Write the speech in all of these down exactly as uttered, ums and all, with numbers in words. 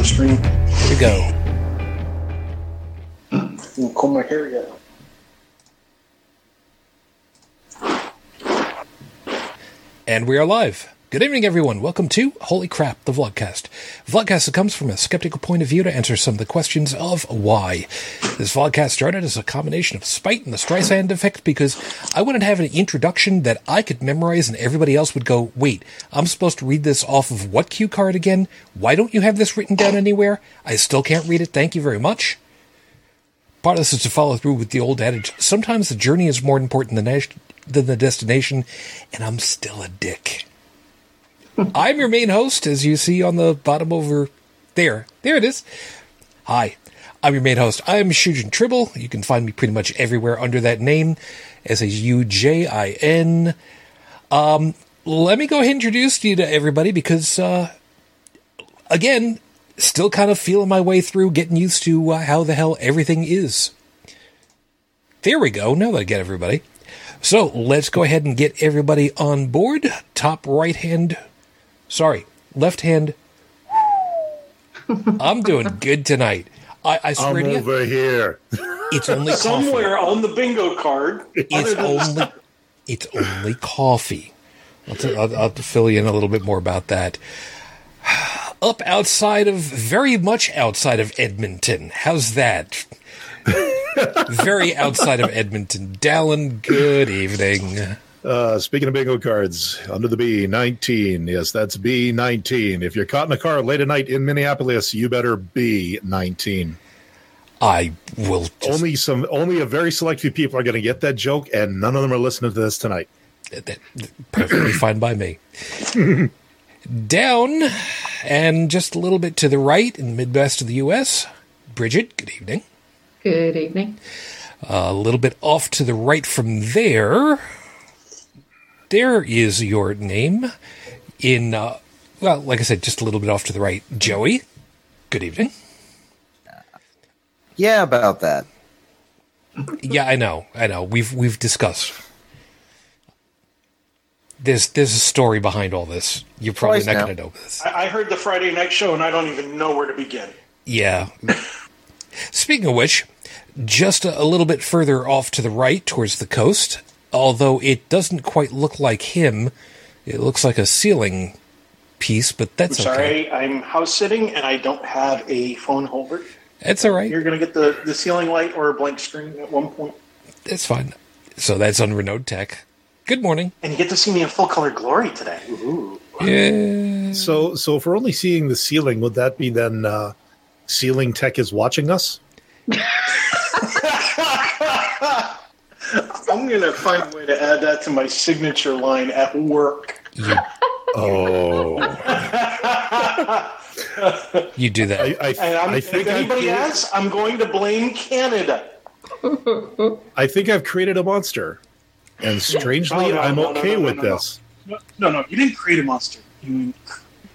the stream. Here we go. I'm gonna comb my hair yet. And we are live. Good evening, everyone. Welcome to Holy Crap, the Vlogcast. Vlogcast that comes from a skeptical point of view to answer some of the questions of why. This vlogcast started as a combination of spite and the Streisand effect because I wanted to have an introduction that I could memorize and everybody else would go, wait, I'm supposed to read this off of what cue card again? Why don't you have this written down anywhere? I still can't read it. Thank you very much. Part of this is to follow through with the old adage, sometimes the journey is more important than the, than the destination, and I'm still a dick. I'm your main host, as you see on the bottom over there. There it is. Hi, I'm your main host. I'm Shujin Tribble. You can find me pretty much everywhere under that name, S H U J I N. Um, let me go ahead and introduce you to everybody because, uh, again, still kind of feeling my way through getting used to uh, how the hell everything is. There we go. Now that I get everybody. So let's go ahead and get everybody on board. Top right hand. Sorry, left hand. I'm doing good tonight. I, I swear I'm to you. I'm over here. It's only somewhere coffee. On the bingo card. It's only. It's only coffee. I'll, t- I'll, I'll fill you in a little bit more about that. Up outside of, very much outside of Edmonton. How's that? Very outside of Edmonton. Dallin, good evening. Uh, speaking of bingo cards, under the B, nineteen. Yes, that's B, nineteen. If you're caught in a car late at night in Minneapolis, you better be nineteen. I will. Just... Only some. Only a very select few people are going to get that joke, and none of them are listening to this tonight. Perfectly fine by me. Down and just a little bit to the right in the Midwest of the U S, Bridget, good evening. Good evening. Uh, a little bit off to the right from there... There is your name in, uh, well, like I said, just a little bit off to the right. Joey, good evening. Yeah, about that. Yeah, I know. I know. We've we've discussed. There's, there's a story behind all this. You're probably not going to know this. I, I heard the Friday night show, and I don't even know where to begin. Yeah. Speaking of which, just a, a little bit further off to the right towards the coast... Although it doesn't quite look like him, it looks like a ceiling piece, but that's I'm sorry, okay. Sorry, I'm house-sitting, and I don't have a phone holder. That's all right. You're going to get the, the ceiling light or a blank screen at one point. That's fine. So that's on Renaud Tech. Good morning. And you get to see me in full-color glory today. Ooh. Yeah. So, so if we're only seeing the ceiling, would that be then uh, ceiling tech is watching us? I'm going to find a way to add that to my signature line at work. You, oh. You do that. I, I, and I think if anybody asks, I'm going to blame Canada. I think I've created a monster. And strangely, no, no, I'm no, okay no, no, with no, no, this. No. no, no, you didn't create a monster. You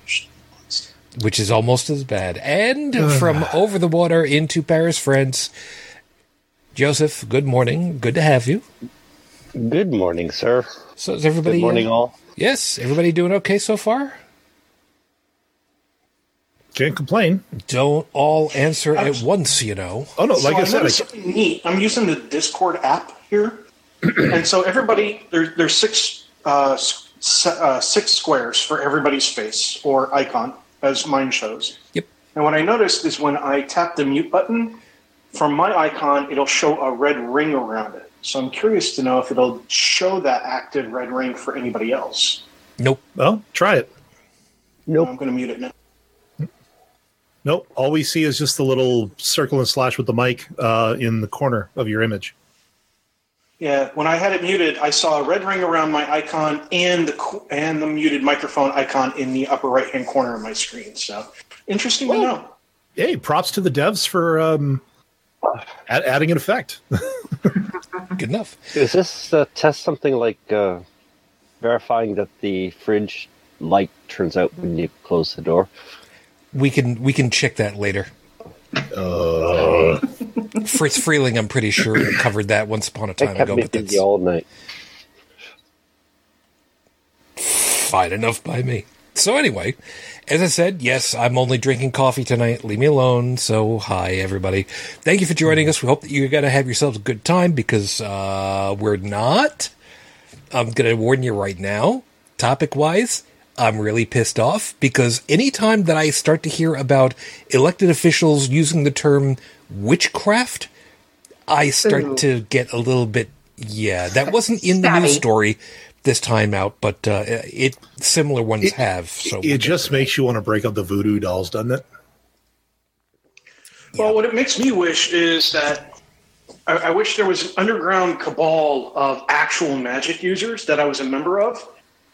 created a monster. Which is almost as bad. And from over the water into Paris, France... Joseph, good morning. Good to have you. Good morning, sir. So is everybody... Good morning, uh, all. Yes, everybody doing okay so far? Can't complain. Don't all answer I'm, at once, you know. Oh, no, so like I, I said... I, something neat. I'm using the Discord app here. And so everybody, there, there's six, uh, uh, six squares for everybody's face or icon, as mine shows. Yep. And what I noticed is when I tap the mute button... From my icon, it'll show a red ring around it. So I'm curious to know if it'll show that active red ring for anybody else. Nope. Well, try it. Nope. I'm going to mute it now. Nope. All we see is just the little circle and slash with the mic uh, in the corner of your image. Yeah. When I had it muted, I saw a red ring around my icon and the and the muted microphone icon in the upper right-hand corner of my screen. So interesting Whoa. to know. Hey, props to the devs for... Um, adding an effect. Good enough. Is this uh, test something like uh, verifying that the fridge light turns out when you close the door? We can we can check that later. Uh. Fritz Freeling, I'm pretty sure, covered that once upon a time ago. But that's all night. Fine enough by me. So anyway, As I said, yes, I'm only drinking coffee tonight. Leave me alone. So, hi, everybody. Thank you for joining us. We hope that you're going to have yourselves a good time because uh, we're not. I'm going to warn you right now, topic-wise, I'm really pissed off because anytime that I start to hear about elected officials using the term witchcraft, I start Ooh. to get a little bit, yeah, that wasn't in the Stabby. news story this time out, but uh, it similar ones it, have. So it just makes you want to break up the voodoo dolls, doesn't it? Well, yeah. What it makes me wish is that I, I wish there was an underground cabal of actual magic users that I was a member of,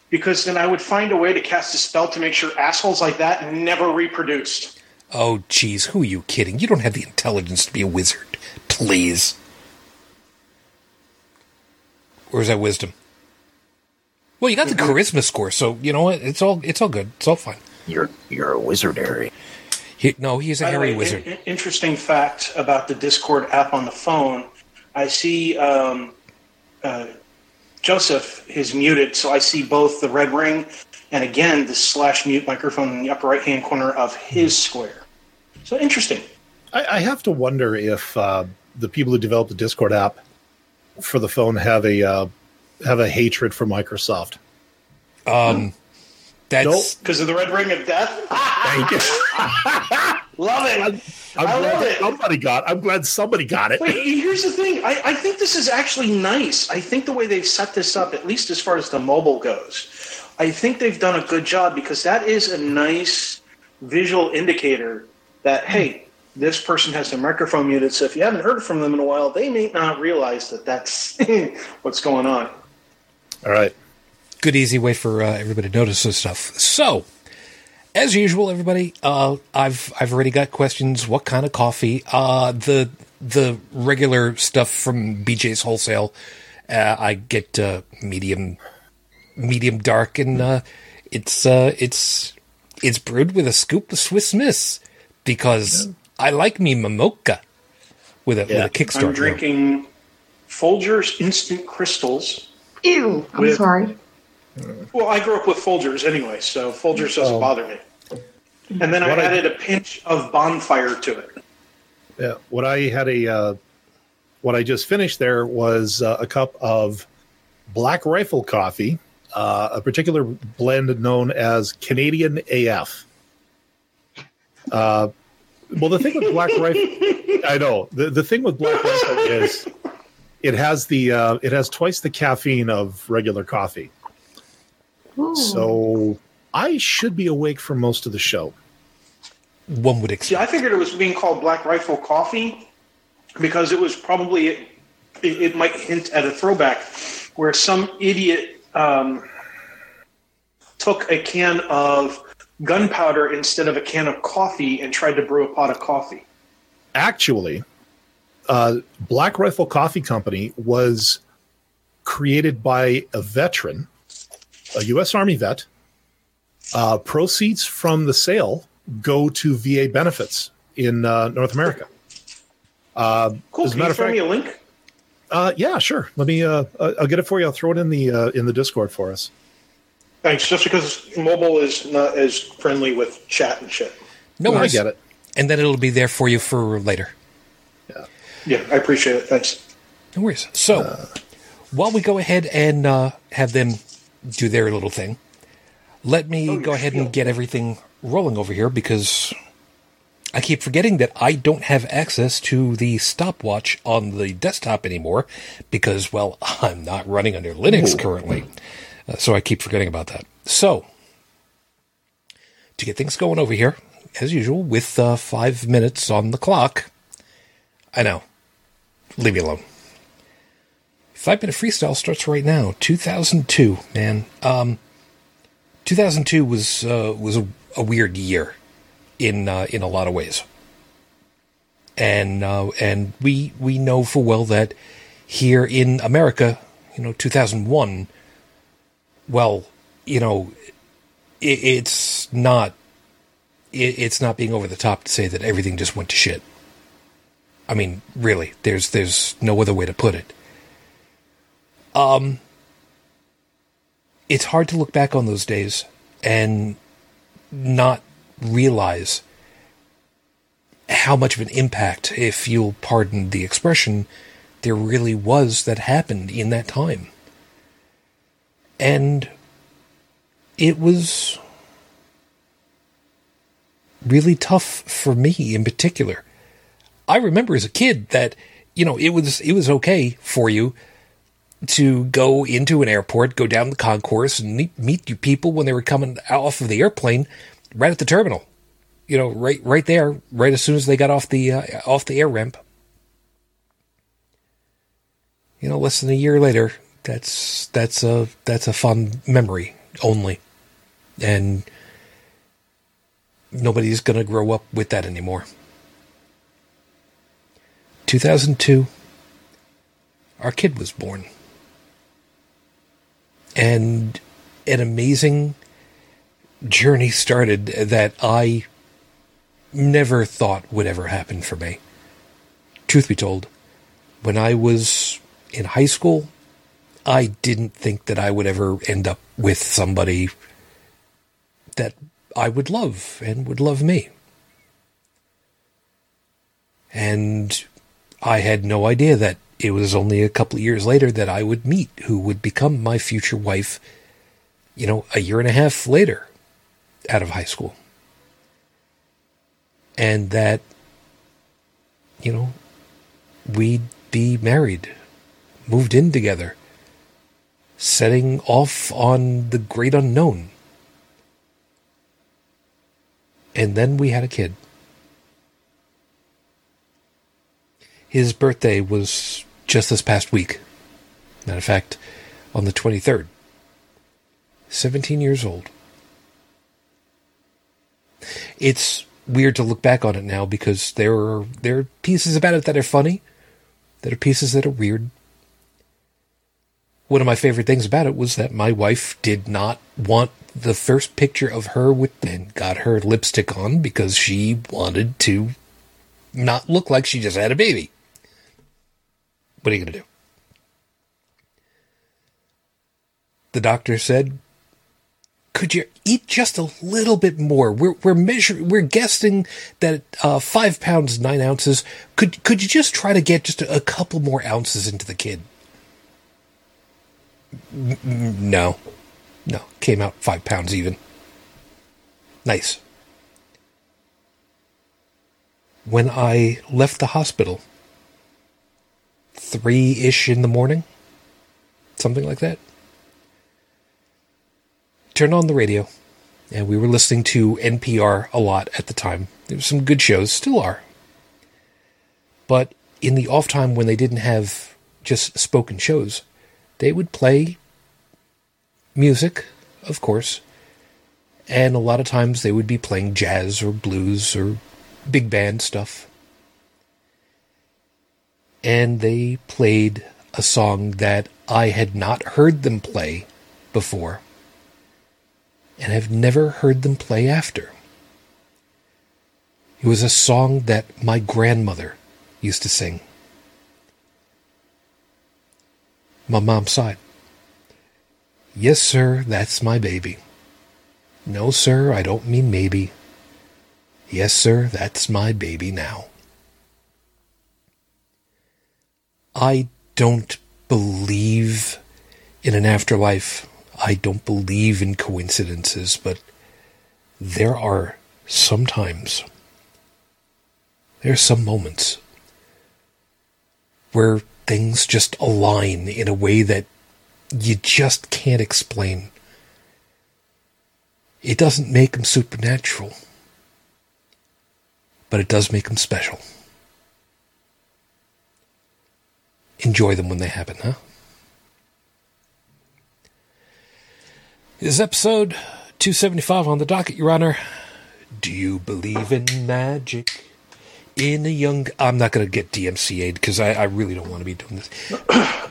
because then I would find a way to cast a spell to make sure assholes like that never reproduced. Oh, geez, who are you kidding? You don't have the intelligence to be a wizard. Please. Or is that wisdom? Well, you got the charisma score, so you know what? It's all it's all good. It's all fine. You're you're a wizard, Harry. He, no, he's a hairy wizard. In, in, interesting fact about the Discord app on the phone. I see um, uh, Joseph is muted, so I see both the red ring and again the slash mute microphone in the upper right hand corner of his square. So interesting. I, I have to wonder if uh, the people who developed the Discord app for the phone have a. Uh, have a hatred for Microsoft. Um, that's because nope. of the red ring of death. Thank you. Love it. I'm, I'm I glad love it. Somebody got. I'm glad somebody got it. Wait, here's the thing. I, I think this is actually nice. I think the way they've set this up, at least as far as the mobile goes, I think they've done a good job because that is a nice visual indicator that hey, this person has their microphone muted. So if you haven't heard from them in a while, they may not realize that that's what's going on. All right. Good, easy way for uh, everybody to notice this stuff. So, as usual, everybody, uh, I've I've already got questions. What kind of coffee? Uh, the the regular stuff from B J's Wholesale. Uh, I get uh, medium, medium dark, and uh, it's uh, it's it's brewed with a scoop of Swiss Miss because yeah. I like me my mocha with a, yeah. with a Kickstarter. I'm drinking room. Folgers Instant Crystals. Ew, I'm with, sorry. Well, I grew up with Folgers anyway, so Folgers doesn't oh. bother me. And then I what added I, a pinch of Bonfire to it. Yeah, what I had a uh, what I just finished there was uh, a cup of Black Rifle Coffee, uh, a particular blend known as Canadian A F. Uh, well, the thing with Black Rifle, I know the the thing with Black Rifle is. It has the uh, it has twice the caffeine of regular coffee. Ooh. So I should be awake for most of the show. One would expect. Yeah, I figured it was being called Black Rifle Coffee because it was probably it, it might hint at a throwback where some idiot um, took a can of gunpowder instead of a can of coffee and tried to brew a pot of coffee. Actually. Uh, Black Rifle Coffee Company was created by a veteran, a U S Army vet. Uh, proceeds from the sale go to V A benefits in uh, North America. Uh, cool. As a Can you throw fact, me a link? Uh, yeah, sure. Let me. Uh, I'll get it for you. I'll throw it in the uh, in the Discord for us. Thanks. Just because mobile is not as friendly with chat and shit. No, well, I get it. And then it'll be there for you for later. Yeah, I appreciate it. Thanks. No worries. So, uh, while we go ahead and uh, have them do their little thing, let me oh, go ahead yeah. and get everything rolling over here because I keep forgetting that I don't have access to the stopwatch on the desktop anymore because, well, I'm not running under Linux Ooh. currently. Uh, so I keep forgetting about that. So, to get things going over here, as usual, with uh, five minutes on the clock, I know. Leave me alone. Five-minute freestyle starts right now. two thousand two, man. Um, two thousand two was uh, was a, a weird year in uh, in a lot of ways, and uh, and we we know full well that here in America, you know, two thousand one. Well, you know, it, it's not it, it's not being over the top to say that everything just went to shit. I mean, really, there's there's no other way to put it. Um, it's hard to look back on those days and not realize how much of an impact, if you'll pardon the expression, there really was that happened in that time. And it was really tough for me in particular. I remember as a kid that, you know, it was it was okay for you to go into an airport, go down the concourse, and meet, meet you people when they were coming off of the airplane right at the terminal. You know, right right there, right as soon as they got off the uh, off the air ramp. You know, less than a year later, that's that's a that's a fond memory only, and nobody's going to grow up with that anymore. two thousand two, our kid was born, and an amazing journey started that I never thought would ever happen for me. Truth be told, when I was in high school, I didn't think that I would ever end up with somebody that I would love and would love me. And I had no idea that it was only a couple of years later that I would meet who would become my future wife, you know, a year and a half later out of high school. And that, you know, we'd be married, moved in together, setting off on the great unknown. And then we had a kid. His birthday was just this past week. Matter of fact, on the twenty-third. seventeen years old. It's weird to look back on it now because there are, there are pieces about it that are funny. There are pieces that are weird. One of my favorite things about it was that my wife did not want the first picture of her with, and got her lipstick on because she wanted to not look like she just had a baby. What are you going to do? The doctor said, could you eat just a little bit more? We're we're measuring, we're guessing that uh, five pounds, nine ounces. Could could you just try to get just a, a couple more ounces into the kid? No, no, came out five pounds even. Nice. When I left the hospital, three-ish in the morning, something like that, turned on the radio, and we were listening to N P R a lot at the time. There were some good shows, still are. But in the off time when they didn't have just spoken shows, they would play music, of course, and a lot of times they would be playing jazz or blues or big band stuff. And they played a song that I had not heard them play before, and have never heard them play after. It was a song that my grandmother used to sing. My mom sighed. Yes, sir, that's my baby. No, sir, I don't mean maybe. Yes, sir, that's my baby now. I don't believe in an afterlife. I don't believe in coincidences, but there are sometimes, there are some moments where things just align in a way that you just can't explain. It doesn't make them supernatural, but it does make them special. Enjoy them when they happen, huh? This is episode two seventy-five on the docket, Your Honor. Do you believe in magic? In a young... I'm not going to get D M C A'd because I, I really don't want to be doing this.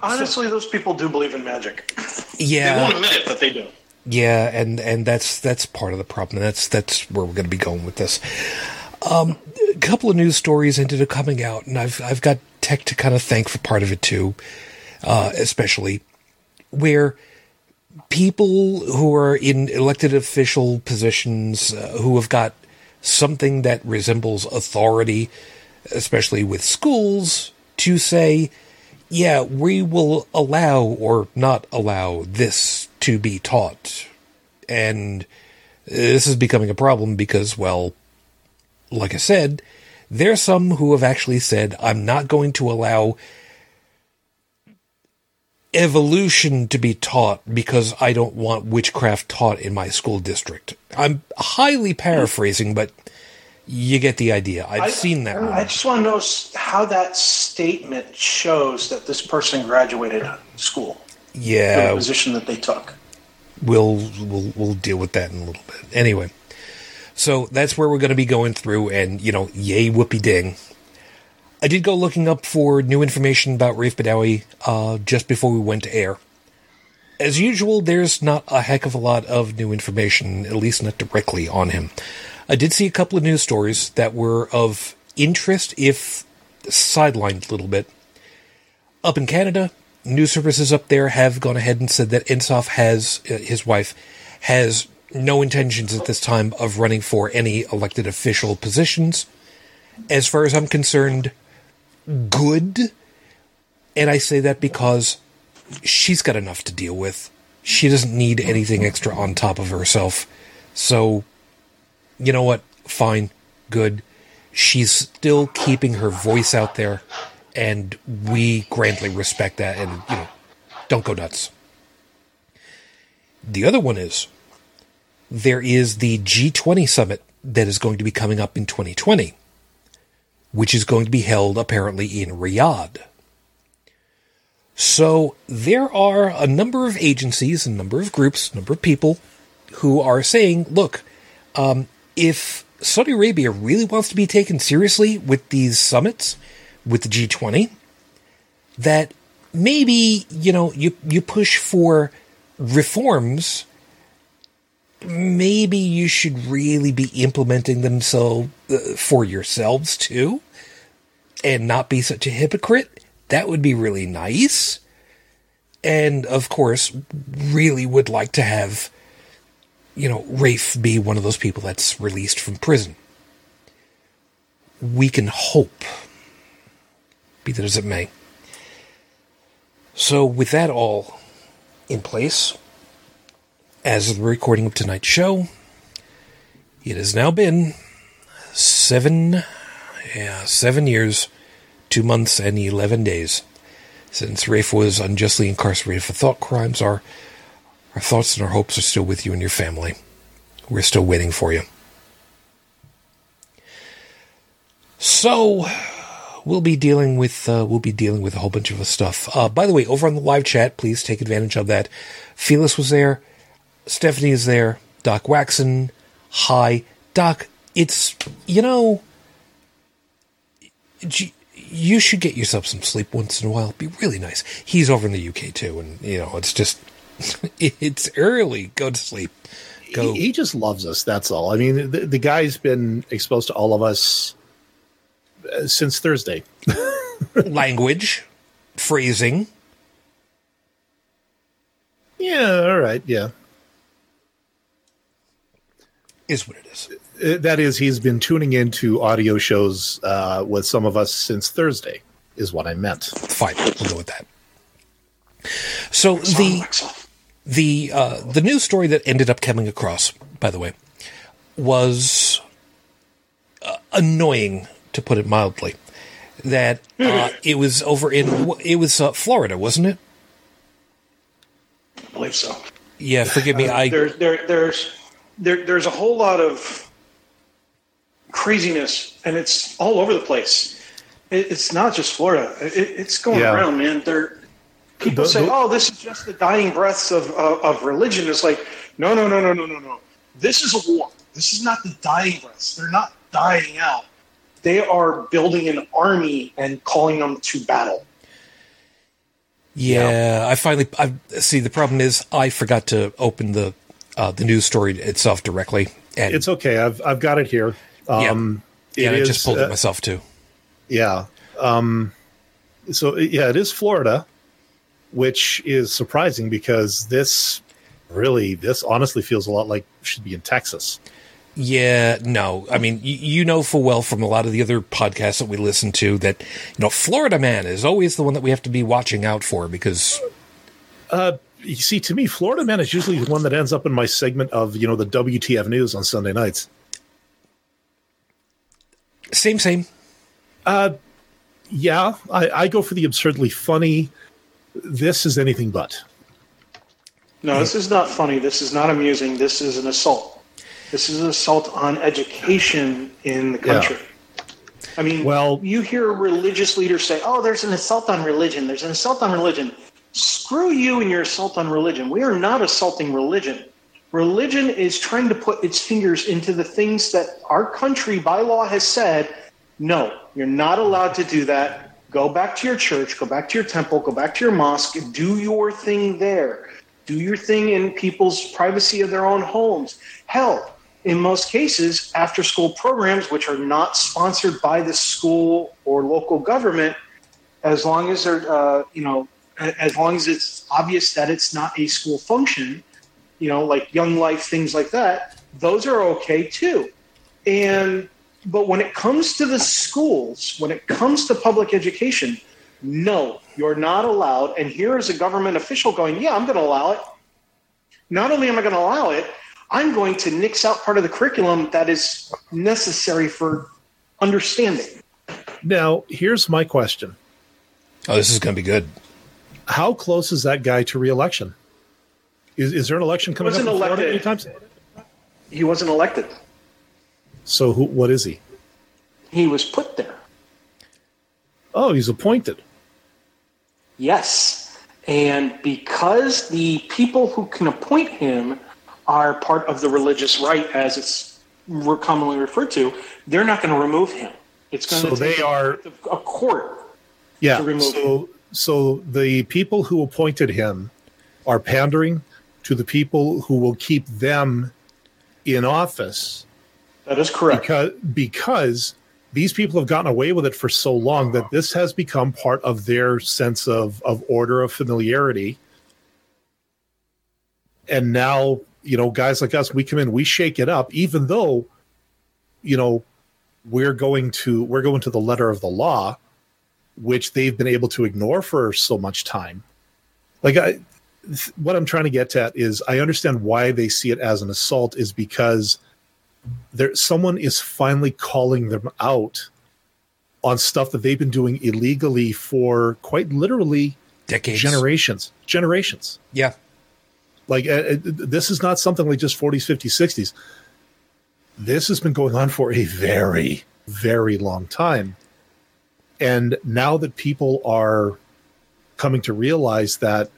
Honestly, so, those people do believe in magic. Yeah. They won't admit it, but they do. Yeah, and, and that's that's part of the problem. That's, that's where we're going to be going with this. Um, a couple of news stories ended up coming out, and I've I've got Tech to kind of thank for part of it too, uh, especially where people who are in elected official positions uh, who have got something that resembles authority, especially with schools, to say, yeah, we will allow or not allow this to be taught. And this is becoming a problem because, well, like I said, there's some who have actually said, I'm not going to allow evolution to be taught because I don't want witchcraft taught in my school district. I'm highly paraphrasing, but you get the idea. I've I, seen that. I just want to know how that statement shows that this person graduated school. Yeah. The position that they took. We'll, we'll, we'll deal with that in a little bit. Anyway. So that's where we're going to be going through, and, you know, yay whoopie ding. I did go looking up for new information about Rafe Badawi uh, just before we went to air. As usual, there's not a heck of a lot of new information, at least not directly on him. I did see a couple of news stories that were of interest, if sidelined a little bit. Up in Canada, news services up there have gone ahead and said that Insof has, uh, his wife, has no intentions at this time of running for any elected official positions. As far as I'm concerned, good. And I say that because she's got enough to deal with. She doesn't need anything extra on top of herself. So, you know what? Fine. Good. She's still keeping her voice out there, and we grandly respect that, and, you know, don't go nuts. The other one is, there is the G twenty summit that is going to be coming up in twenty twenty, which is going to be held apparently in Riyadh. So there are a number of agencies, a number of groups, a number of people who are saying, look, um, if Saudi Arabia really wants to be taken seriously with these summits, with the G twenty, that maybe, you know, you, you push for reforms. Maybe you should really be implementing them so uh, for yourselves too, and not be such a hypocrite. That would be really nice. And of course, really would like to have, you know, Rafe be one of those people that's released from prison. We can hope, be that as it may. So with that all in place, as of the recording of tonight's show, it has now been seven, yeah, seven years, two months, and eleven days since Rafe was unjustly incarcerated for thought crimes. Our, our thoughts and our hopes are still with you and your family. We're still waiting for you. So we'll be dealing with uh, we'll be dealing with a whole bunch of stuff. Uh, by the way, over on the live chat, please take advantage of that. Felix was there. Stephanie is there. Doc Waxon. Hi. Doc, it's, you know, you should get yourself some sleep once in a while. It'd be really nice. He's over in the U K, too, and, you know, it's just, it's early. Go to sleep. Go. He, he just loves us, that's all. I mean, the, the guy's been exposed to all of us since Thursday. Language. Phrasing. Yeah, all right, yeah. Is what it is. That is, he's been tuning into audio shows uh, with some of us since Thursday, is what I meant. Fine, we'll go with that. So the the uh, the news story that ended up coming across, by the way, was uh, annoying, to put it mildly. That uh, it was over in it was uh, Florida, wasn't it? I believe so. Yeah, forgive me. Uh, I there, there there's. There, there's a whole lot of craziness, and it's all over the place. It, it's not just Florida. It, it's going yeah. around, man. They're, people say, oh, this is just the dying breaths of, of, of religion. It's like, no, no, no, no, no, no, no. This is a war. This is not the dying breaths. They're not dying out. They are building an army and calling them to battle. Yeah, you know? I finally I, – see, the problem is I forgot to open the – Uh, the news story itself directly. And it's okay. I've I've got it here. Um, yeah, and I is, just pulled it uh, myself too. Yeah. Um, so, yeah, it is Florida, which is surprising because this really, this honestly feels a lot like it should be in Texas. Yeah, no. I mean, you, you know full well from a lot of the other podcasts that we listen to that, you know, Florida Man is always the one that we have to be watching out for because... Uh, you see, to me, Florida Man is usually the one that ends up in my segment of, you know, the W T F news on Sunday nights. Same, same. Uh, yeah, I, I go for the absurdly funny. This is anything but. No, this is not funny. This is not amusing. This is an assault. This is an assault on education in the country. Yeah. I mean, well, you hear religious leaders say, oh, there's an assault on religion. There's an assault on religion. Screw you and your assault on religion. We are not assaulting religion. Religion is trying to put its fingers into the things that our country by law has said, no, you're not allowed to do that. Go back to your church. Go back to your temple. Go back to your mosque. Do your thing there. Do your thing in people's privacy of their own homes. Hell, in most cases, after-school programs, which are not sponsored by the school or local government, as long as they're, uh, you know, as long as it's obvious that it's not a school function, you know, like Young Life, things like that, those are okay too. And but when it comes to the schools, when it comes to public education, no, you're not allowed. And here is a government official going, yeah, I'm going to allow it. Not only am I going to allow it, I'm going to nix out part of the curriculum that is necessary for understanding. Now, here's my question. Oh, this is going to be good. How close is that guy to re-election? Is, is there an election coming up? He wasn't elected. Times? He wasn't elected. So who? What is he? He was put there. Oh, he's appointed. Yes. And because the people who can appoint him are part of the religious right, as it's commonly referred to, they're not going to remove him. It's going so to take they are, a court yeah, to remove so, him. So the people who appointed him are pandering to the people who will keep them in office. That is correct. Because, because these people have gotten away with it for so long that this has become part of their sense of, of order, of familiarity. And now, you know, guys like us, we come in, we shake it up, even though, you know, we're going to we're going to the letter of the law, which they've been able to ignore for so much time. Like, I, what I'm trying to get at is I understand why they see it as an assault is because there someone is finally calling them out on stuff that they've been doing illegally for quite literally decades, generations, generations. Yeah. Like uh, this is not something like just forties, fifties, sixties. This has been going on for a very, very long time. And now that people are coming to realize that,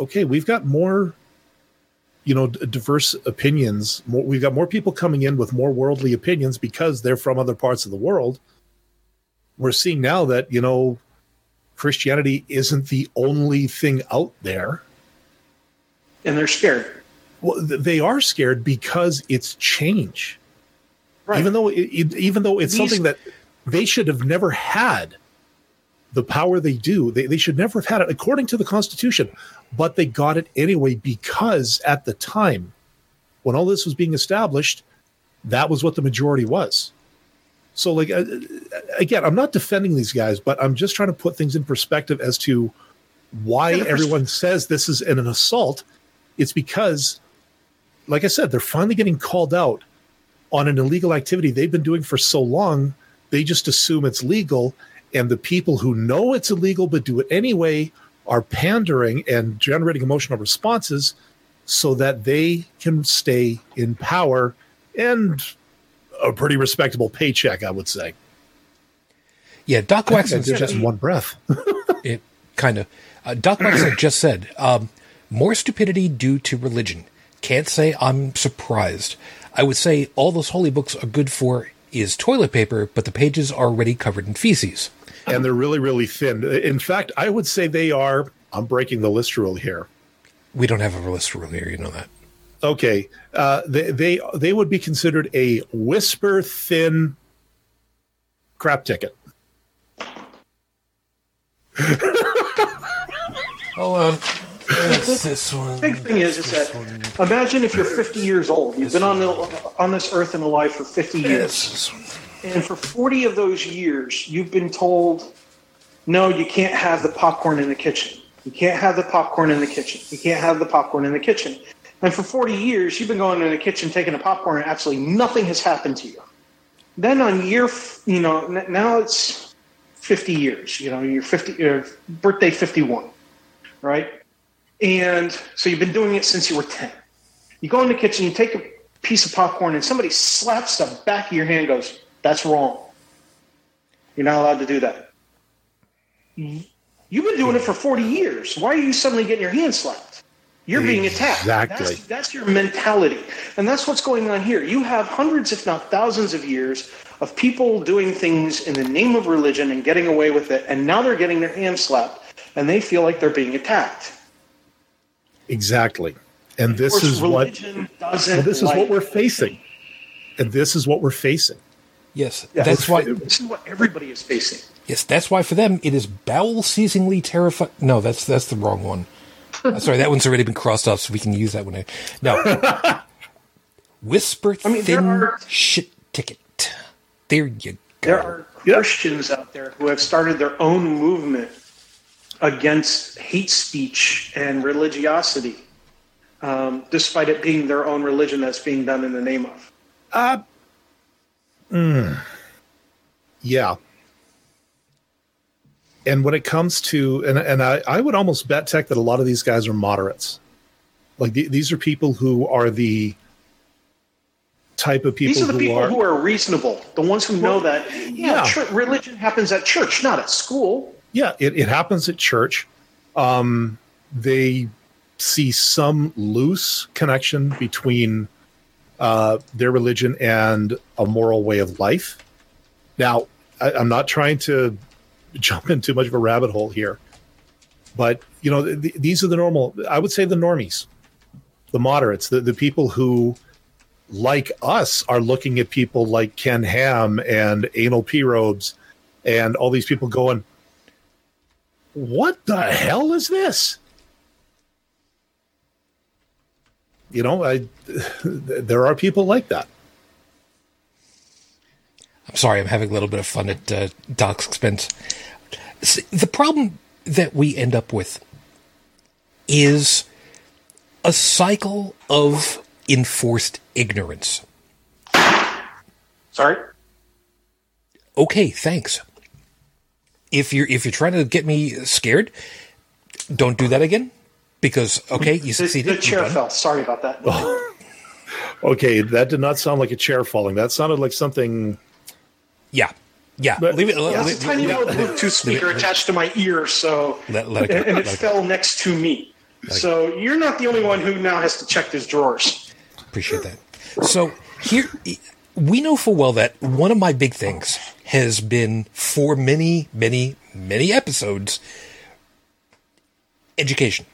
okay, we've got more, you know, diverse opinions. More, we've got more people coming in with more worldly opinions because they're from other parts of the world. We're seeing now that, you know, Christianity isn't the only thing out there. And they're scared. Well, they are scared because it's change. Right. Even though, it, even though it's These, something that they should have never had the power they do. They, they should never have had it according to the Constitution. But they got it anyway because at the time when all this was being established, that was what the majority was. So, like, again, I'm not defending these guys, but I'm just trying to put things in perspective as to why everyone says this is an assault. It's because, like I said, they're finally getting called out on an illegal activity they've been doing for so long. They just assume it's legal, and the people who know it's illegal but do it anyway are pandering and generating emotional responses so that they can stay in power and a pretty respectable paycheck, I would say. Yeah, Doc Waxon just, just one breath. It kind of. Uh, Doc Waxon just said, um, more stupidity due to religion. Can't say I'm surprised. I would say all those holy books are good for is toilet paper, but the pages are already covered in feces. And they're really, really thin. In fact, I would say they are, I'm breaking the list rule here. We don't have a list rule here, you know that. Okay. Uh, they, they they would be considered a whisper-thin crap ticket. Hold on. This one, the big thing is, is that one. Imagine if you're fifty years old. You've this been on the, on this earth and alive for fifty years. And for forty of those years, you've been told, no, you can't have the popcorn in the kitchen. You can't have the popcorn in the kitchen. You can't have the popcorn in the kitchen. And for forty years, you've been going in the kitchen, taking a popcorn, and absolutely nothing has happened to you. Then on year, you know, now it's fifty years. You know, you're fifty, uh, birthday fifty-one, right? And so you've been doing it since you were ten. You go in the kitchen, you take a piece of popcorn, and somebody slaps the back of your hand and goes, that's wrong. You're not allowed to do that. You've been doing it for forty years. Why are you suddenly getting your hand slapped? You're being attacked. Exactly. That's, that's your mentality. And that's what's going on here. You have hundreds, if not thousands of years of people doing things in the name of religion and getting away with it. And now they're getting their hand slapped and they feel like they're being attacked. Exactly. And this is what this is what we're facing. And this is what we're facing. Yes. Yeah, that's why this is what everybody is facing. Yes, that's why for them it is bowel-ceasingly terrifying. No, that's that's the wrong one. Uh, sorry, that one's already been crossed off, so we can use that one. No. Whisper I mean, thin are, shit ticket. There you go. There are Christians yep. out there who have started their own movement against hate speech and religiosity, um, despite it being their own religion that's being done in the name of. Uh, mm, yeah. And when it comes to, and and I, I would almost bet, Tech, that a lot of these guys are moderates. Like the, these are people who are the type of people who are. These are the people who are reasonable. The ones who know that yeah, yeah. religion happens at church, not at school. Yeah, it, it happens at church. Um, they see some loose connection between uh, their religion and a moral way of life. Now, I, I'm not trying to jump in too much of a rabbit hole here, but you know th- th- these are the normal. I would say the normies, the moderates, the, the people who, like us, are looking at people like Ken Ham and Anal P Robes, and all these people going, "What the hell is this?" You know, I there are people like that. I'm sorry, I'm having a little bit of fun at uh, Doc's expense. The problem that we end up with is a cycle of enforced ignorance. Sorry? Okay, thanks. If you're if you're trying to get me scared, don't do that again. Because, okay, you succeeded. The, the chair fell. Sorry about that. Oh. Okay, that did not sound like a chair falling. That sounded like something... Yeah, yeah. But, leave it. Yeah, leave, there's a tiny little Bluetooth speaker it, attached to my ear, so let, let it go, and it let fell go. Next to me. Let so you're not the only one who now has to check his drawers. Appreciate that. So here, we know full well that one of my big things has been for many, many, many episodes, education,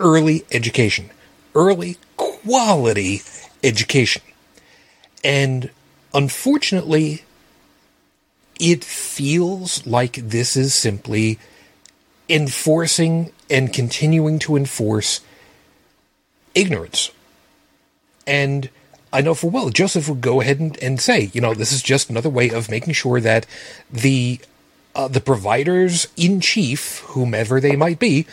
early education, early quality education, and unfortunately. It feels like this is simply enforcing and continuing to enforce ignorance. And I know for well, Joseph would go ahead and, and say, you know, this is just another way of making sure that the uh, the providers in chief, whomever they might be,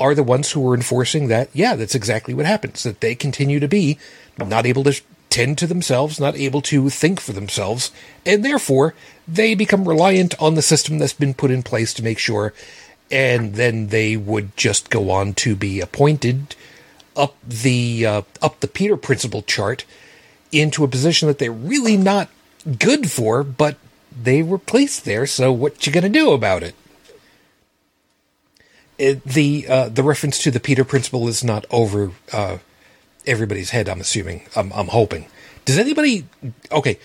are the ones who are enforcing that. Yeah, that's exactly what happens, that they continue to be not able to tend to themselves, not able to think for themselves, and therefore they become reliant on the system that's been put in place to make sure, and then they would just go on to be appointed up the uh, up the Peter Principle chart into a position that they're really not good for, but they were placed there, so what you gonna do about it? It the, uh, the reference to the Peter Principle is not over... Uh, everybody's head, I'm assuming. I'm, I'm hoping. Does anybody... Okay.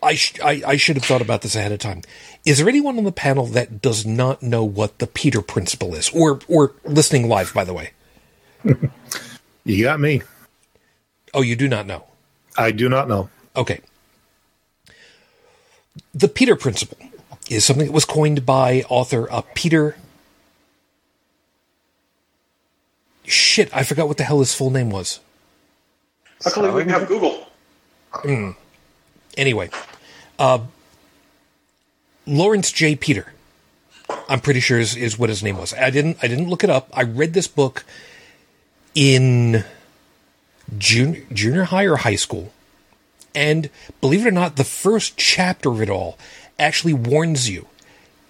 I, sh- I, I should have thought about this ahead of time. Is there anyone on the panel that does not know what the Peter Principle is? Or, or listening live, by the way. You got me. Oh, you do not know? I do not know. Okay. The Peter Principle is something that was coined by author uh, Peter shit, I forgot what the hell his full name was. Luckily, we have Google. Mm. Anyway, uh, Lawrence J. Peter, I'm pretty sure is, is what his name was. I didn't. I didn't look it up. I read this book in junior, junior high or high school, and believe it or not, the first chapter of it all actually warns you.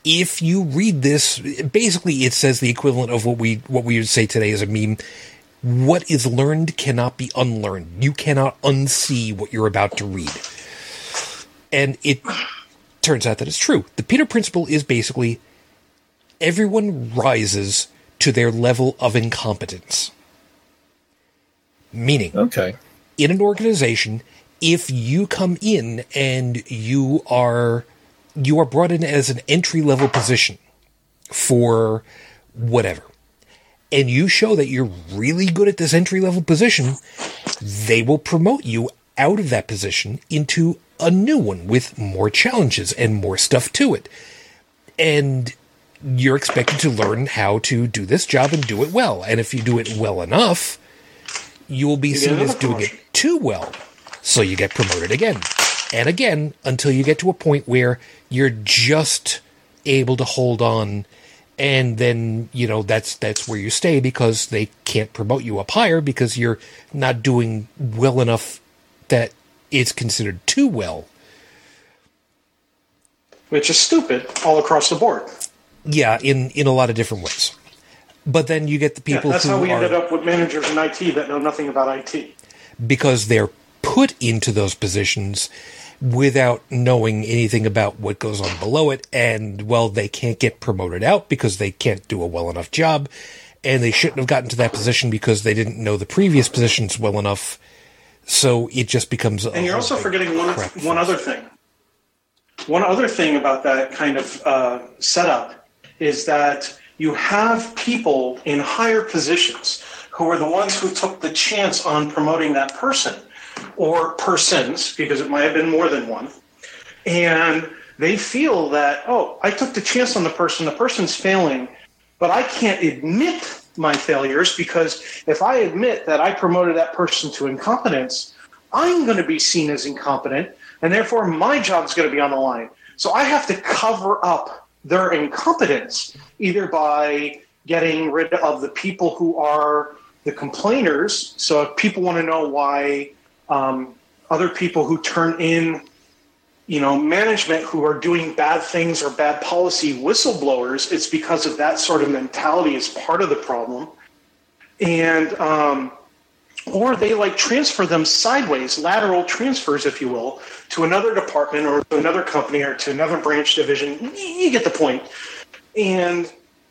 If you read this, basically it says the equivalent of what we what we would say today is a meme. What is learned cannot be unlearned. You cannot unsee what you're about to read. And it turns out that it's true. The Peter Principle is basically everyone rises to their level of incompetence. Meaning, okay, in an organization, if you come in and you are you are brought in as an entry-level position for whatever, and you show that you're really good at this entry-level position, they will promote you out of that position into a new one with more challenges and more stuff to it. And you're expected to learn how to do this job and do it well. And if you do it well enough, you will be seen as doing it too well. So you get promoted again and again until you get to a point where you're just able to hold on. And then, you know, that's that's where you stay because they can't promote you up higher because you're not doing well enough that it's considered too well. Which is stupid all across the board. Yeah, in, in a lot of different ways. But then you get the people who yeah, that's who how we are, ended up with managers in I T that know nothing about I T. Because they're put into those positions without knowing anything about what goes on below it. And, well, they can't get promoted out because they can't do a well enough job. And they shouldn't have gotten to that position because they didn't know the previous positions well enough. So it just becomes... And you're also forgetting one one other thing. One other thing about that kind of uh, setup is that you have people in higher positions who are the ones who took the chance on promoting that person. Or persons, because it might have been more than one, and they feel that, oh, I took the chance on the person, the person's failing, but I can't admit my failures because if I admit that I promoted that person to incompetence, I'm going to be seen as incompetent, and therefore my job's going to be on the line. So I have to cover up their incompetence, either by getting rid of the people who are the complainers, so if people want to know why... Um, other people who turn in, you know, management who are doing bad things or bad policy whistleblowers, it's because of that sort of mentality is part of the problem. And, um, or they like transfer them sideways, lateral transfers, if you will, to another department or to another company or to another branch division. You get the point. And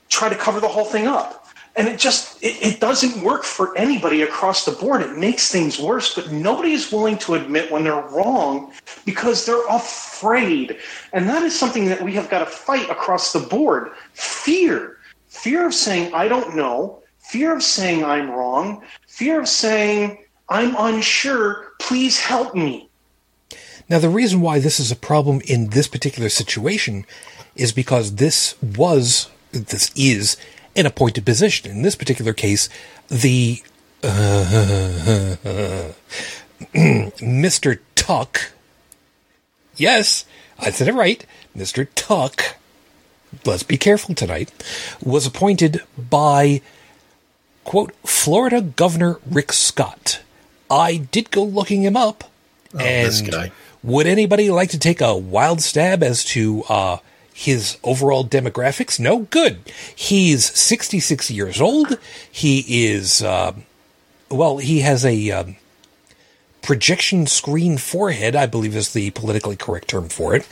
try to cover the whole thing up. And it just, it, it doesn't work for anybody across the board. It makes things worse, but nobody is willing to admit when they're wrong because they're afraid. And that is something that we have got to fight across the board. Fear. Fear of saying, I don't know. Fear of saying I'm wrong. Fear of saying I'm unsure. Please help me. Now, the reason why this is a problem in this particular situation is because this was, this is, in a pointed position. In this particular case, the uh, uh, uh, Mister Tuck, yes, I said it right, Mister Tuck, let's be careful tonight, was appointed by, quote, Florida Governor Rick Scott. I did go looking him up, oh, and this guy. Would anybody like to take a wild stab as to... uh his overall demographics? No, good. He's sixty-six years old. He is, uh, well, he has a um, projection screen forehead, I believe is the politically correct term for it.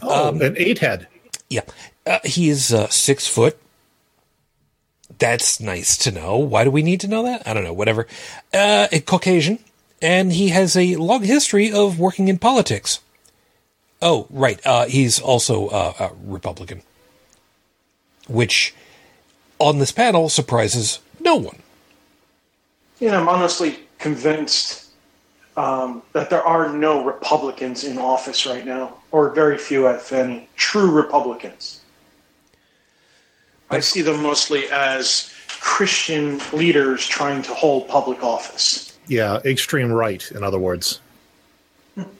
Oh, um, an eight head. Yeah. Uh, he is uh, six foot. That's nice to know. Why do we need to know that? I don't know, whatever. Uh, a Caucasian. And he has a long history of working in politics. Oh, right. Uh, he's also uh, a Republican, which on this panel surprises no one. Yeah, I'm honestly convinced um, that there are no Republicans in office right now, or very few, if any, true Republicans. But I see them mostly as Christian leaders trying to hold public office. Yeah, extreme right, in other words.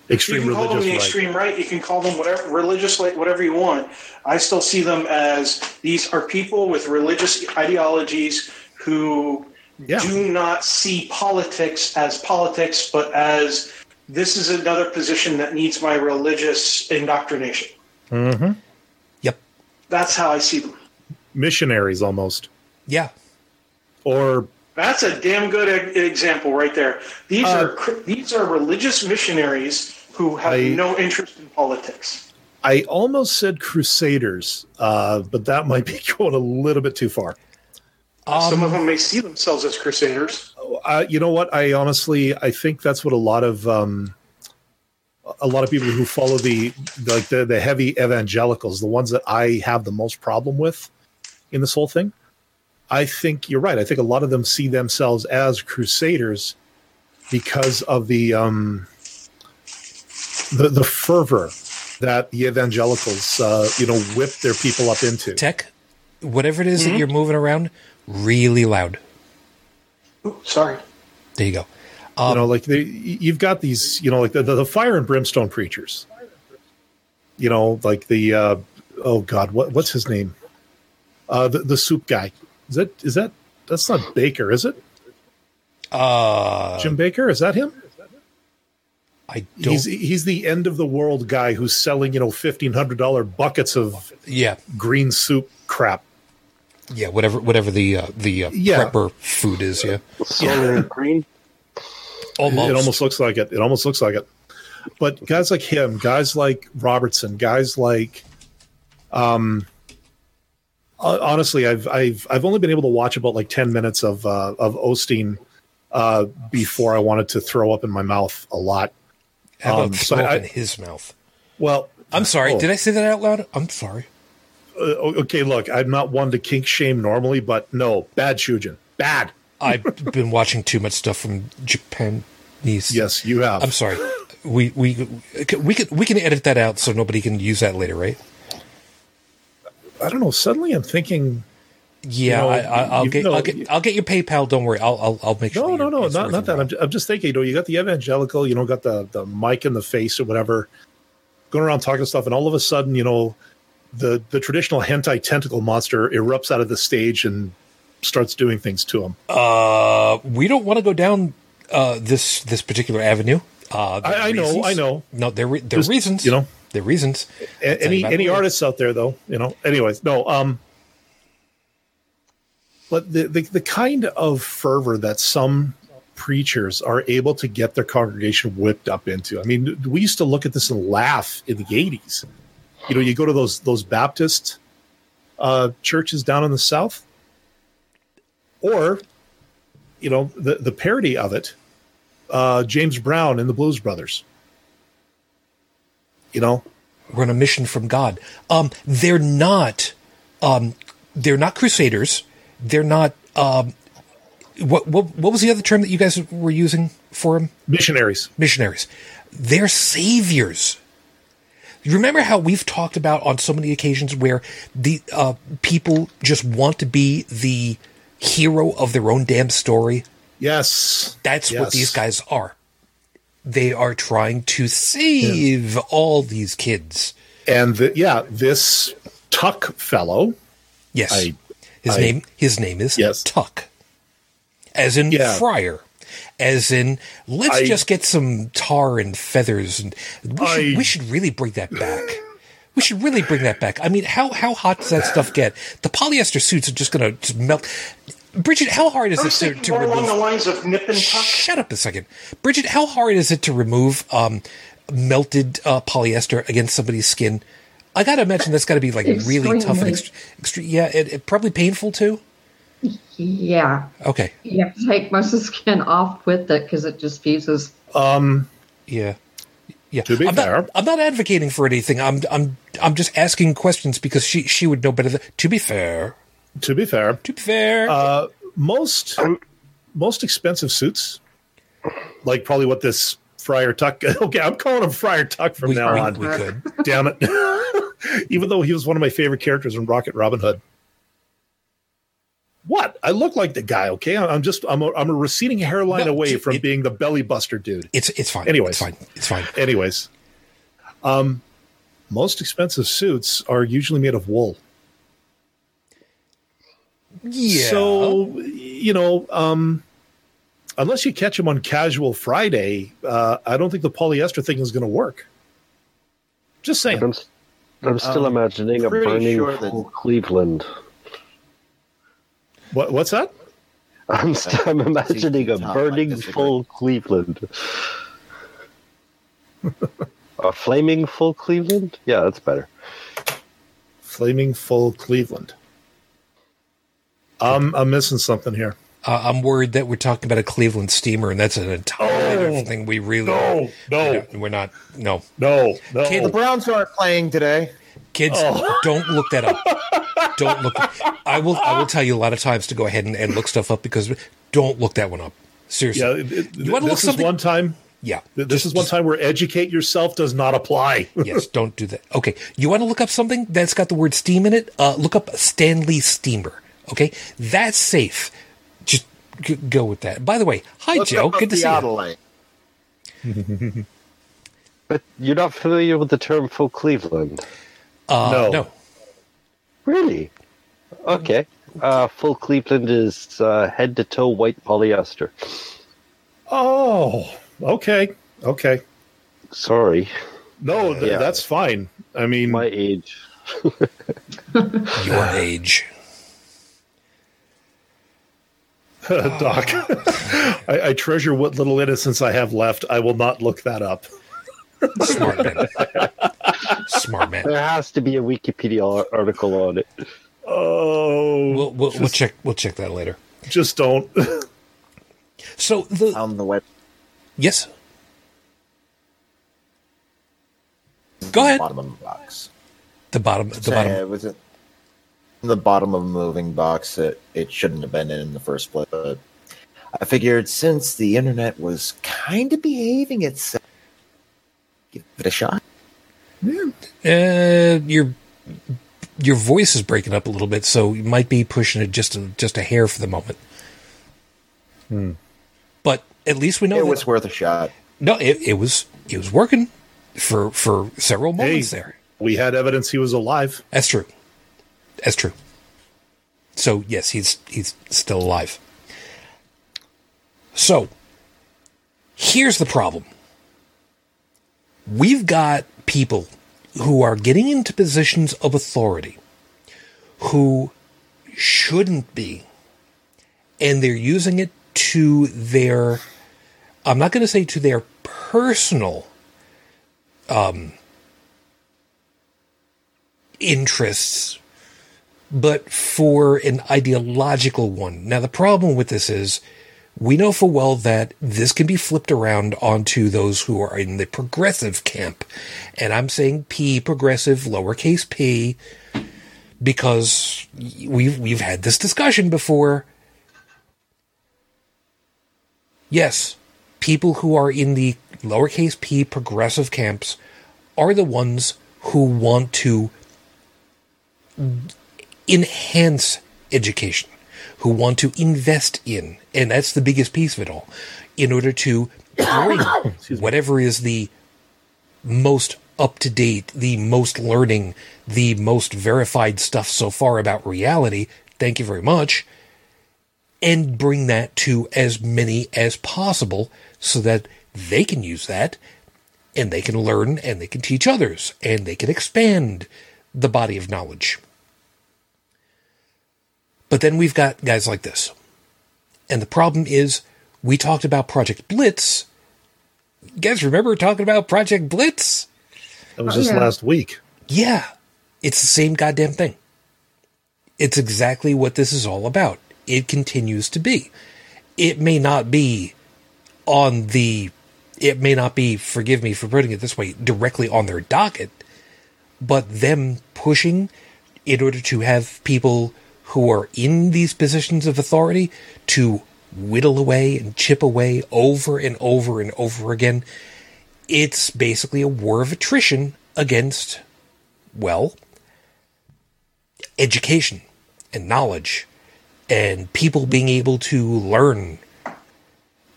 Extreme religious right. You can call them the extreme right. You can call them whatever religious, whatever you want. I still see them as these are people with religious ideologies who yeah. do not see politics as politics, but as this is another position that needs my religious indoctrination. Mm-hmm. Yep. That's how I see them. Missionaries, almost. Yeah. Or. That's a damn good example right there. These uh, are these are religious missionaries who have I, no interest in politics. I almost said crusaders, uh, but that might be going a little bit too far. Um, Some of them may see themselves as crusaders. Uh, you know what? I honestly, I think that's what a lot of um, a lot of people who follow the like the, the heavy evangelicals, the ones that I have the most problem with in this whole thing. I think you're right. I think a lot of them see themselves as crusaders because of the um, the, the fervor that the evangelicals, uh, you know, whip their people up into. Tech, whatever it is mm-hmm. that you're moving around, really loud. Ooh, sorry. There you go. Um, you know, like they, you've got these, you know, like the, the, the fire and brimstone preachers. You know, like the uh, oh God, what what's his name? Uh, the, the soup guy. Is that is that that's not Baker, is it? Uh, Jim Baker, is that him? I don't. He's he's the end of the world guy who's selling you know fifteen hundred dollar buckets of yeah green soup crap. Yeah, whatever whatever the uh, the uh, yeah. prepper food is. Yeah, yeah. green. Almost. It almost looks like it. It almost looks like it. But guys like him, guys like Robertson, guys like um. Honestly, I've I've I've only been able to watch about like ten minutes of uh, of Osteen uh, before I wanted to throw up in my mouth a lot. How about um, so I, in his mouth? Well, I'm sorry. Oh. Did I say that out loud? I'm sorry. Uh, okay, look, I'm not one to kink shame normally, but no, bad Shujin, bad. I've been watching too much stuff from Japan. Yes, you have. I'm sorry. We we we can we can edit that out so nobody can use that later, right? I don't know. Suddenly, I'm thinking. Yeah, you know, I, I, I'll, you, get, no, I'll get. I'll get your PayPal. Don't worry. I'll. I'll, I'll make sure. No, no, no. Not not that. I'm just, I'm just thinking. You know, you got the evangelical. You know, got the the mic in the face or whatever, going around talking stuff, and all of a sudden, you know, the the traditional hentai tentacle monster erupts out of the stage and starts doing things to him. Uh, we don't want to go down uh, this this particular avenue. Uh, I, I know. I know. No, there re- there are reasons. You know. The reasons. A- any any artists out there, though, you know. Anyways, no. Um, but the, the the kind of fervor that some preachers are able to get their congregation whipped up into. I mean, we used to look at this and laugh in the eighties. You know, you go to those those Baptist uh, churches down in the South, or you know, the the parody of it, uh, James Brown and the Blues Brothers. You know, we're on a mission from God. Um, they're not, um, they're not crusaders. They're not. Um, what, what what was the other term that you guys were using for them? Missionaries. Missionaries. They're saviors. You remember how we've talked about on so many occasions where the uh, people just want to be the hero of their own damn story? Yes, that's yes. what these guys are. They are trying to save yeah. all these kids. And the, yeah, this Tuck fellow. Yes. I, his I, name His name is yes. Tuck. As in yeah. Friar. As in, let's I, just get some tar and feathers. And we should, I, we should really bring that back. We should really bring that back. I mean, how, how hot does that stuff get? The polyester suits are just going to melt. Bridget, how hard is I'm it to, to remove? Along the lines of nip and tuck. Shut up a second, Bridget. How hard is it to remove um, melted uh, polyester against somebody's skin? I gotta imagine that's got to be like extremely. really tough and ext- extre- yeah, it, it probably painful too. Yeah. Okay. You have to take most of the skin off with it because it just fuses. Um. Yeah. Yeah. To be I'm fair, not, I'm not advocating for anything. I'm I'm I'm just asking questions because she she would know better than. To be fair. To be fair, to be fair, uh, most most expensive suits, like probably what this Friar Tuck. Okay, I'm calling him Friar Tuck from we, now we, on. We could. Damn it! Even though he was one of my favorite characters in Rocket Robin Hood, What? I look like the guy, okay? I'm just I'm a I'm a receding hairline no, away from it, being the belly buster dude. It's it's fine. Anyways, it's fine. It's fine. Anyways, um, most expensive suits are usually made of wool. Yeah. So you know, um, unless you catch them on Casual Friday, uh, I don't think the polyester thing is going to work. Just saying. I'm, I'm still um, imagining a burning sure that- Cleveland. What, what's that? I'm, st- I'm imagining a burning like full Cleveland. A flaming full Cleveland? Yeah, that's better. Flaming full Cleveland. I'm I'm missing something here. Uh, I'm worried that we're talking about a Cleveland steamer, and that's an entirely oh, different thing. We really no no we're not no no no. Kids, the Browns aren't playing today. Kids, oh. don't look that up. Don't look. I will. I will tell you a lot of times to go ahead and, and look stuff up because don't look that one up. Seriously, yeah, it, it, you want to look something. This is one time. Yeah, this just, is one just, time where educate yourself does not apply. Yes, don't do that. Okay, you want to look up something that's got the word steam in it? Uh, look up Stanley Steamer. Okay, that's safe. Just g- go with that. By the way, hi Let's Joe. Good to see you. But you're not familiar with the term "full Cleveland." Uh, no. no. Really? Okay. Uh, full Cleveland is uh, head-to-toe white polyester. Oh, okay. Okay. Sorry. No, th- yeah. that's fine. I mean... My age. Your age. Doc, I-, I treasure what little innocence I have left. I will not look that up. Smart man. Smart man. There has to be a Wikipedia article on it. Oh, we'll, we'll, just, we'll check. We'll check that later. Just don't. So the on the web. Yes. Go ahead. The bottom of the box. The bottom. The Say, bottom. Was it the bottom of a moving box? It it shouldn't have been in, in the first place. But I figured since the internet was kind of behaving itself, give it a shot. Yeah. Uh, your your voice is breaking up a little bit, so you might be pushing it just a, just a hair for the moment. Hmm. But at least we know it that, was worth a shot. No, it, it was it was working for for several moments hey, there. We had evidence he was alive. That's true. That's true. So yes, he's he's still alive. So here's the problem. We've got people who are getting into positions of authority who shouldn't be, and they're using it to their, I'm not going to say to their personal um, interests, but for an ideological one. Now, the problem with this is we know full well that this can be flipped around onto those who are in the progressive camp. And I'm saying P, progressive, lowercase p, because we've, we've had this discussion before. Yes, people who are in the lowercase p progressive camps are the ones who want to enhance education, who want to invest in, and that's the biggest piece of it all, in order to bring whatever is the most up-to-date, the most learning, the most verified stuff so far about reality, thank you very much, and bring that to as many as possible so that they can use that, and they can learn, and they can teach others, and they can expand the body of knowledge. But then we've got guys like this. And the problem is, we talked about Project Blitz. You guys remember talking about Project Blitz? That was oh, just yeah. last week. Yeah. It's the same goddamn thing. It's exactly what this is all about. It continues to be. It may not be on the... It may not be, forgive me for putting it this way, directly on their docket, but them pushing in order to have people who are in these positions of authority to whittle away and chip away over and over and over again. It's basically a war of attrition against, well, education and knowledge and people being able to learn.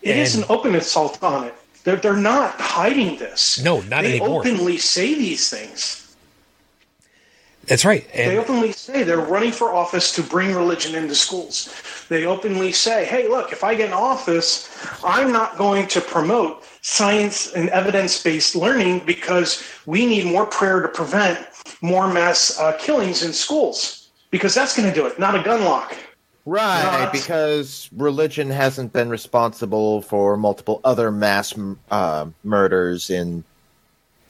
It and, is an open assault on it. They're, they're not hiding this. No, not they anymore. They openly say these things. That's right. And they openly say they're running for office to bring religion into schools. They openly say, hey, look, if I get in office, I'm not going to promote science and evidence-based learning because we need more prayer to prevent more mass uh, killings in schools, because that's going to do it, not a gun lock. Right, not- because religion hasn't been responsible for multiple other mass uh, murders in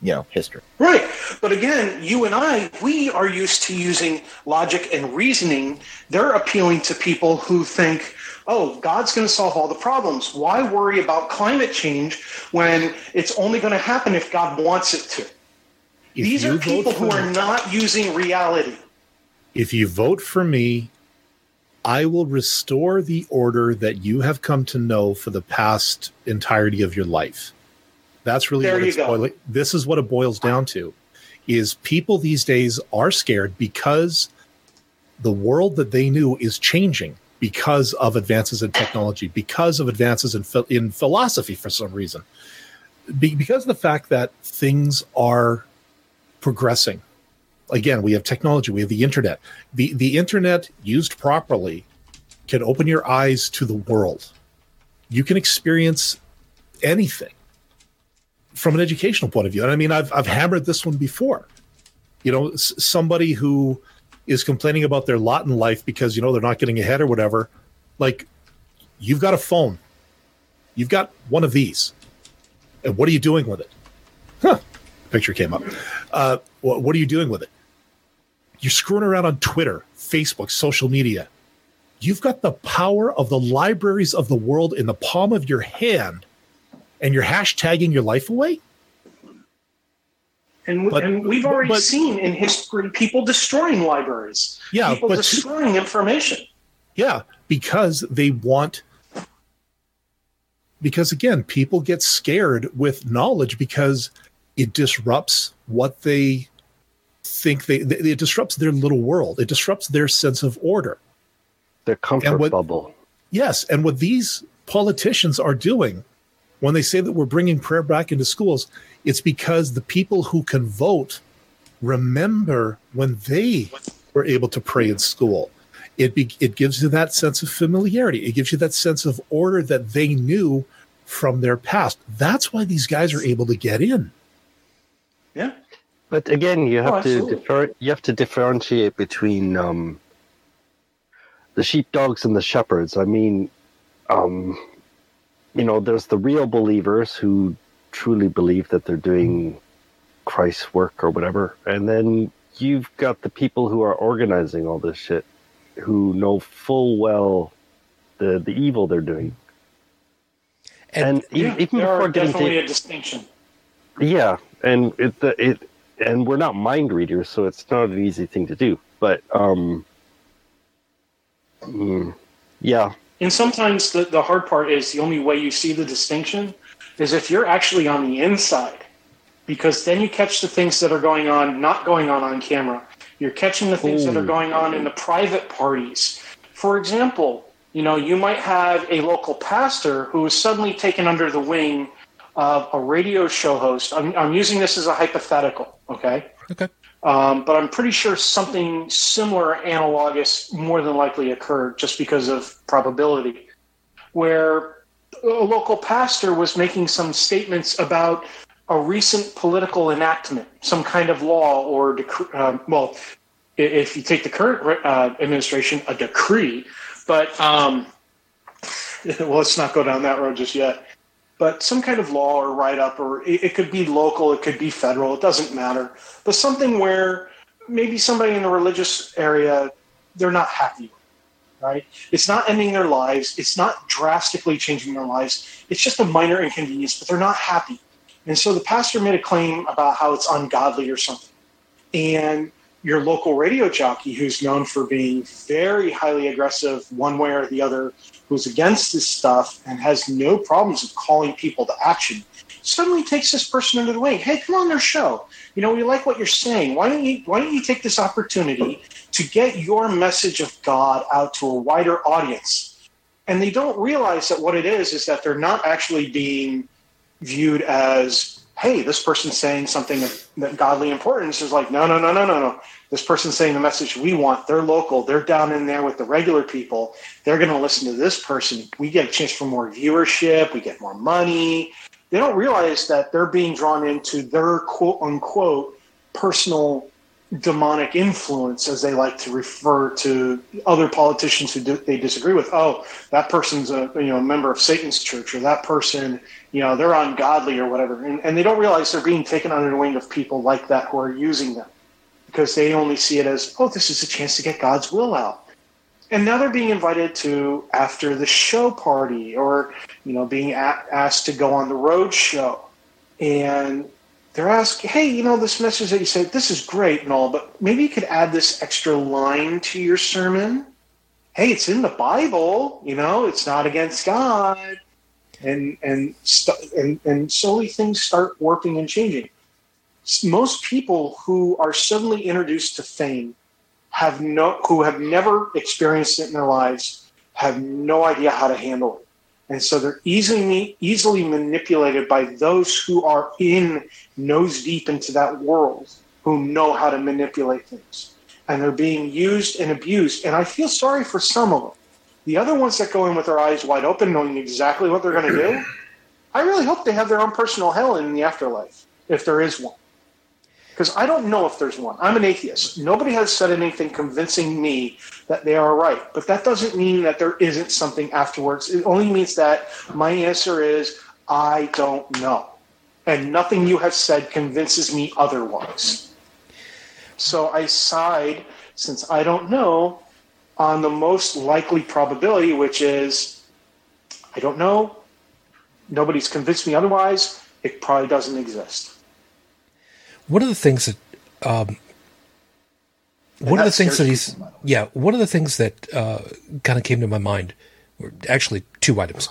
you know, history. Right. But again, you and I, we are used to using logic and reasoning. They're appealing to people who think, oh, God's going to solve all the problems. Why worry about climate change when it's only going to happen if God wants it to? If These are people who are me, not using reality. If you vote for me, I will restore the order that you have come to know for the past entirety of your life. That's really there what it's boiling. This is what it boils down to, is people these days are scared because the world that they knew is changing because of advances in technology, because of advances in in philosophy for some reason, Be- because of the fact that things are progressing. Again, we have technology, we have the internet. The the internet used properly can open your eyes to the world. You can experience anything from an educational point of view. And I mean, I've I've hammered this one before. You know, s- somebody who is complaining about their lot in life because, you know, they're not getting ahead or whatever, like, you've got a phone. You've got one of these. And what are you doing with it? Huh. Picture came up. Uh, wh- what are you doing with it? You're screwing around on Twitter, Facebook, social media. You've got the power of the libraries of the world in the palm of your hand, and you're hashtagging your life away? And, but, and we've already but, seen in history people destroying libraries. Yeah, people but, destroying information. Yeah, because they want... Because, again, people get scared with knowledge because it disrupts what they think they... they it disrupts their little world. It disrupts their sense of order. Their comfort what, bubble. Yes, and what these politicians are doing... When they say that we're bringing prayer back into schools, it's because the people who can vote remember when they were able to pray in school. It be, it gives you that sense of familiarity. It gives you that sense of order that they knew from their past. That's why these guys are able to get in. Yeah, but again, you have oh, to differ, you have to differentiate between um, the sheepdogs and the shepherds. I mean. Um, You know, there's the real believers who truly believe that they're doing Christ's work or whatever. And then you've got the people who are organizing all this shit, who know full well the, the evil they're doing. And, and yeah, even, even there before are getting definitely to, a distinction. Yeah. And it, the, it and we're not mind readers, so it's not an easy thing to do. But, um, yeah. And sometimes the, the hard part is the only way you see the distinction is if you're actually on the inside, because then you catch the things that are going on, not going on on camera. You're catching the things Ooh. that are going on in the private parties. For example, you know, you might have a local pastor who is suddenly taken under the wing of a radio show host. I'm, I'm using this as a hypothetical, okay? Okay. Um, but I'm pretty sure something similar, analogous, more than likely occurred just because of probability, where a local pastor was making some statements about a recent political enactment, some kind of law or, dec- uh, well, if you take the current uh, administration, a decree, but, um, well, let's not go down that road just yet. But some kind of law or write-up, or it could be local, it could be federal, it doesn't matter. But something where maybe somebody in the religious area, they're not happy, right? It's not ending their lives. It's not drastically changing their lives. It's just a minor inconvenience, but they're not happy. And so the pastor made a claim about how it's ungodly or something. And your local radio jockey who's known for being very highly aggressive one way or the other, who's against this stuff and has no problems with calling people to action, suddenly takes this person under the wing. Hey, come on their show. You know, we like what you're saying. Why don't you why don't you take this opportunity to get your message of God out to a wider audience? And they don't realize that what it is is that they're not actually being viewed as, hey, this person's saying something of godly importance. Is like, no, no, no, no, no, no. This person's saying the message we want. They're local. They're down in there with the regular people. They're going to listen to this person. We get a chance for more viewership. We get more money. They don't realize that they're being drawn into their quote-unquote personal demonic influence, as they like to refer to other politicians who do, they disagree with. Oh, that person's a you know a member of Satan's church, or that person, you know, they're ungodly or whatever. And, and they don't realize they're being taken under the wing of people like that who are using them, because they only see it as, oh, this is a chance to get God's will out. And now they're being invited to after the show party, or, you know, being at, asked to go on the road show. And they're asking, hey, you know, this message that you said, this is great and all, but maybe you could add this extra line to your sermon. Hey, it's in the Bible, you know, it's not against God. And, and, st- and, and slowly things start warping and changing. Most people who are suddenly introduced to fame have no, who have never experienced it in their lives, have no idea how to handle it. And so they're easily easily manipulated by those who are in nose deep into that world, who know how to manipulate things. And they're being used and abused. And I feel sorry for some of them. The other ones that go in with their eyes wide open, knowing exactly what they're going to do, I really hope they have their own personal hell in the afterlife, if there is one. Because I don't know if there's one. I'm an atheist. Nobody has said anything convincing me that they are right. But that doesn't mean that there isn't something afterwards. It only means that my answer is, I don't know. And nothing you have said convinces me otherwise. So I side, since I don't know, on the most likely probability, which is, I don't know. Nobody's convinced me otherwise. It probably doesn't exist. One of the things that, um, one of the things that he's, yeah, one of the things that uh, kind of came to my mind were actually two items.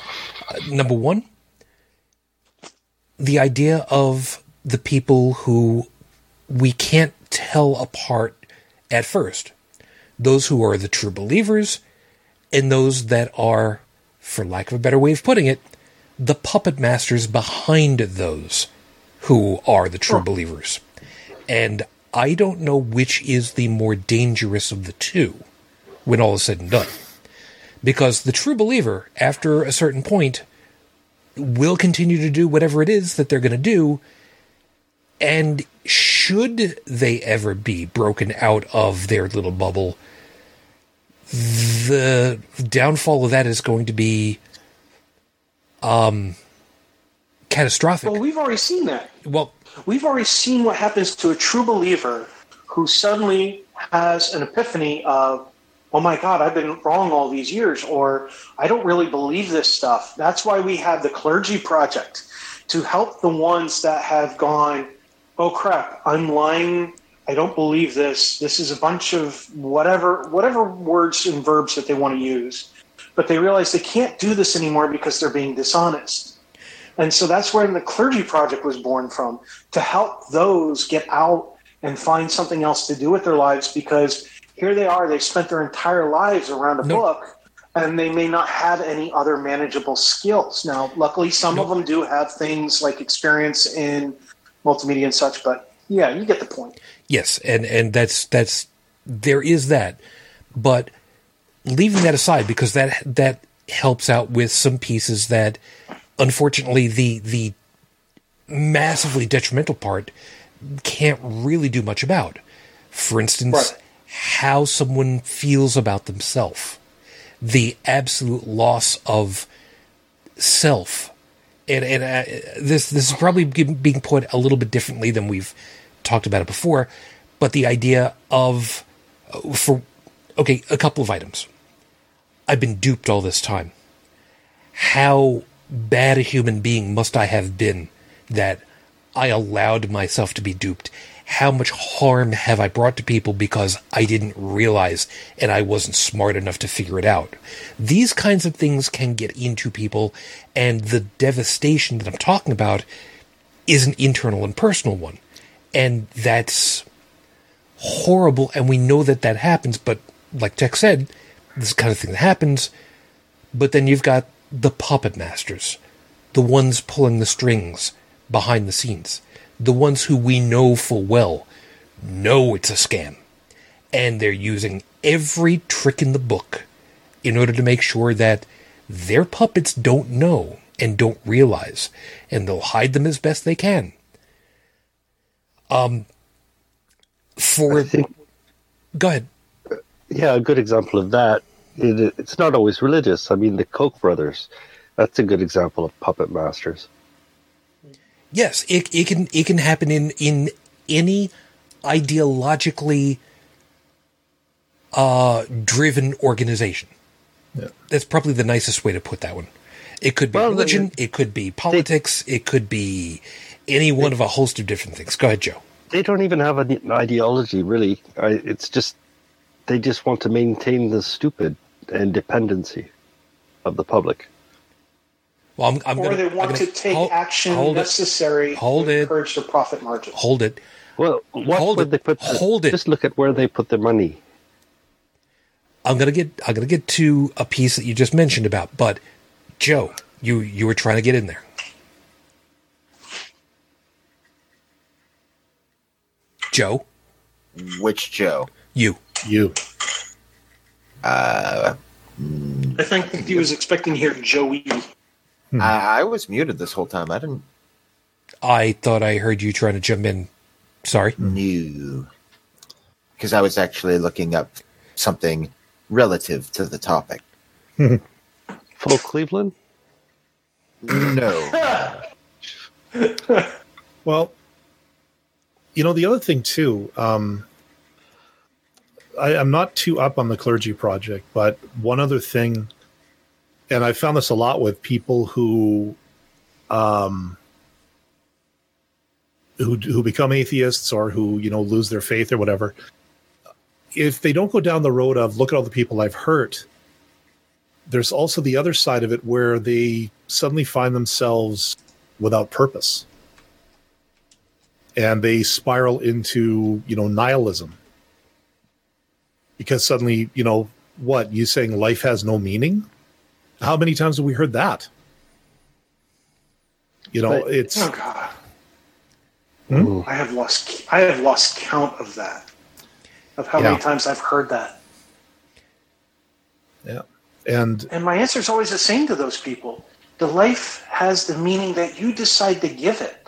Uh, number one, the idea of the people who we can't tell apart at first, those who are the true believers and those that are, for lack of a better way of putting it, the puppet masters behind those who are the true believers. And I don't know which is the more dangerous of the two when all is said and done. Because the true believer, after a certain point, will continue to do whatever it is that they're going to do. And should they ever be broken out of their little bubble, the downfall of that is going to be um, catastrophic. Well, we've already seen that. Well, we've already seen what happens to a true believer who suddenly has an epiphany of, oh my God, I've been wrong all these years, or I don't really believe this stuff. That's why we have the Clergy Project, to help the ones that have gone, oh crap, I'm lying. I don't believe this. This is a bunch of whatever, whatever words and verbs that they want to use, but they realize they can't do this anymore because they're being dishonest. And so that's where the Clergy Project was born from, to help those get out and find something else to do with their lives, because here they are, they spent their entire lives around a nope. book, and they may not have any other manageable skills. Now, luckily, some nope. of them do have things like experience in multimedia and such, but yeah, you get the point. Yes, and, and that's that's there is that. But leaving that aside, because that that helps out with some pieces that – unfortunately, the the massively detrimental part can't really do much about. For instance, right. how someone feels about themselves, the absolute loss of self, and and uh, this this is probably being put a little bit differently than we've talked about it before, but the idea of for okay, a couple of items. I've been duped all this time. How bad a human being must I have been that I allowed myself to be duped, how much harm have I brought to people because I didn't realize and I wasn't smart enough to figure it out? These kinds of things can get into people, and the devastation that I'm talking about is an internal and personal one. And that's horrible, and we know that that happens, but like Tech said, this is the kind of thing that happens. But then you've got the puppet masters, the ones pulling the strings behind the scenes, the ones who we know full well know it's a scam, and they're using every trick in the book in order to make sure that their puppets don't know and don't realize, and they'll hide them as best they can. Um, for I think, go ahead. Yeah, a good example of that. It, it's not always religious. I mean, the Koch brothers. That's a good example of puppet masters. Yes, it it can it can happen in, in any ideologically uh, driven organization. Yeah. That's probably the nicest way to put that one. It could be well, religion, it could be politics, they, it could be any one they, of a host of different things. Go ahead, Joe. They don't even have an ideology, really. I, it's just they just want to maintain the stupid and dependency of the public. Well, I'm, I'm or gonna, they want I'm gonna, to take hold, action hold necessary hold to encourage the profit margin. Hold it. Well, what hold would it. They put? The, hold it. Just look at where they put their money. I'm gonna get. I'm gonna get to a piece that you just mentioned about. But Joe, you you were trying to get in there. Joe. Which Joe? You. You. Uh. I think he was expecting to hear Joey. I, I was muted this whole time. I didn't. I thought I heard you trying to jump in. Sorry. No. Because I was actually looking up something relative to the topic. Full Cleveland? No. Well, you know, the other thing, too, um, I, I'm not too up on the Clergy Project, but one other thing. And I found this a lot with people who, um, who who become atheists or who, you know, lose their faith or whatever. If they don't go down the road of look at all the people I've hurt, there's also the other side of it where they suddenly find themselves without purpose, and they spiral into, you know, nihilism, because suddenly, you know, what you saying life has no meaning. How many times have we heard that? You know, but, it's. Oh God! Hmm? I have lost. I have lost count of that. Of how yeah. many times I've heard that. Yeah, and and my answer is always the same to those people: the life has the meaning that you decide to give it.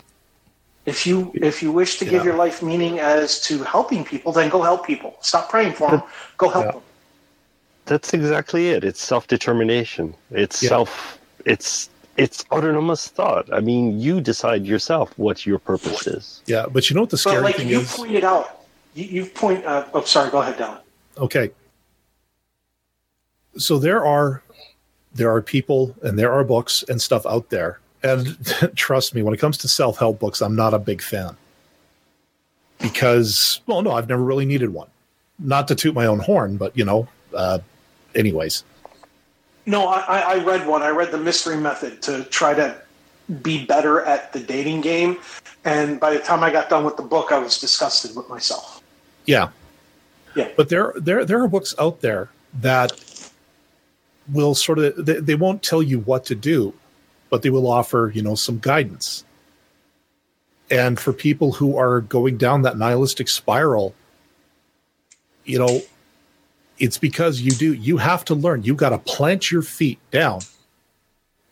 If you if you wish to yeah. give your life meaning as to helping people, then go help people. Stop praying for them. Go help yeah. them. That's exactly it. It's self-determination. It's yeah. self. It's it's autonomous thought. I mean, you decide yourself what your purpose is. Yeah, but you know what the scary but like thing you is? You pointed out. You, you point. Uh, oh, sorry. Go ahead, Don. Okay. So there are there are people and there are books and stuff out there. And trust me, when it comes to self-help books, I'm not a big fan because, well, no, I've never really needed one. Not to toot my own horn, but you know. Uh, anyways. No, I, I read one. I read The Mystery Method to try to be better at the dating game. And by the time I got done with the book, I was disgusted with myself. Yeah. Yeah. But there, there, there are books out there that will sort of, they, they won't tell you what to do, but they will offer, you know, some guidance. And for people who are going down that nihilistic spiral, you know, it's because you do, you have to learn. You got to plant your feet down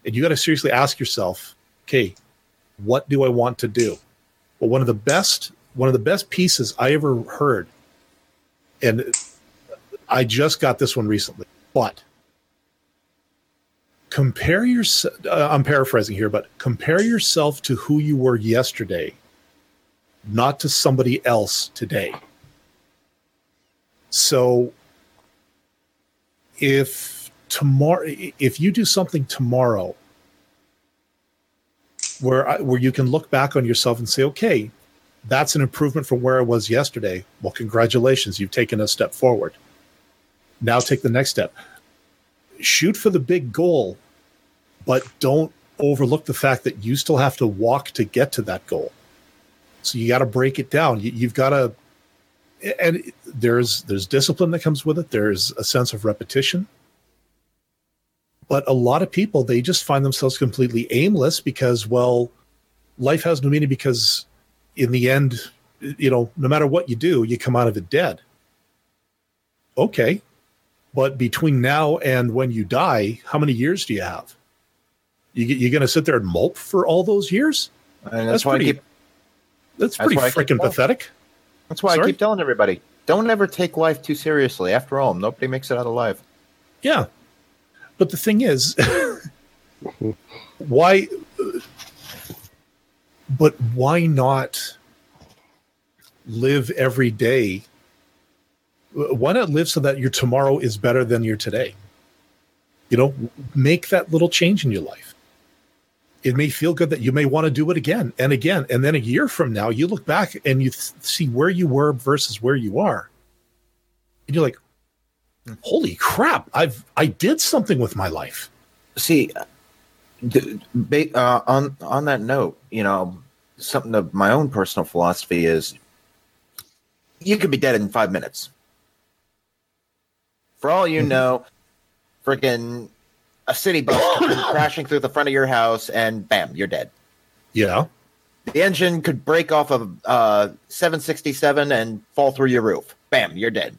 and you got to seriously ask yourself, okay, what do I want to do? Well, one of the best, one of the best pieces I ever heard, and I just got this one recently, but compare yourself, uh, I'm paraphrasing here, but compare yourself to who you were yesterday, not to somebody else today. So, If tomorrow, if you do something tomorrow where I, where you can look back on yourself and say, okay, that's an improvement from where I was yesterday. Well, congratulations. You've taken a step forward. Now take the next step. Shoot for the big goal, but don't overlook the fact that you still have to walk to get to that goal. So you got to break it down. You, you've got to, and there's there's discipline that comes with it. There's a sense of repetition. But a lot of people, they just find themselves completely aimless because, well, life has no meaning because in the end, you know, no matter what you do, you come out of it dead. Okay. But between now and when you die, how many years do you have? You, you're going to sit there and mope for all those years? And that's that's pretty, keep, that's pretty that's freaking pathetic. That's why Sorry? I keep telling everybody, don't ever take life too seriously. After all, nobody makes it out alive. Yeah. But the thing is, why, but why not live every day? Why not live so that your tomorrow is better than your today? You know, make that little change in your life. It may feel good that you may want to do it again and again. And then a year from now, you look back and you th- see where you were versus where you are. And you're like, holy crap, I've I did something with my life. See, uh, on on that note, you know, something of my own personal philosophy is you could be dead in five minutes. For all you mm-hmm. know, freaking a city bus crashing through the front of your house and bam, you're dead. Yeah. The engine could break off of a uh, seven sixty-seven and fall through your roof. Bam, you're dead.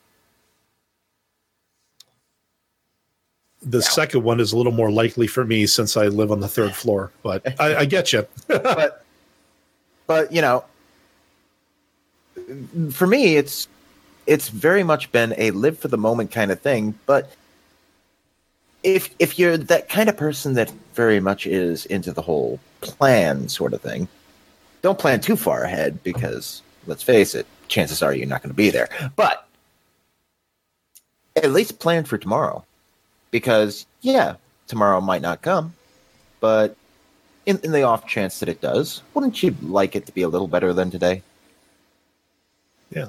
The yeah. second one is a little more likely for me since I live on the third floor, but I, I get you. but, but, you know, for me, it's it's very much been a live for the moment kind of thing. But if if you're that kind of person that very much is into the whole plan sort of thing, don't plan too far ahead because, let's face it, chances are you're not going to be there. But at least plan for tomorrow. Because, yeah, tomorrow might not come, but in, in the off chance that it does, wouldn't you like it to be a little better than today? Yeah.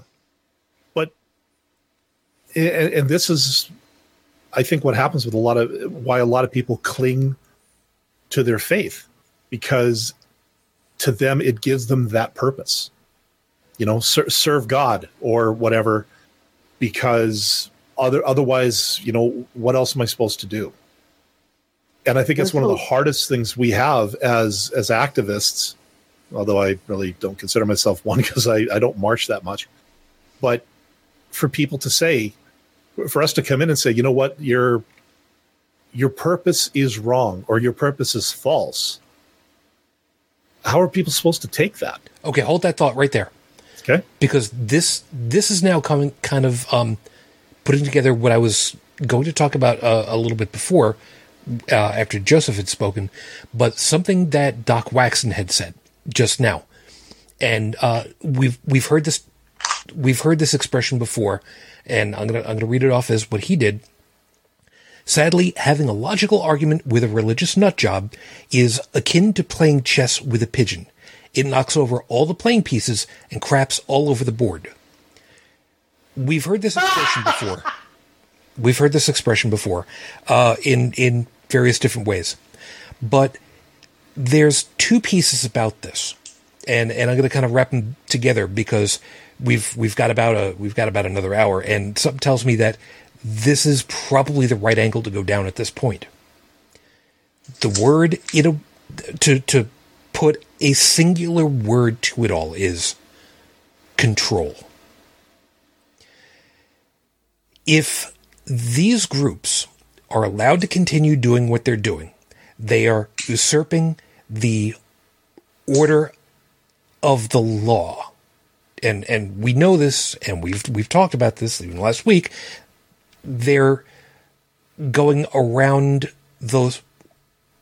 But, and, and this is, I think, what happens with a lot of, why a lot of people cling to their faith, because to them, it gives them that purpose. You know, ser- serve God or whatever, because... Other, otherwise, you know, what else am I supposed to do? And I think that's one of the hardest things we have as as activists, although I really don't consider myself one because I, I don't march that much. But for people to say, for us to come in and say, you know what, your your purpose is wrong or your purpose is false. How are people supposed to take that? Okay, hold that thought right there. Okay. Because this this is now coming kind of... Um, putting together what I was going to talk about uh, a little bit before, uh, after Joseph had spoken, but something that Doc Waxon had said just now, and uh, we've we've heard this we've heard this expression before, and I'm gonna I'm gonna read it off as what he did. Sadly, having a logical argument with a religious nut job is akin to playing chess with a pigeon. It knocks over all the playing pieces and craps all over the board. We've heard this expression before. We've heard this expression before uh, in, in various different ways. But there's two pieces about this. And and I'm going to kind of wrap them together because we've we've got about a we've got about another hour, and something tells me that this is probably the right angle to go down at this point. The word it to to put a singular word to it all is control. If these groups are allowed to continue doing what they're doing, they are usurping the order of the law. And and we know this, and we've we've talked about this even last week. They're going around those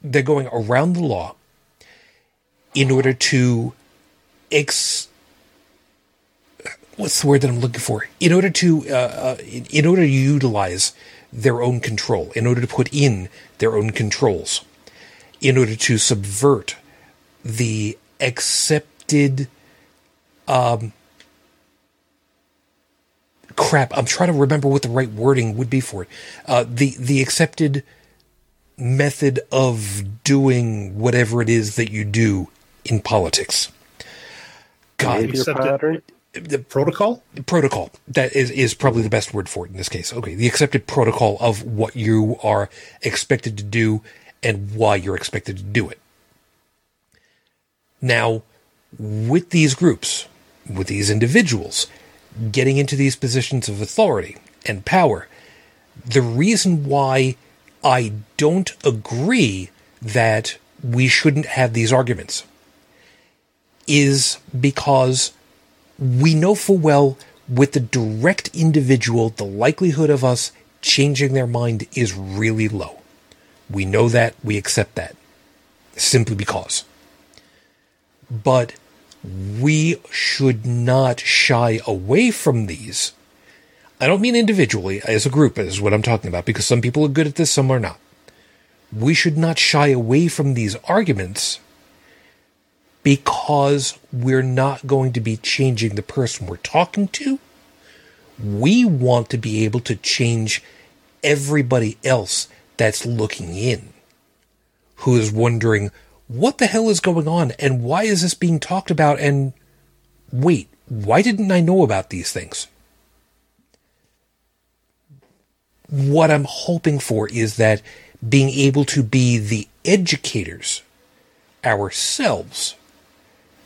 they're going around the law in order to ex What's the word that I'm looking for? In order to, uh, uh, in, in order to utilize their own control, in order to put in their own controls, in order to subvert the accepted Um, crap, I'm trying to remember what the right wording would be for it. Uh, the the accepted method of doing whatever it is that you do in politics. God, accepted the protocol? Protocol. That is, is probably the best word for it in this case. Okay, the accepted protocol of what you are expected to do and why you're expected to do it. Now, with these groups, with these individuals, getting into these positions of authority and power, the reason why I don't agree that we shouldn't have these arguments is because we know full well with the direct individual, the likelihood of us changing their mind is really low. We know that, we accept that, simply because. But we should not shy away from these. I don't mean individually, as a group is what I'm talking about, because some people are good at this, some are not. We should not shy away from these arguments because we're not going to be changing the person we're talking to. We want to be able to change everybody else that's looking in, who is wondering, what the hell is going on and why is this being talked about? And wait, why didn't I know about these things? What I'm hoping for is that being able to be the educators ourselves,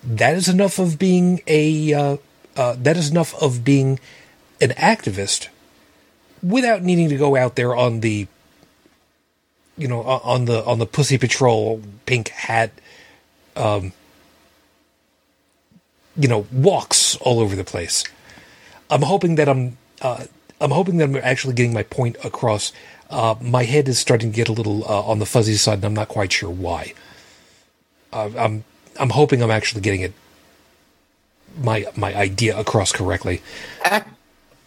that is enough of being a, uh, uh, that is enough of being an activist without needing to go out there on the, you know, on the on the Pussy Patrol pink hat, um, you know, walks all over the place. I'm hoping that I'm, uh, I'm hoping that I'm actually getting my point across. Uh, my head is starting to get a little uh, on the fuzzy side, and I'm not quite sure why. Uh, I'm, I'm hoping I'm actually getting it, my my idea across correctly. Act-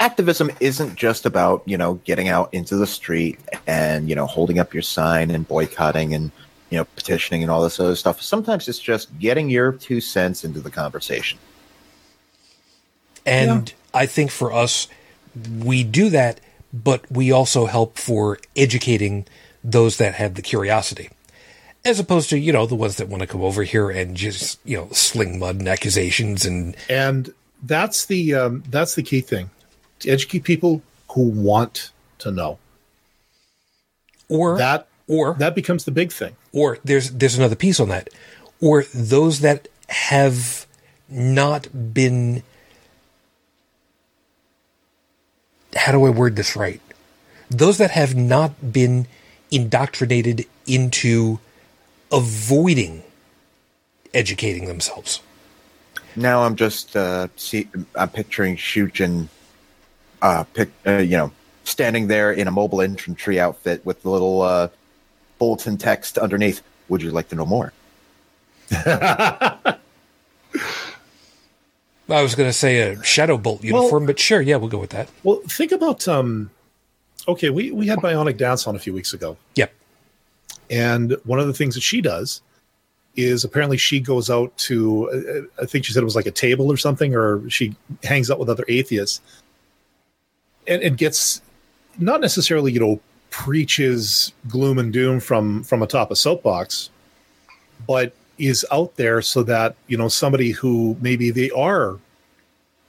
Activism isn't just about, you know, getting out into the street and, you know, holding up your sign and boycotting and, you know, petitioning and all this other stuff. Sometimes it's just getting your two cents into the conversation. And yeah. I think for us, we do that, but we also help for educating those that have the curiosity. As opposed to, you know, the ones that want to come over here and just, you know, sling mud and accusations. And and that's the um, that's the key thing. Educate people who want to know, or that, or that becomes the big thing. Or there's there's another piece on that, or those that have not been. How do I word this right? Those that have not been indoctrinated into avoiding educating themselves. Now I'm just uh, see, I'm picturing Shujin. Uh, pick, uh, you know, standing there in a mobile infantry outfit with the little uh, bulletin text underneath. Would you like to know more? I was going to say a shadow bolt uniform, well, but sure, yeah, we'll go with that. Well, think about um, okay, we we had Bionic Dance on a few weeks ago. Yep. And one of the things that she does is apparently she goes out to, I think she said it was like a table or something, or she hangs out with other atheists. And it gets not necessarily, you know, preaches gloom and doom from, from atop a soapbox, but is out there so that, you know, somebody who maybe they are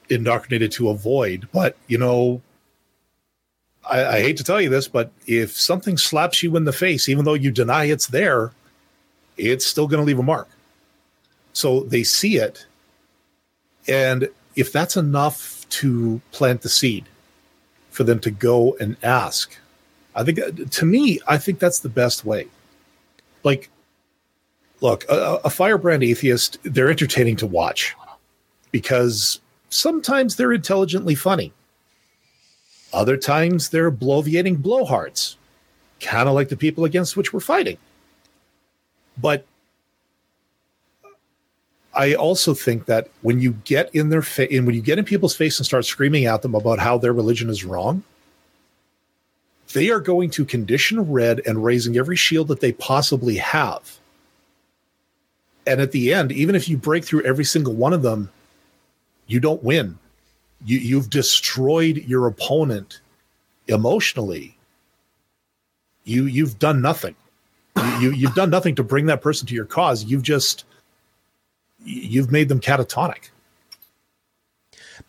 indoctrinated to avoid. But, you know, I, I hate to tell you this, but if something slaps you in the face, even though you deny it's there, it's still going to leave a mark. So they see it. And if that's enough to plant the seed for them to go and ask. I think, to me, I think that's the best way. Like, look, a, a firebrand atheist, they're entertaining to watch because sometimes they're intelligently funny. Other times they're bloviating blowhards, kind of like the people against which we're fighting. But I also think that when you get in their face and when you get in people's face and start screaming at them about how their religion is wrong, they are going to condition red and raising every shield that they possibly have. And at the end, even if you break through every single one of them, you don't win. You, you've destroyed your opponent emotionally. You, you've done nothing. You, you, you've done nothing to bring that person to your cause. You've just, you've made them catatonic.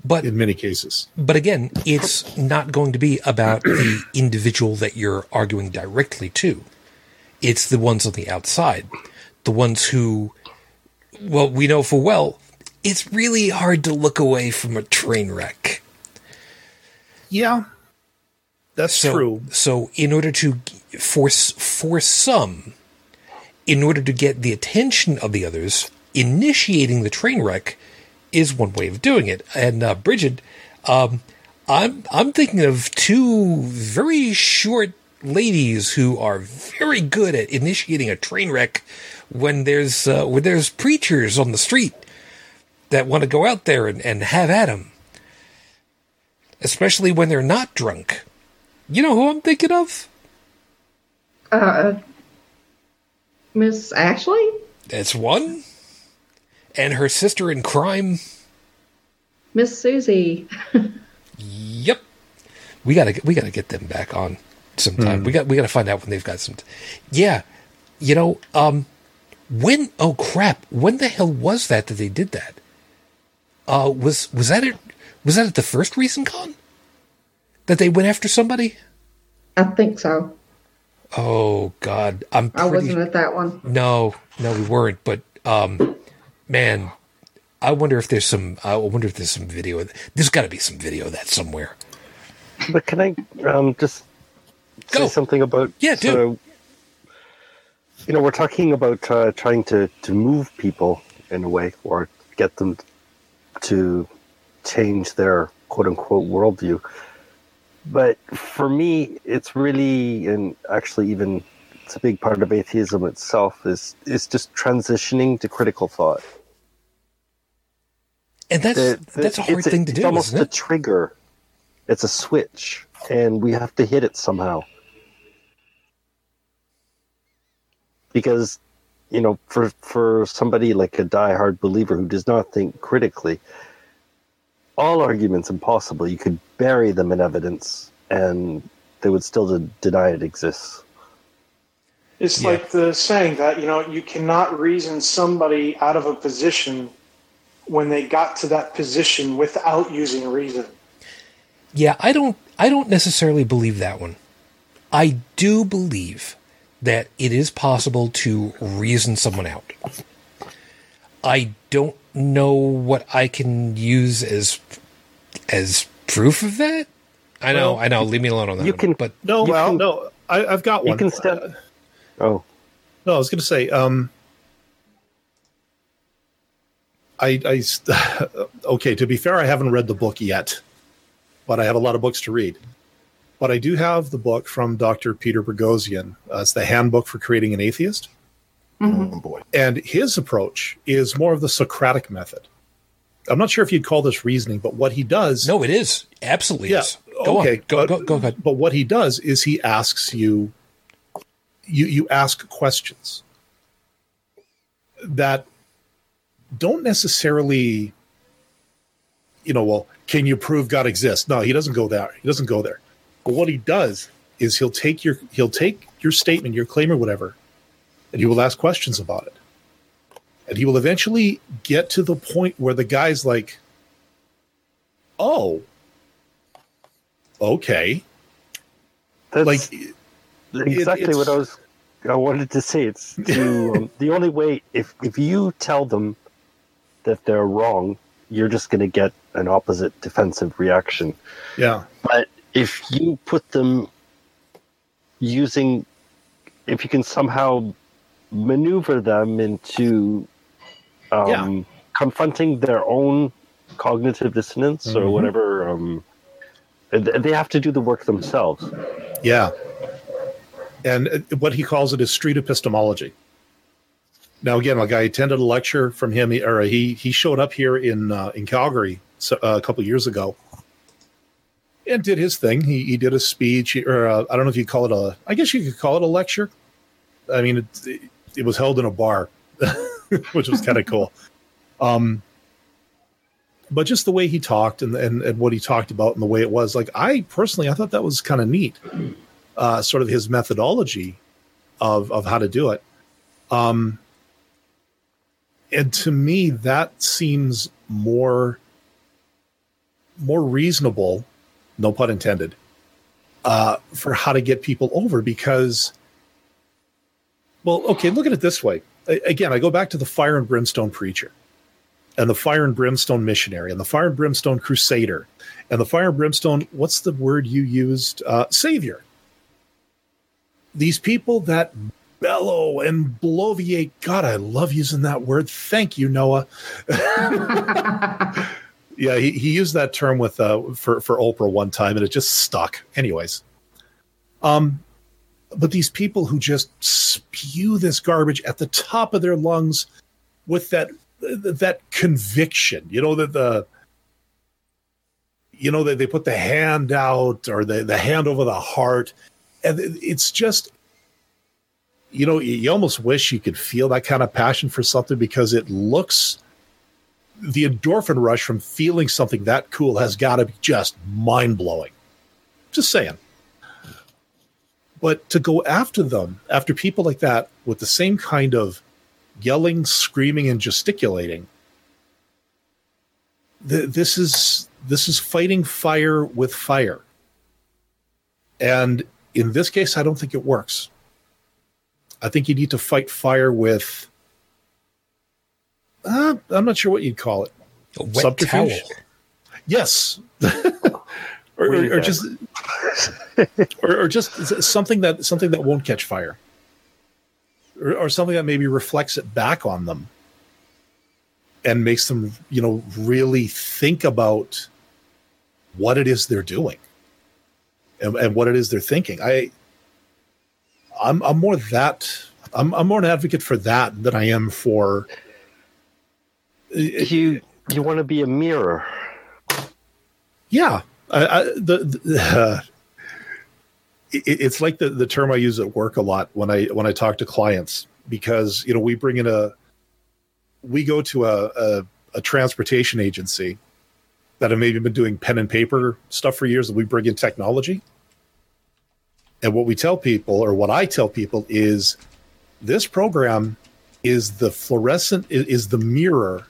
But in many cases, but again, it's not going to be about the individual that you're arguing directly to. It's the ones on the outside, the ones who, well, we know full well, it's really hard to look away from a train wreck. Yeah, that's so, true. So in order to force, for some, in order to get the attention of the others, initiating the train wreck is one way of doing it. And uh, Bridget, um, I'm I'm thinking of two very short ladies who are very good at initiating a train wreck when there's uh, when there's preachers on the street that want to go out there and, and have at them, especially when they're not drunk. You know who I'm thinking of? Uh, Miss Ashley? That's one. And her sister in crime, Miss Susie. Yep, we gotta we gotta get them back on sometime. Mm. We got we gotta find out when they've got some. T- yeah, you know, um, when oh crap, when the hell was that that they did that? Uh, was was that it? Was that at the first ReasonCon that they went after somebody? I think so. Oh God, I'm. Pretty, I wasn't at that one. No, no, we weren't. But um. Man, I wonder if there's some. I wonder if there's some video. There's got to be some video of that somewhere. But can I um, just say Go. something about? Yeah, do. Sort of, you know, we're talking about uh, trying to, to move people in a way, or get them to change their quote unquote worldview. But for me, it's really, and actually, even. It's a big part of atheism itself is is just transitioning to critical thought, and that's the, the, that's a hard thing a, to do. It's almost isn't it? a trigger; it's a switch, and we have to hit it somehow. Because, you know, for for somebody like a diehard believer who does not think critically, all argument's impossible. You could bury them in evidence, and they would still de- deny it exists. It's yeah. like the saying that, you know, you cannot reason somebody out of a position when they got to that position without using reason. Yeah, I don't I don't necessarily believe that one. I do believe that it is possible to reason someone out. I don't know what I can use as as proof of that. I know, well, I know, leave me alone on that you one. Can, but no, well, can, no, I, I've got one. You can step... Oh, no, I was going to say, um, I, I, okay, to be fair, I haven't read the book yet, but I have a lot of books to read, but I do have the book from Doctor Peter Boghossian. Uh, it's the Handbook for Creating an Atheist. Mm-hmm. Oh boy. And his approach is more of the Socratic method. I'm not sure if you'd call this reasoning, but what he does. No, it is. Absolutely. Yeah, is. Go okay, on. Go, but, go, go ahead. But what he does is he asks you, You you ask questions that don't necessarily, you know, well, can you prove God exists? No, he doesn't go there. He doesn't go there. But what he does is he'll take your he'll take your statement, your claim or whatever, and he will ask questions about it. And he will eventually get to the point where the guy's like, oh, okay. That's- like Exactly it, what I was. I wanted to say. It's to, um, the only way. If if you tell them that they're wrong, you're just going to get an opposite defensive reaction. Yeah. But if you put them using, if you can somehow maneuver them into um, yeah. confronting their own cognitive dissonance mm-hmm. or whatever, um, they have to do the work themselves. Yeah. And what he calls it is street epistemology. Now, again, like I attended a lecture from him, or he he showed up here in uh, in Calgary a couple of years ago and did his thing. He he did a speech, or a, I don't know if you call it a, I guess you could call it a lecture. I mean, it, it was held in a bar, which was kind of cool. Um, But just the way he talked and, and and what he talked about and the way it was, like, I personally, I thought that was kind of neat, uh, sort of his methodology of of how to do it. Um, and to me, that seems more more reasonable, no pun intended, uh, for how to get people over. Because, well, okay, look at it this way. I, again, I go back to the fire and brimstone preacher, and the fire and brimstone missionary, and the fire and brimstone crusader, and the fire and brimstone, what's the word you used? Uh, savior. These people that bellow and bloviate. God, I love using that word. Thank you, Noah. Yeah, he, he used that term with uh, for, for Oprah one time, and it just stuck. Anyways. Um, but these people who just spew this garbage at the top of their lungs with that that conviction, you know, that the, you know, that they put the hand out, or the, the hand over the heart. And it's just, you know, you almost wish you could feel that kind of passion for something, because it looks, the endorphin rush from feeling something that cool has got to be just mind blowing. Just saying. But to go after them, after people like that with the same kind of yelling, screaming, and gesticulating. Th- this is this is fighting fire with fire. And in this case, I don't think it works. I think you need to fight fire with, uh, I'm not sure what you'd call it. A wet subterfuge? Towel. Yes. or, or, or just or, or just something that something that won't catch fire. Or, or something that maybe reflects it back on them and makes them, you know, really think about what it is they're doing and, and what it is they're thinking. I, I'm, I'm more that I'm, I'm more an advocate for that than I am for. It, you you want to be a mirror? Yeah, I, I, the. the uh, It's like the, the term I use at work a lot when I when I talk to clients, because, you know, we bring in a we go to a, a, a transportation agency that have maybe been doing pen and paper stuff for years, and we bring in technology. And what we tell people, or what I tell people, is this program is the fluorescent is the mirror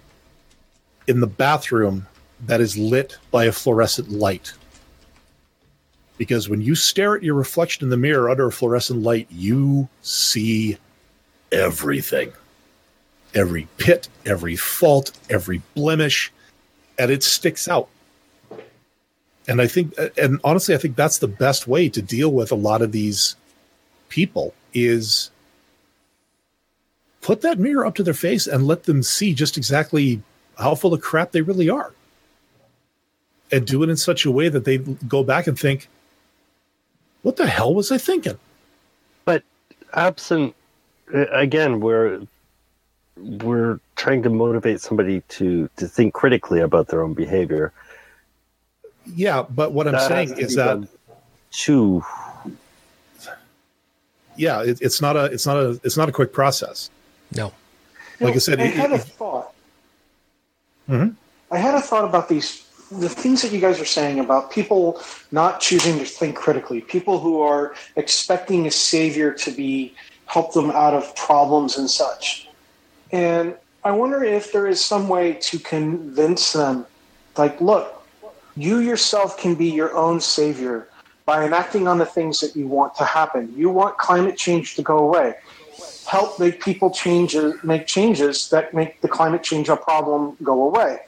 in the bathroom that is lit by a fluorescent light. Because when you stare at your reflection in the mirror under a fluorescent light, you see everything. Every pit, every fault, every blemish, and it sticks out. And I think, and honestly, I think that's the best way to deal with a lot of these people, is put that mirror up to their face and let them see just exactly how full of crap they really are. And do it in such a way that they go back and think, what the hell was I thinking? But absent, again, we're we're trying to motivate somebody to, to think critically about their own behavior. Yeah, but what that I'm saying is that too. Yeah, it, it's not a it's not a it's not a quick process. No, like no, I said, I it, had it, a thought. Mm-hmm. I had a thought about these. The things that you guys are saying about people not choosing to think critically, people who are expecting a savior to be help them out of problems and such. And I wonder if there is some way to convince them, like, look, you yourself can be your own savior by enacting on the things that you want to happen. You want climate change to go away. Help make people change, make changes that make the climate change a problem go away.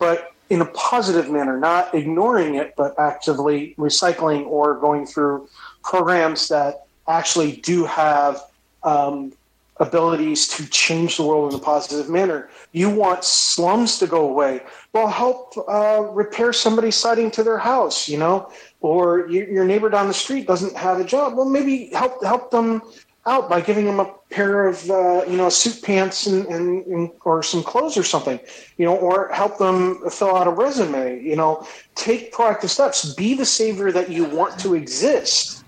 But in a positive manner, not ignoring it, but actively recycling or going through programs that actually do have um, abilities to change the world in a positive manner. You want slums to go away. Well, help uh, repair somebody's siding to their house, you know, or you, your neighbor down the street doesn't have a job. Well, maybe help help them out by giving them a pair of, uh, you know, suit pants and, and, and or some clothes or something, you know, or help them fill out a resume, you know, take proactive steps, be the savior that you want to exist.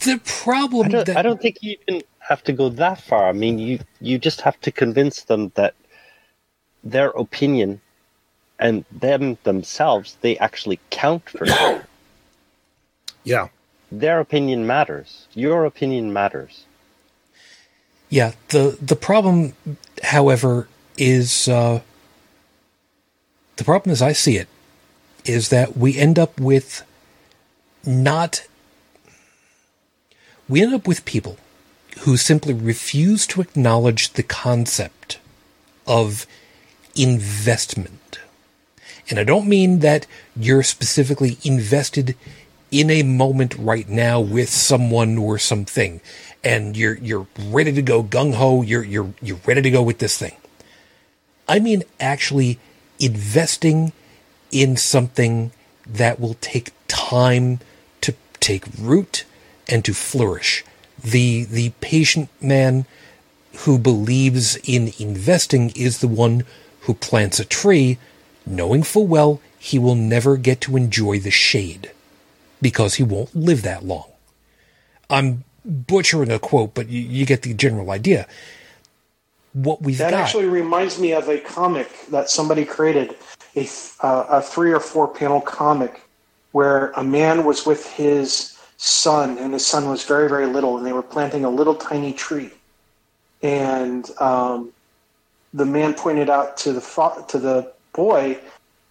The problem I don't, that... I don't think you even have to go that far. I mean, you, you just have to convince them that their opinion and them themselves, they actually count for that. Yeah. Their opinion matters. Your opinion matters. Yeah. The, the problem, however, is, uh, the problem as I see it is that we end up with not, we end up with people who simply refuse to acknowledge the concept of investment. And I don't mean that you're specifically invested in a moment right now with someone or something, and you're you're ready to go gung-ho, you're you're you're ready to go with this thing. I mean actually investing in something that will take time to take root and to flourish. The the patient man who believes in investing is the one who plants a tree, knowing full well he will never get to enjoy the shade because he won't live that long. I'm butchering a quote, but you, you get the general idea. What we've that got. Actually reminds me of a comic that somebody created, a uh, a three or four panel comic where a man was with his son, and his son was very, very little, and they were planting a little tiny tree. And um, the man pointed out to the fa- to the boy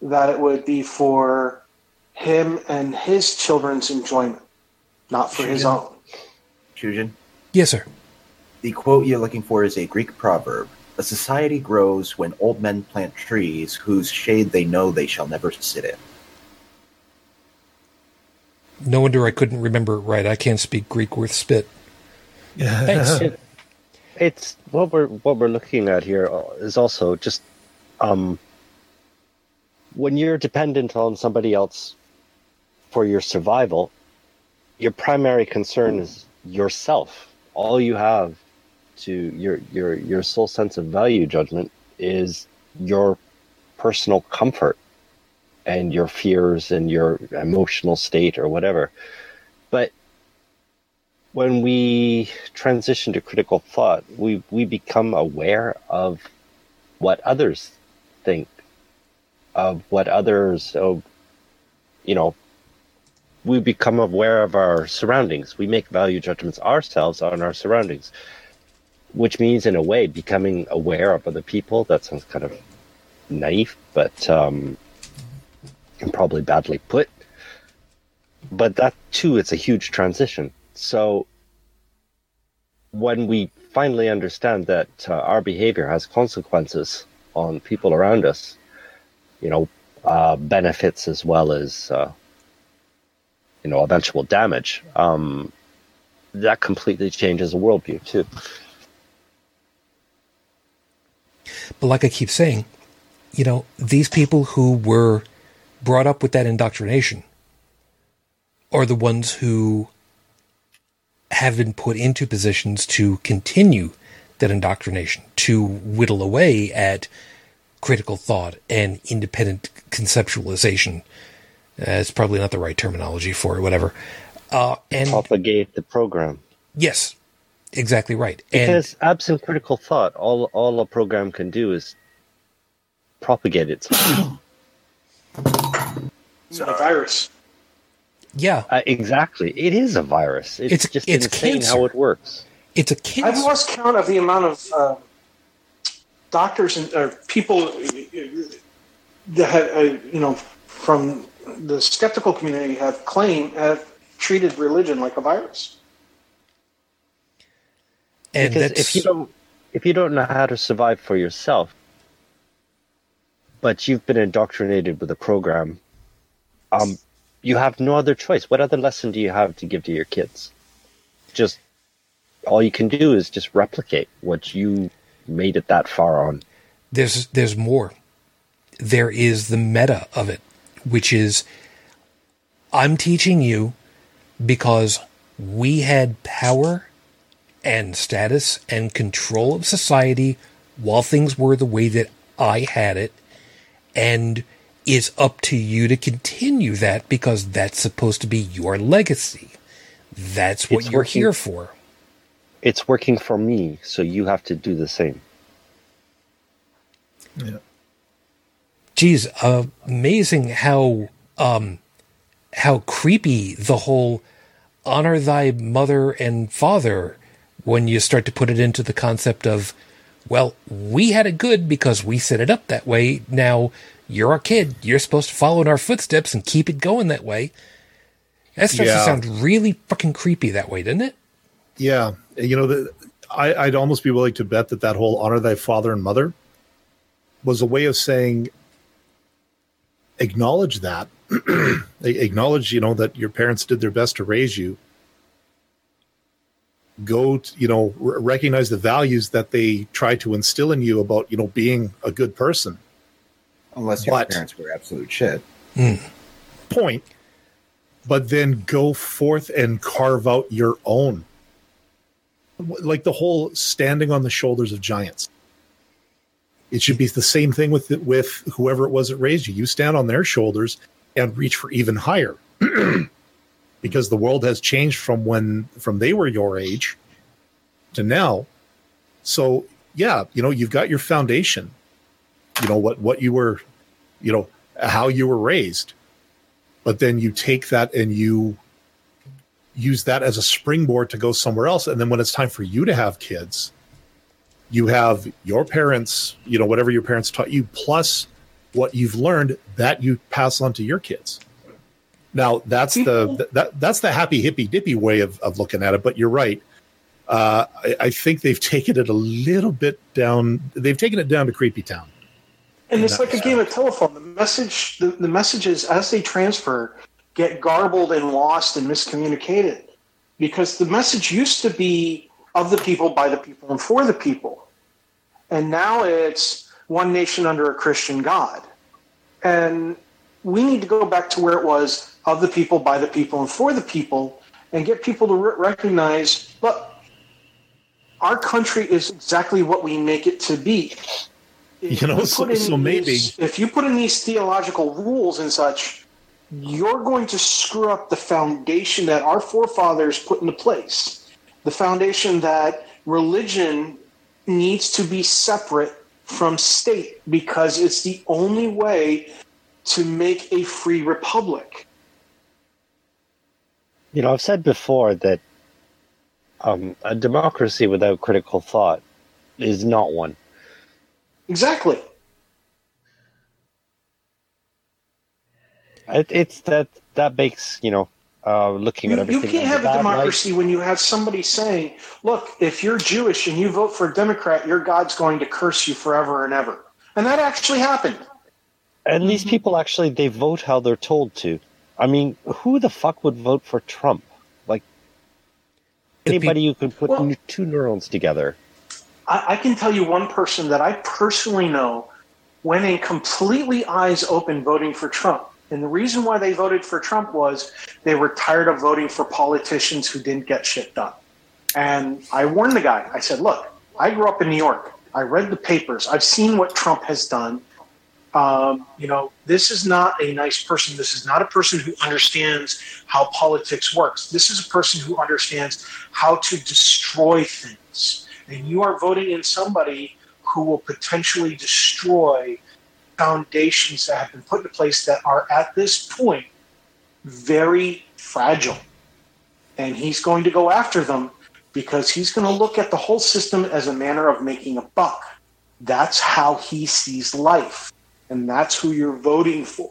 that it would be for him and his children's enjoyment, not for Shujin. his own. Shujin? Yes, sir. The quote you're looking for is a Greek proverb. A society grows when old men plant trees whose shade they know they shall never sit in. No wonder I couldn't remember it right. I can't speak Greek worth spit. Thanks. It, it's what we're what we're looking at here is also just um, when you're dependent on somebody else for your survival, your primary concern is yourself. All you have to your your your sole sense of value judgment is your personal comfort and your fears and your emotional state or whatever. But when we transition to critical thought, we, we become aware of what others think, of what others, oh, you know, we become aware of our surroundings. We make value judgments ourselves on our surroundings, which means in a way becoming aware of other people. That sounds kind of naive, but... um and probably badly put, but that too is a huge transition. So when we finally understand that uh, our behavior has consequences on people around us, you know, uh, benefits as well as, uh, you know, eventual damage, um, that completely changes the worldview too. But like I keep saying, you know, these people who were brought up with that indoctrination are the ones who have been put into positions to continue that indoctrination, to whittle away at critical thought and independent conceptualization. Uh, it's probably not the right terminology for it, whatever. Uh, and propagate the program. Yes, exactly right. Because and, absent critical thought, all, all a program can do is propagate itself. It's a virus. Yeah, uh, exactly. It is a virus. It's, it's just it's insane cancer. How it works. It's a cancer. I've lost count of the amount of uh, doctors and uh, people that have, uh, you know, from the skeptical community have claimed have treated religion like a virus. And because if you don't, if you don't know how to survive for yourself, but you've been indoctrinated with a program, um, you have no other choice. What other lesson do you have to give to your kids? Just all you can do is just replicate what you made it that far on. There's there's more. There is the meta of it, which is I'm teaching you because we had power and status and control of society while things were the way that I had it. And it's up to you to continue that because that's supposed to be your legacy. That's what it's you're working, here for. It's working for me, so you have to do the same. Yeah. geez, uh, amazing how um, how creepy the whole honor thy mother and father when you start to put it into the concept of, well, we had it good because we set it up that way. Now you're our kid. You're supposed to follow in our footsteps and keep it going that way. That starts yeah. to sound really fucking creepy that way, doesn't it? Yeah. You know, the, I, I'd almost be willing to bet that that whole honor thy father and mother was a way of saying, acknowledge that, acknowledge, you know, that your parents did their best to raise you. Go, to, you know, r- recognize the values that they try to instill in you about, you know, being a good person. Unless your but, parents were absolute shit. Mm. Point. But then go forth and carve out your own. Like the whole standing on the shoulders of giants. It should be the same thing with the, with whoever it was that raised you. You stand on their shoulders and reach for even higher, because the world has changed from when from they were your age to now. So yeah, you know, you've got your foundation. You know what what you were, you know how you were raised, but then you take that and you use that as a springboard to go somewhere else. And then when it's time for you to have kids, you have your parents, you know, whatever your parents taught you, plus what you've learned that you pass on to your kids. Now that's the that that's the happy hippy dippy way of, of looking at it. But you're right. Uh, I, I think they've taken it a little bit down. They've taken it down to Creepy Town. And it's like a game of telephone. The message, the, the messages as they transfer get garbled and lost and miscommunicated, because the message used to be of the people, by the people, and for the people. And now it's one nation under a Christian God. And we need to go back to where it was of the people, by the people, and for the people, and get people to recognize, look, our country is exactly what we make it to be. If you know, you so, so maybe. These, if you put in these theological rules and such, you're going to screw up the foundation that our forefathers put into place. The foundation that religion needs to be separate from state, because it's the only way to make a free republic. You know, I've said before that um, a democracy without critical thought is not one. Exactly. It, it's that that makes, you know, uh, looking you, at everything. You can't have a democracy life. When you have somebody saying, look, if you're Jewish and you vote for a Democrat, your God's going to curse you forever and ever. And that actually happened. And mm-hmm. these people actually, they vote how they're told to. I mean, who the fuck would vote for Trump? Like, the anybody pe- who can put well, two neurons together. I, I can tell you one person that I personally know went in completely eyes open voting for Trump. And the reason why they voted for Trump was they were tired of voting for politicians who didn't get shit done. And I warned the guy. I said, look, I grew up in New York. I read the papers. I've seen what Trump has done. Um, you know, this is not a nice person. This is not a person who understands how politics works. This is a person who understands how to destroy things. And you are voting in somebody who will potentially destroy foundations that have been put in place that are at this point very fragile, and he's going to go after them because he's going to look at the whole system as a manner of making a buck. That's how he sees life, and that's who you're voting for.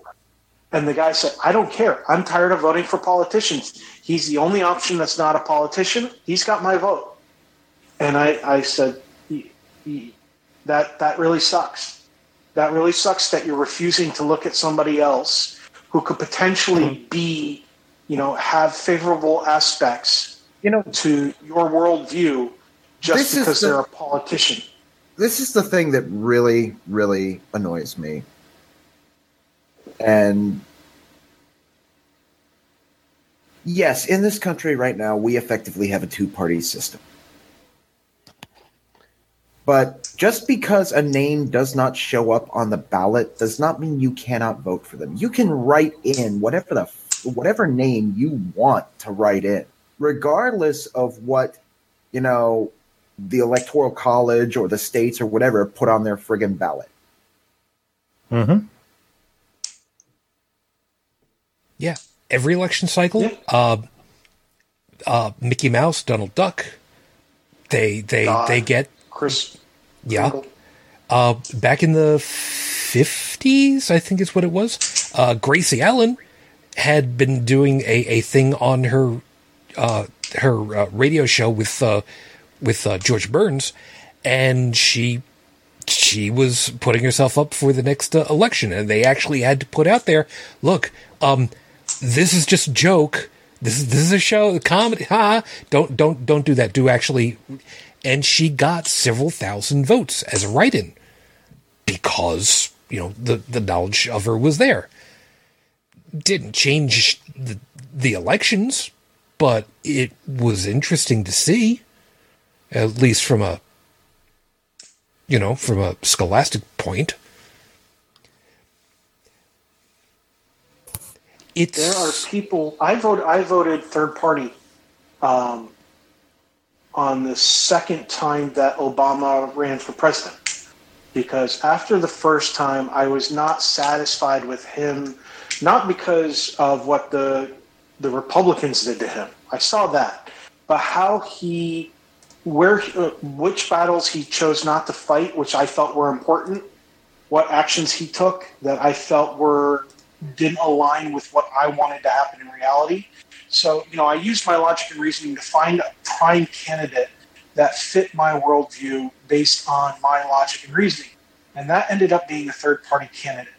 And the guy said, I don't care. I'm tired of voting for politicians. He's the only option that's not a politician. He's got my vote. And I, I said, that that really sucks. That really sucks that you're refusing to look at somebody else who could potentially be, you know, have favorable aspects, you know, to your worldview just because they're a politician. This is the thing that really, really annoys me. And yes, in this country right now, we effectively have a two-party system. But just because a name does not show up on the ballot does not mean you cannot vote for them. You can write in whatever the whatever name you want to write in, regardless of what, you know, the Electoral College or the states or whatever put on their friggin' ballot. Mm-hmm. Yeah, every election cycle. Yeah. Uh, uh, Mickey Mouse, Donald Duck. They they uh, they get Chris. Yeah. Uh, back in the fifties, I think is what it was. Uh, Gracie Allen had been doing a, a thing on her uh, her uh, radio show with uh, with uh, George Burns, and she. She was putting herself up for the next uh, election, and they actually had to put out there, look, um, this is just a joke. This is, this is a show, comedy. Ha! Don't, don't, don't do that. Do actually. And she got several thousand votes as a write-in because, you know, the, the knowledge of her was there. Didn't change the, the elections, but it was interesting to see, at least from a, you know, from a scholastic point. It's there are people. I vote. I voted third party um, on the second time that Obama ran for president, because after the first time, I was not satisfied with him, not because of what the the Republicans did to him. I saw that, but how he. Where, uh, which battles he chose not to fight, which I felt were important, what actions he took that I felt were didn't align with what I wanted to happen in reality. So, you know, I used my logic and reasoning to find a prime candidate that fit my worldview based on my logic and reasoning. And that ended up being a third-party candidate.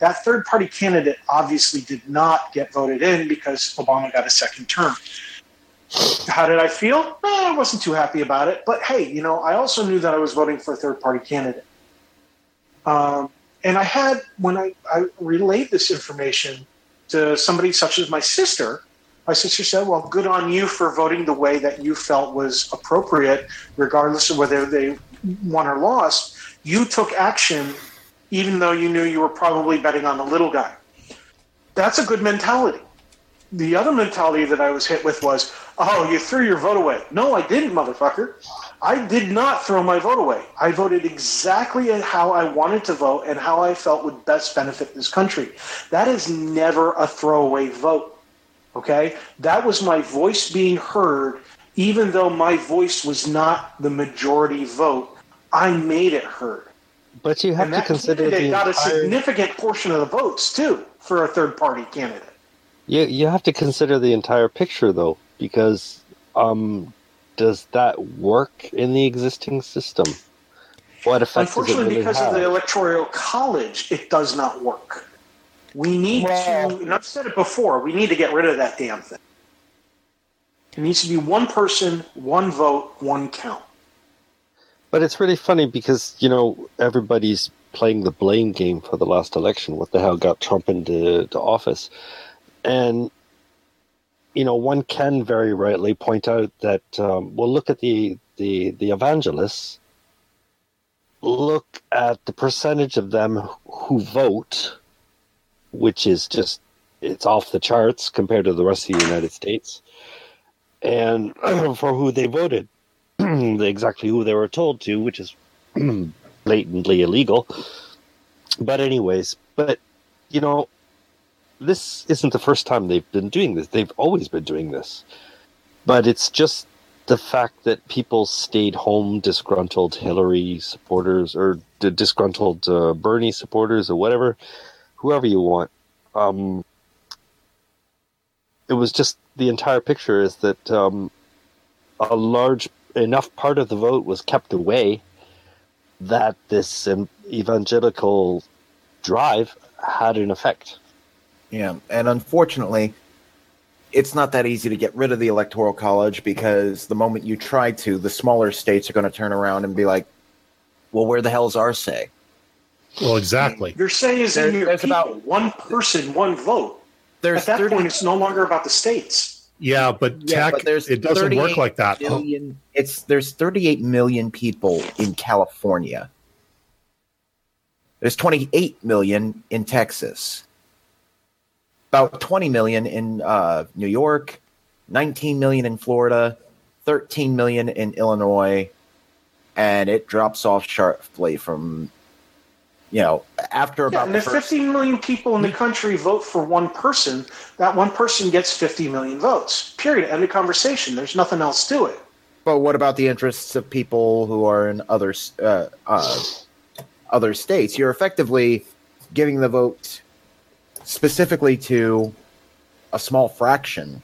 That third-party candidate obviously did not get voted in because Obama got a second term. How did I feel? Eh, I wasn't too happy about it. But, hey, you know, I also knew that I was voting for a third-party candidate. Um, and I had, when I, I relayed this information to somebody such as my sister, my sister said, well, good on you for voting the way that you felt was appropriate, regardless of whether they won or lost. You took action even though you knew you were probably betting on the little guy. That's a good mentality. The other mentality that I was hit with was, oh, you threw your vote away. No, I didn't, motherfucker. I did not throw my vote away. I voted exactly how I wanted to vote and how I felt would best benefit this country. That is never a throwaway vote, okay? That was my voice being heard, even though my voice was not the majority vote. I made it heard. But you have and to consider the entire... got a significant portion of the votes, too, for a third-party candidate. You, you have to consider the entire picture, though. Because um, does that work in the existing system? What effect Unfortunately, does it really because have? Of the Electoral College, it does not work. We need well, to, and I've said it before, we need to get rid of that damn thing. It needs to be one person, one vote, one count. But it's really funny because, you know, everybody's playing the blame game for the last election. What the hell got Trump into to office? And... you know, one can very rightly point out that, um, well, look at the, the, the evangelists, look at the percentage of them who vote, which is just, it's off the charts compared to the rest of the United States, and for who they voted, exactly who they were told to, which is blatantly illegal. But anyways, but, you know, this isn't the first time they've been doing this. They've always been doing this. But it's just the fact that people stayed home, disgruntled Hillary supporters or disgruntled uh, Bernie supporters or whatever, whoever you want. Um, it was just the entire picture is that um, a large enough part of the vote was kept away that this evangelical drive had an effect. Yeah, and unfortunately, it's not that easy to get rid of the Electoral College because the moment you try to, the smaller states are going to turn around and be like, well, where the hell's our say? Well, exactly. Your say is there, in your there's people, about one person, one vote. At that thirty, point, it's no longer about the states. Yeah, but yeah, tech, but it doesn't work like that. Million, oh. It's There's thirty-eight million people in California. There's twenty-eight million in Texas. About twenty million in uh, New York, nineteen million in Florida, thirteen million in Illinois, and it drops off sharply from you know, after about yeah, and the if first... fifty million people in the country vote for one person, that one person gets fifty million votes, period. End of conversation. There's nothing else to it. But what about the interests of people who are in other, uh, uh, other states? You're effectively giving the vote specifically to a small fraction.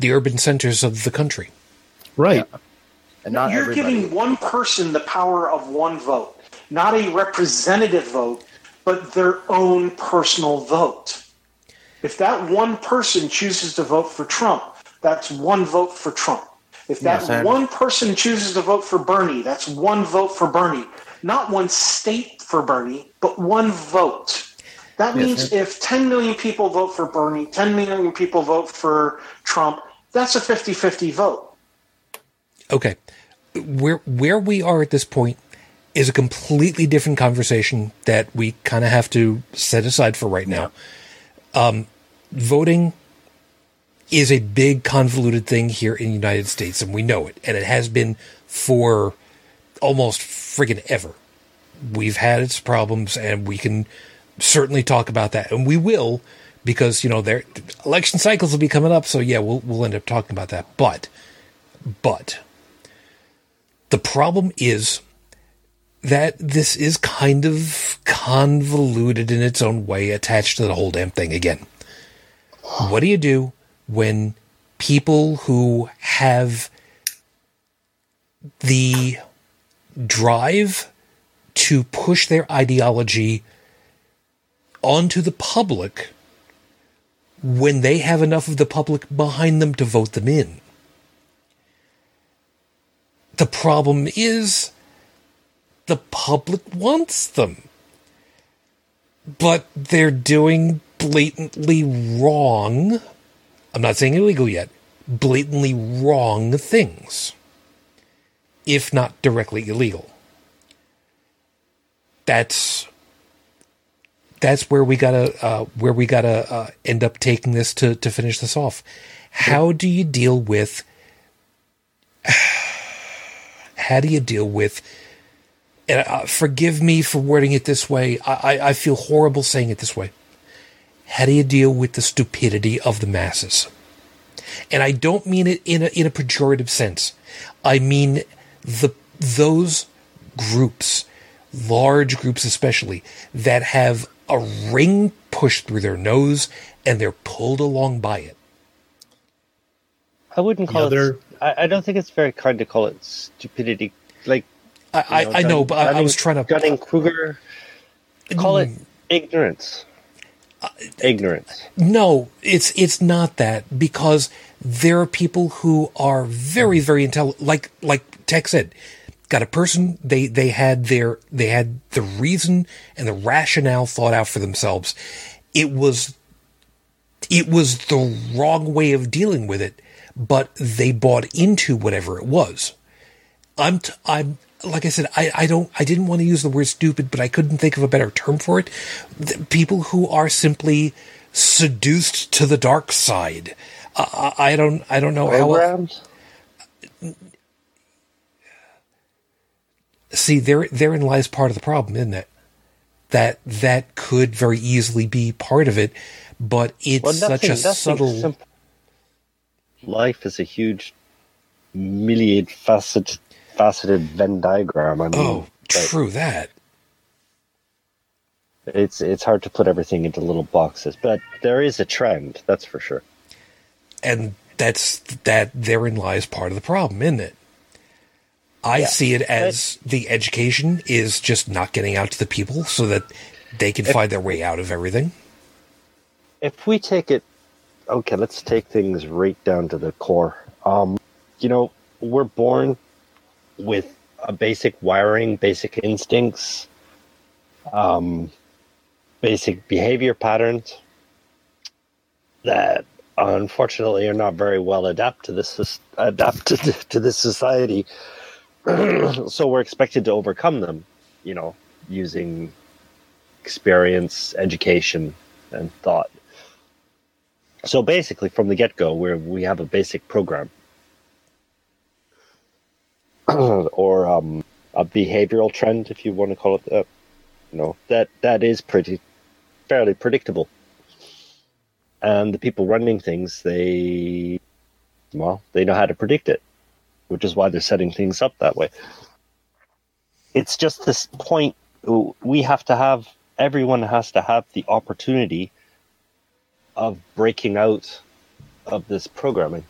The urban centers of the country. Right. Yeah. And not You're everybody. Giving one person the power of one vote. Not a representative vote, but their own personal vote. If that one person chooses to vote for Trump, that's one vote for Trump. If that yes, one person chooses to vote for Bernie, that's one vote for Bernie. Not one state for Bernie, but one vote. That yes, means if ten million people vote for Bernie, ten million people vote for Trump, that's a fifty-fifty vote. Okay. Where, where we are at this point is a completely different conversation that we kind of have to set aside for right now. Yeah. Um, voting is a big convoluted thing here in the United States, and we know it. And it has been for almost friggin' ever. We've had its problems, and we can certainly talk about that. And we will, because, you know, their election cycles will be coming up. So yeah, we'll, we'll end up talking about that. But, but the problem is that this is kind of convoluted in its own way, attached to the whole damn thing again. What do you do when people who have the drive to push their ideology onto the public, when they have enough of the public behind them to vote them in? The problem is the public wants them, but they're doing blatantly wrong, I'm not saying illegal yet, blatantly wrong things, if not directly illegal. That's that's where we gotta uh, where we gotta uh, end up taking this to to finish this off. How do you deal with? How do you deal with? And uh, forgive me for wording it this way. I, I, I feel horrible saying it this way. How do you deal with the stupidity of the masses? And I don't mean it in a, in a pejorative sense. I mean the those groups, large groups especially, that have a ring pushed through their nose and they're pulled along by it. I wouldn't call you know, it. I, I don't think it's very hard to call it stupidity. Like. You know, I, I, I know, but Dunning, I was trying to... Dunning-Kruger, call it ignorance. Uh, ignorance. No, it's it's not that, because there are people who are very, very intelligent. Like like Tech said, got a person, they, they had their they had the reason and the rationale thought out for themselves. It was it was the wrong way of dealing with it, but they bought into whatever it was. I'm... T- I'm Like I said, I, I don't, I didn't want to use the word stupid, but I couldn't think of a better term for it. The people who are simply seduced to the dark side. Uh, I don't, I don't know Programs? how. See, there, therein lies part of the problem, isn't it? That that could very easily be part of it, but it's well, nothing, such a subtle. Simple. Life is a huge, million faceted. faceted Venn diagram. I mean, oh, true that. It's it's hard to put everything into little boxes, but there is a trend, that's for sure. And that's that. Therein lies part of the problem, isn't it? I yeah. see it as but, the education is just not getting out to the people so that they can if, find their way out of everything. If we take it, okay, let's take things right down to the core. Um, you know, we're born with a basic wiring, basic instincts, um, basic behavior patterns that unfortunately are not very well adapt to this, adapted to this society. So we're expected to overcome them, you know, using experience, education, and thought. So basically, from the get-go, we're, we have a basic program. or um, a behavioral trend, if you want to call it that. you know, that that is pretty fairly predictable. And the people running things, they, well, they know how to predict it, which is why they're setting things up that way. It's just this point we have to have, everyone has to have the opportunity of breaking out of this programming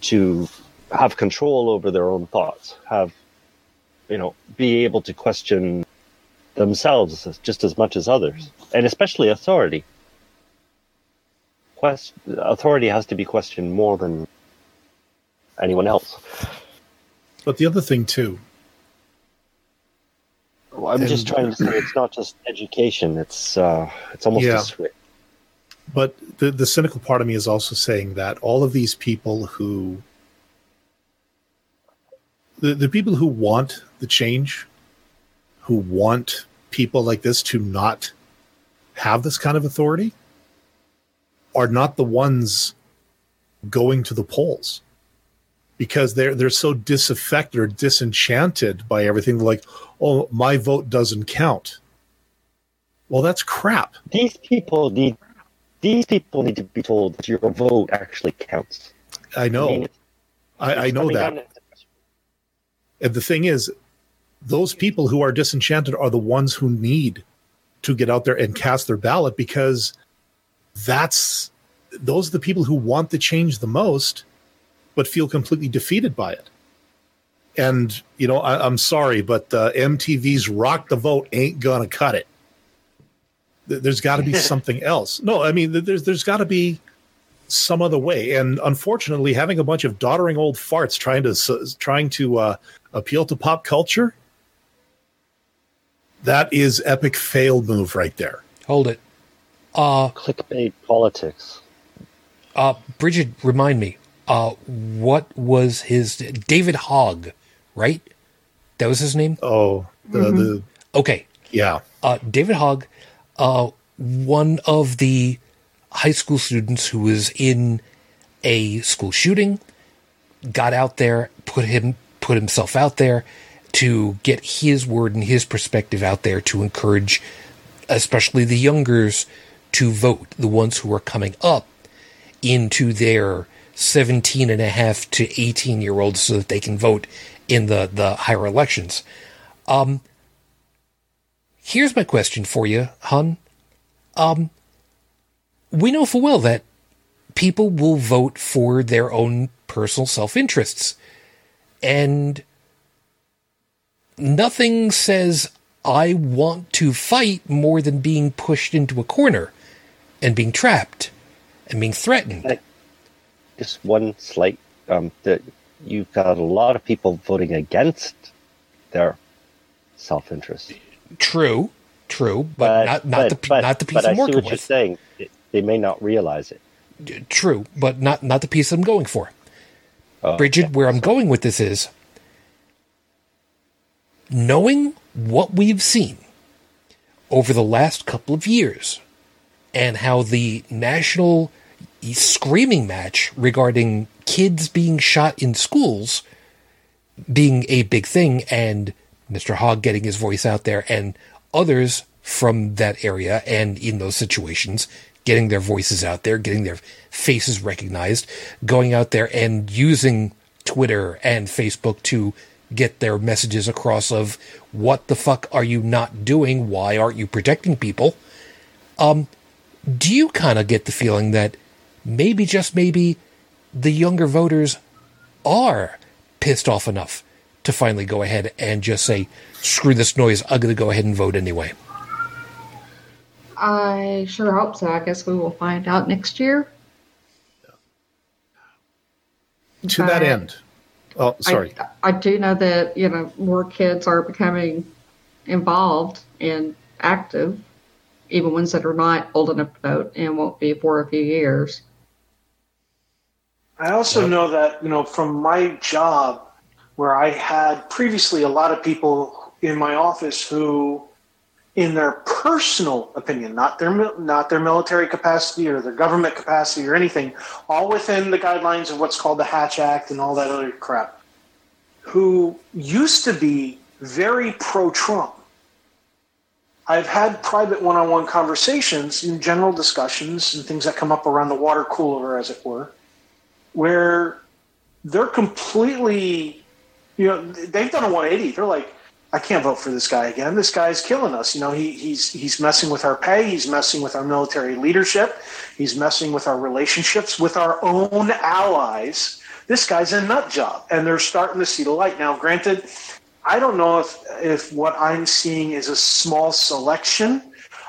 to have control over their own thoughts, have, you know, be able to question themselves just as much as others, and especially authority. Quest- authority has to be questioned more than anyone else. But the other thing, too. Well, I'm and, just trying to say it's not just education. It's uh, it's almost yeah. a switch. But the, the cynical part of me is also saying that all of these people who... The, the people who want the change, who want people like this to not have this kind of authority, are not the ones going to the polls, because they're they're so disaffected or disenchanted by everything. Like, oh, my vote doesn't count. Well, that's crap. These people need these people need to be told that your vote actually counts. I know, I, mean, it's, I, it's I know that. And the thing is, those people who are disenchanted are the ones who need to get out there and cast their ballot, because that's those are the people who want the change the most, but feel completely defeated by it. And, you know, I, I'm sorry, but uh, M T V's Rock the Vote ain't going to cut it. There's got to be something else. No, I mean, there's there's got to be some other way. And unfortunately, having a bunch of doddering old farts trying to trying to uh, appeal to pop culture, that is epic fail move right there. Hold it. Uh, Clickbait politics. Uh, Bridget, remind me, uh, what was his... David Hogg, right? That was his name? Oh. The, mm-hmm. the, okay. Yeah. Uh, David Hogg, uh, one of the high school students who was in a school shooting, got out there, put him put himself out there to get his word and his perspective out there to encourage especially the youngers to vote, the ones who are coming up into their seventeen and a half to eighteen year olds, so that they can vote in the, the higher elections. Um, here's my question for you, Hun. Um, we know full well that people will vote for their own personal self-interests, and nothing says I want to fight more than being pushed into a corner and being trapped and being threatened. Just one slight, um, that you've got a lot of people voting against their self-interest. True, true, but, but not not but, the but, not the piece but I'm I working see what with. You're saying. It, They may not realize it. True, but not, not the piece I'm going for. Oh, Bridget, okay. Where I'm going with this is, knowing what we've seen over the last couple of years and how the national screaming match regarding kids being shot in schools being a big thing, and Mister Hogg getting his voice out there and others from that area and in those situations getting their voices out there, getting their faces recognized, going out there and using Twitter and Facebook to get their messages across of what the fuck are you not doing? Why aren't you protecting people? Um, do you kind of get the feeling that maybe, just maybe, the younger voters are pissed off enough to finally go ahead and just say, screw this noise, I'm going to go ahead and vote anyway? I sure hope so. I guess we will find out next year. To but that end. Oh, sorry. I, I do know that, you know, more kids are becoming involved and active, even ones that are not old enough to vote and won't be for a few years. I also know that, you know, from my job, where I had previously a lot of people in my office who, in their personal opinion, not their not their military capacity or their government capacity or anything, all within the guidelines of what's called the Hatch Act and all that other crap, who used to be very pro-Trump, I've had private one-on-one conversations in general discussions and things that come up around the water cooler, as it were, where they're completely, you know, they've done a one eighty. They're like, I can't vote for this guy again. This guy's killing us. You know, he, he's he's messing with our pay. He's messing with our military leadership. He's messing with our relationships with our own allies. This guy's a nut job. And they're starting to see the light. Now, granted, I don't know if, if what I'm seeing is a small selection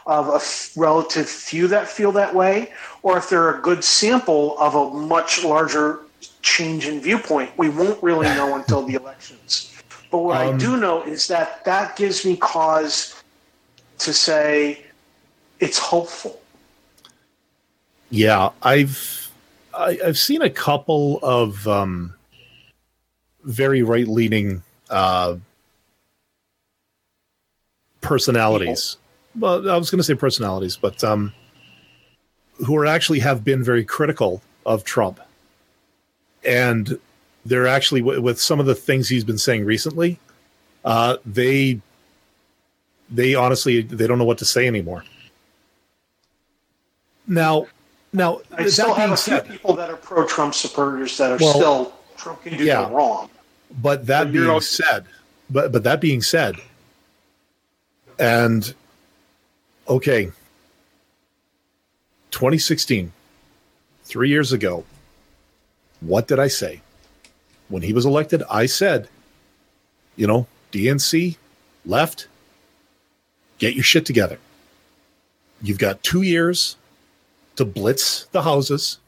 of a f- relative few that feel that way, or if they're a good sample of a much larger change in viewpoint. We won't really know until the elections. But what um, I do know is that that gives me cause to say it's hopeful. Yeah, I've I, I've seen a couple of um, very right-leaning Uh, personalities. Well, I was going to say personalities, but um, who are actually have been very critical of Trump, and they're actually w- with some of the things he's been saying recently. Uh, they, they honestly, they don't know what to say anymore. Now, now I still have a few people that are pro-Trump supporters that are well, still Trump can do yeah. no wrong. But that being all- said, but, but that being said, and okay, twenty sixteen, three years ago, what did I say? When he was elected, I said, you know, D N C, left, get your shit together. You've got two years to blitz the houses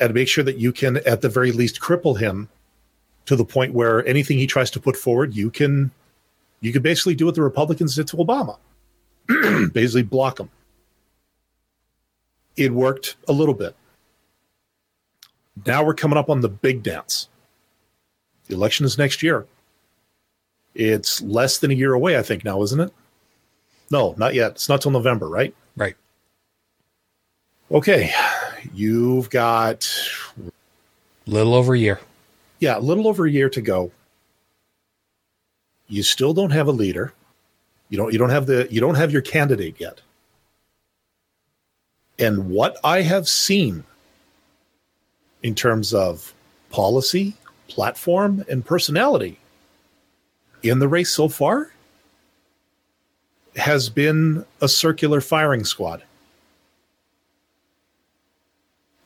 and make sure that you can, at the very least, cripple him to the point where anything he tries to put forward, you can you can basically do what the Republicans did to Obama. Basically block him. It worked a little bit. Now we're coming up on the big dance. The election is next year. It's less than a year away, I think, now, isn't it? No, not yet. It's not till November, right? Right. Okay. You've got... a little over a year. Yeah, a little over a year to go. You still don't have a leader. You don't you don't have the you don't have your candidate yet. And what I have seen in terms of policy, platform, and personality in the race so far has been a circular firing squad.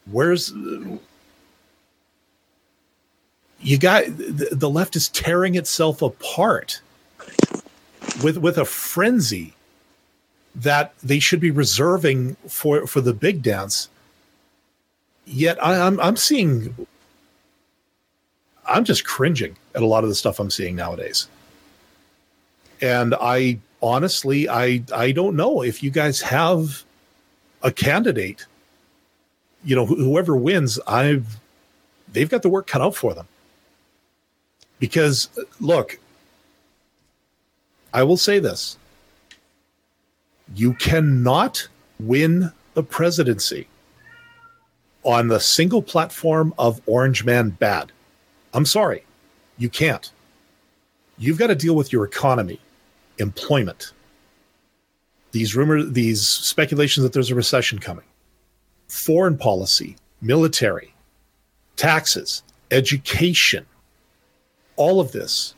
Where's You got the left is tearing itself apart with with a frenzy that they should be reserving for, for the big dance. Yet I, I'm I'm seeing I'm just cringing at a lot of the stuff I'm seeing nowadays. And I honestly I I don't know if you guys have a candidate. You know, whoever wins, I've they've got the work cut out for them. Because, look, I will say this. You cannot win the presidency on the single platform of orange man bad. I'm sorry. You can't. You've got to deal with your economy, employment, these rumors, these speculations that there's a recession coming, foreign policy, military, taxes, education. All of this,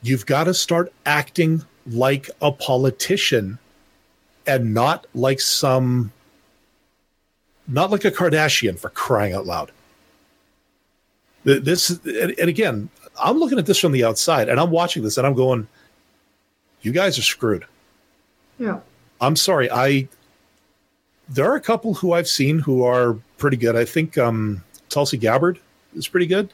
you've got to start acting like a politician and not like some, not like a Kardashian, for crying out loud. This, and again, I'm looking at this from the outside and I'm watching this and I'm going, you guys are screwed. Yeah. I'm sorry. I, there are a couple who I've seen who are pretty good. I think um, Tulsi Gabbard is pretty good.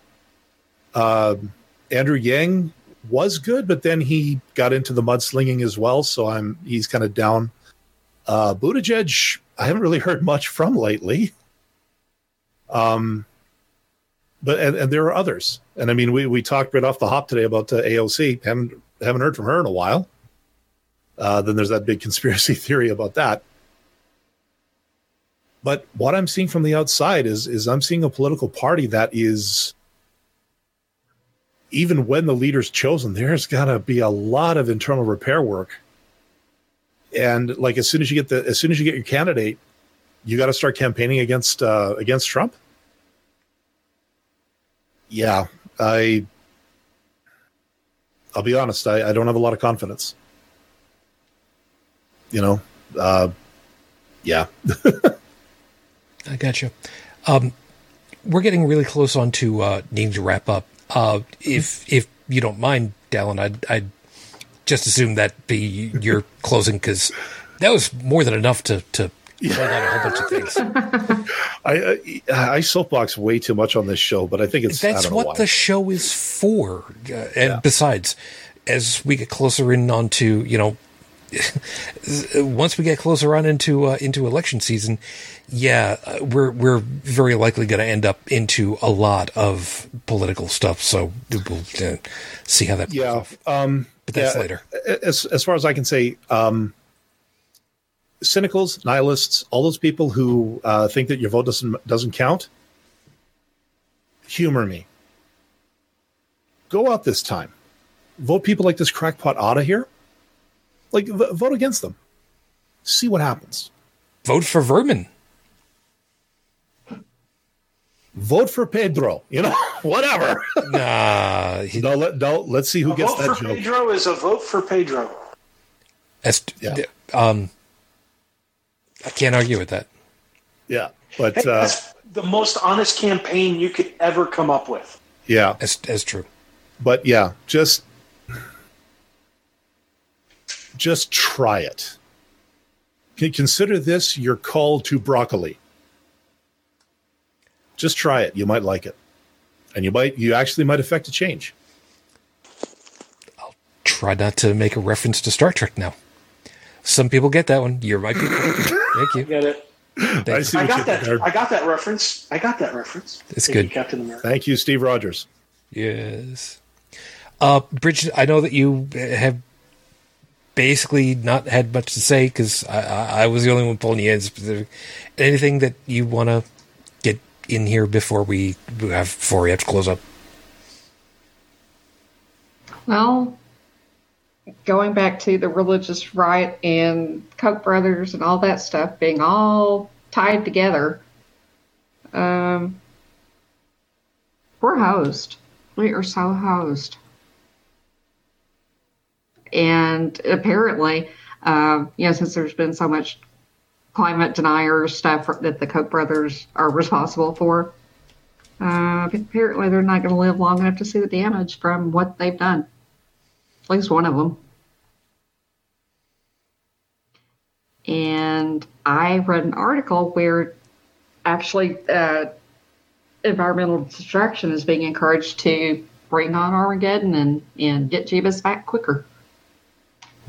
Um, Andrew Yang was good, but then he got into the mudslinging as well, so I'm he's kind of down. Uh, Buttigieg, I haven't really heard much from lately. Um, but and, and there are others, and I mean we we talked right off the hop today about uh, A O C. haven't haven't heard from her in a while. Uh, then there's that big conspiracy theory about that. But what I'm seeing from the outside is is I'm seeing a political party that is. Even when the leader's chosen, there's got to be a lot of internal repair work And like as soon as you get the as soon as you get your candidate, you got to start campaigning against uh, against Trump. Yeah, I. I'll be honest. I, I don't have a lot of confidence. You know, uh, yeah. I got you. Um, we're getting really close on to uh, needing to wrap up. Uh, if if you don't mind, Dallin, I'd, I'd just assume that be your closing because that was more than enough to to yeah. play out a whole bunch of things. I, I I soapbox way too much on this show, but I think it's that's I don't know what why. The show is for. Uh, and yeah. besides, as we get closer in onto you know. Once we get closer on into uh, into election season, yeah, we're we're very likely going to end up into a lot of political stuff. So we'll uh, see how that. Yeah, plays off. Um, but that's yeah, later. As as far as I can say, um, cynicals, nihilists, all those people who uh, think that your vote doesn't doesn't count, humor me. Go out this time, vote people like this crackpot out of here. Like, v- vote against them. See what happens. Vote for Vermin. Vote for Pedro. You know, whatever. Nah. He, no, let, no, let's see who gets that joke. A vote for Pedro is a vote for Pedro. That's, yeah. um, I can't argue with that. Yeah. But hey, uh, that's the most honest campaign you could ever come up with. Yeah. That's, that's true. But, yeah, just... Just try it. Consider this your call to broccoli. Just try it. You might like it. And you might, you actually might affect a change. I'll try not to make a reference to Star Trek now. Some people get that one. You're my people. Thank you. Get it. I, I got that. Prepared. I got that reference. I got that reference. It's Thank good. You, Captain America. Thank you, Steve Rogers. Yes. Uh, Bridget, I know that you have basically not had much to say because I, I, I was the only one pulling you in specific. Anything that you want to get in here before we have before we have to close up? Well, going back to the religious right and Koch brothers and all that stuff being all tied together, um, we're hosed. We are so hosed. And apparently, uh, you know, since there's been so much climate denier stuff that the Koch brothers are responsible for, uh, apparently they're not going to live long enough to see the damage from what they've done. At least one of them. And I read an article where actually uh, environmental destruction is being encouraged to bring on Armageddon and, and get Jeebus back quicker.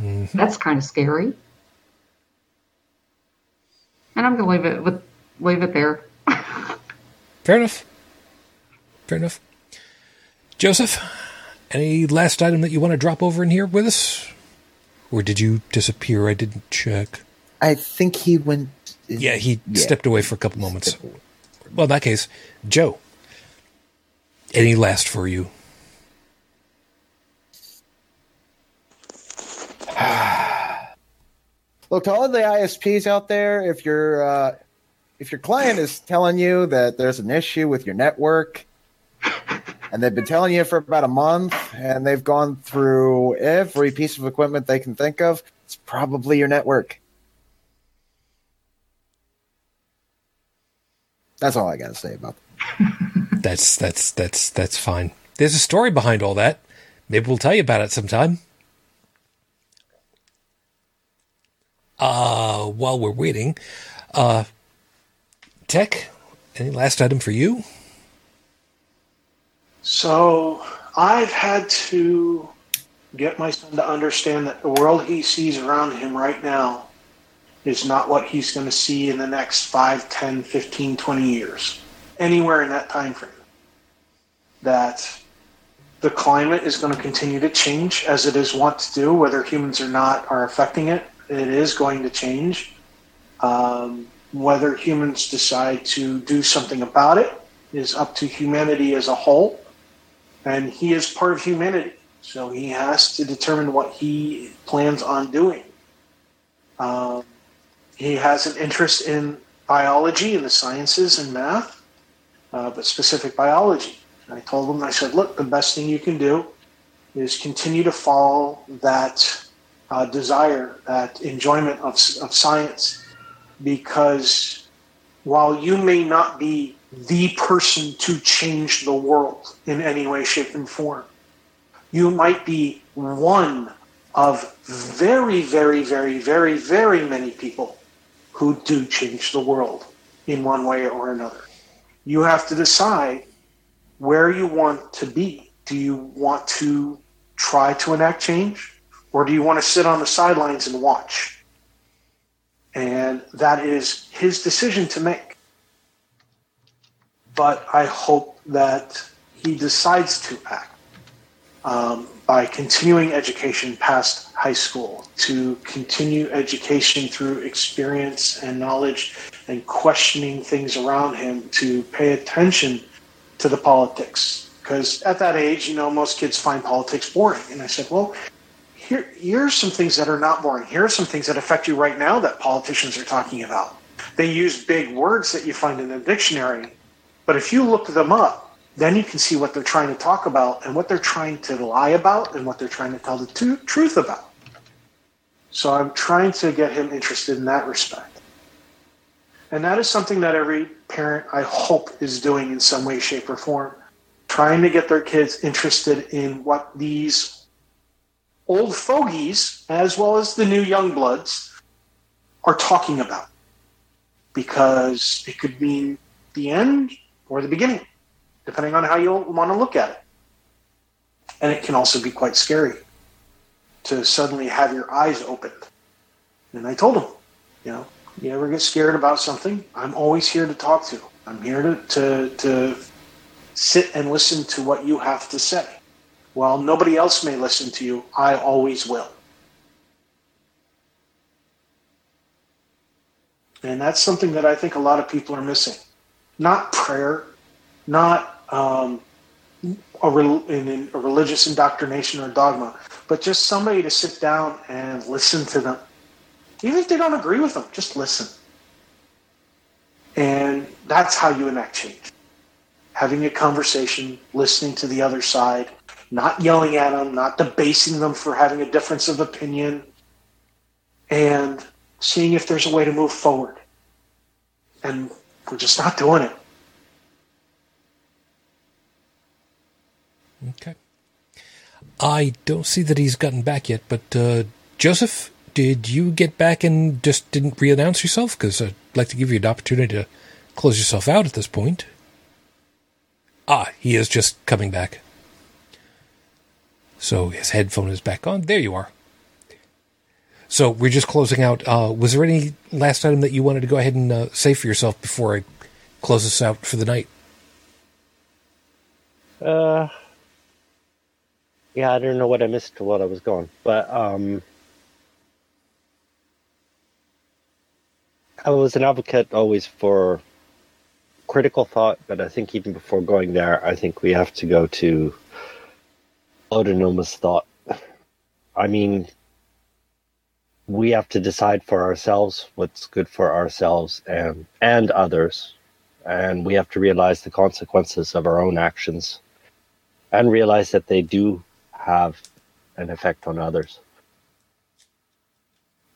Mm-hmm. That's kind of scary. And I'm going to leave it with, leave it there. Fair enough. Fair enough. Joseph, any last item that you want to drop over in here with us? Or did you disappear? I didn't check. I think he went... Yeah, he yeah. stepped away for a couple moments. Well, in that case, Joe, any last for you? Look, to all the I S Ps out there, if your uh, if your client is telling you that there's an issue with your network, and they've been telling you for about a month, and they've gone through every piece of equipment they can think of, it's probably your network. That's all I got to say about that. that's that's that's that's fine. There's a story behind all that. Maybe we'll tell you about it sometime. Uh, while we're waiting, uh, Tech, any last item for you? So I've had to get my son to understand that the world he sees around him right now is not what he's going to see in the next five, ten, fifteen, twenty years, anywhere in that time frame. That the climate is going to continue to change as it is wont to do, whether humans or not are affecting it. It is going to change. Um, whether humans decide to do something about it is up to humanity as a whole. And he is part of humanity, so he has to determine what he plans on doing. Um, he has an interest in biology and the sciences and math, uh, but specific biology. And I told him, I said, look, the best thing you can do is continue to follow that uh, desire, that enjoyment of, of science, because while you may not be the person to change the world in any way, shape, and form, you might be one of very, very, very, very, very many people who do change the world in one way or another. You have to decide where you want to be. Do you want to try to enact change, or do you want to sit on the sidelines and watch? And that is his decision to make. But I hope that he decides to act. Um, by continuing education past high school, to continue education through experience and knowledge and questioning things around him, to pay attention to the politics. Because at that age, you know, most kids find politics boring. And I said, well, here, here are some things that are not boring. Here are some things that affect you right now that politicians are talking about. They use big words that you find in the dictionary, but if you look them up, then you can see what they're trying to talk about and what they're trying to lie about and what they're trying to tell the t- truth about. So I'm trying to get him interested in that respect. And that is something that every parent, I hope, is doing in some way, shape, or form, trying to get their kids interested in what these old fogies, as well as the new young bloods, are talking about. Because it could mean the end or the beginning, depending on how you want to look at it. And it can also be quite scary to suddenly have your eyes opened. And I told him, you know, you ever get scared about something, I'm always here to talk to. I'm here to, to, to sit and listen to what you have to say. While nobody else may listen to you, I always will. And that's something that I think a lot of people are missing. Not prayer, not um, a, re- in, in a religious indoctrination or dogma, but just somebody to sit down and listen to them. Even if they don't agree with them, just listen. And that's how you enact change. Having a conversation, listening to the other side, not yelling at them, not debasing them for having a difference of opinion, and seeing if there's a way to move forward. And we're just not doing it. Okay. I don't see that he's gotten back yet, but uh, Joseph, did you get back and just didn't re-announce yourself? Because I'd like to give you an opportunity to close yourself out at this point. Ah, he is just coming back. So his headphone is back on. There you are. So we're just closing out. Uh, was there any last item that you wanted to go ahead and uh, say for yourself before I close us out for the night? Uh... Yeah, I don't know what I missed while I was gone, but um, I was an advocate always for critical thought, but I think even before going there, I think we have to go to autonomous thought. I mean, we have to decide for ourselves what's good for ourselves and, and others, and we have to realize the consequences of our own actions and realize that they do have an effect on others.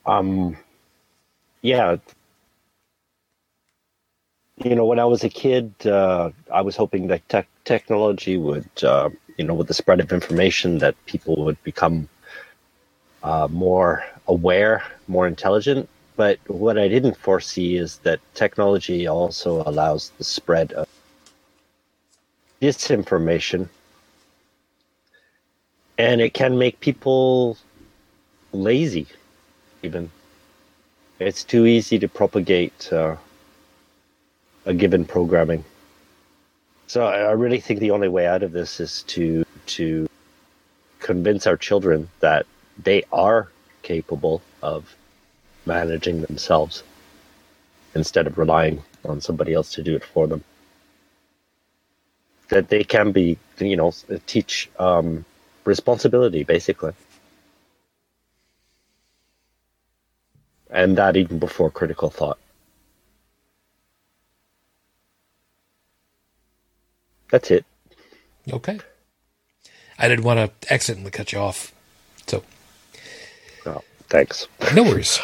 Um, yeah. You know, when I was a kid, uh, I was hoping that te- technology would, uh, you know, with the spread of information, that people would become uh, more aware, more intelligent. But what I didn't foresee is that technology also allows the spread of disinformation. And it can make people lazy, even. It's too easy to propagate uh, a given programming. So I really think the only way out of this is to to convince our children that they are capable of managing themselves instead of relying on somebody else to do it for them. That they can be, you know, teach... Um, responsibility, basically. and that even before critical thought. That's it. Okay. I didn't want to accidentally cut you off, so. Oh, thanks. No worries.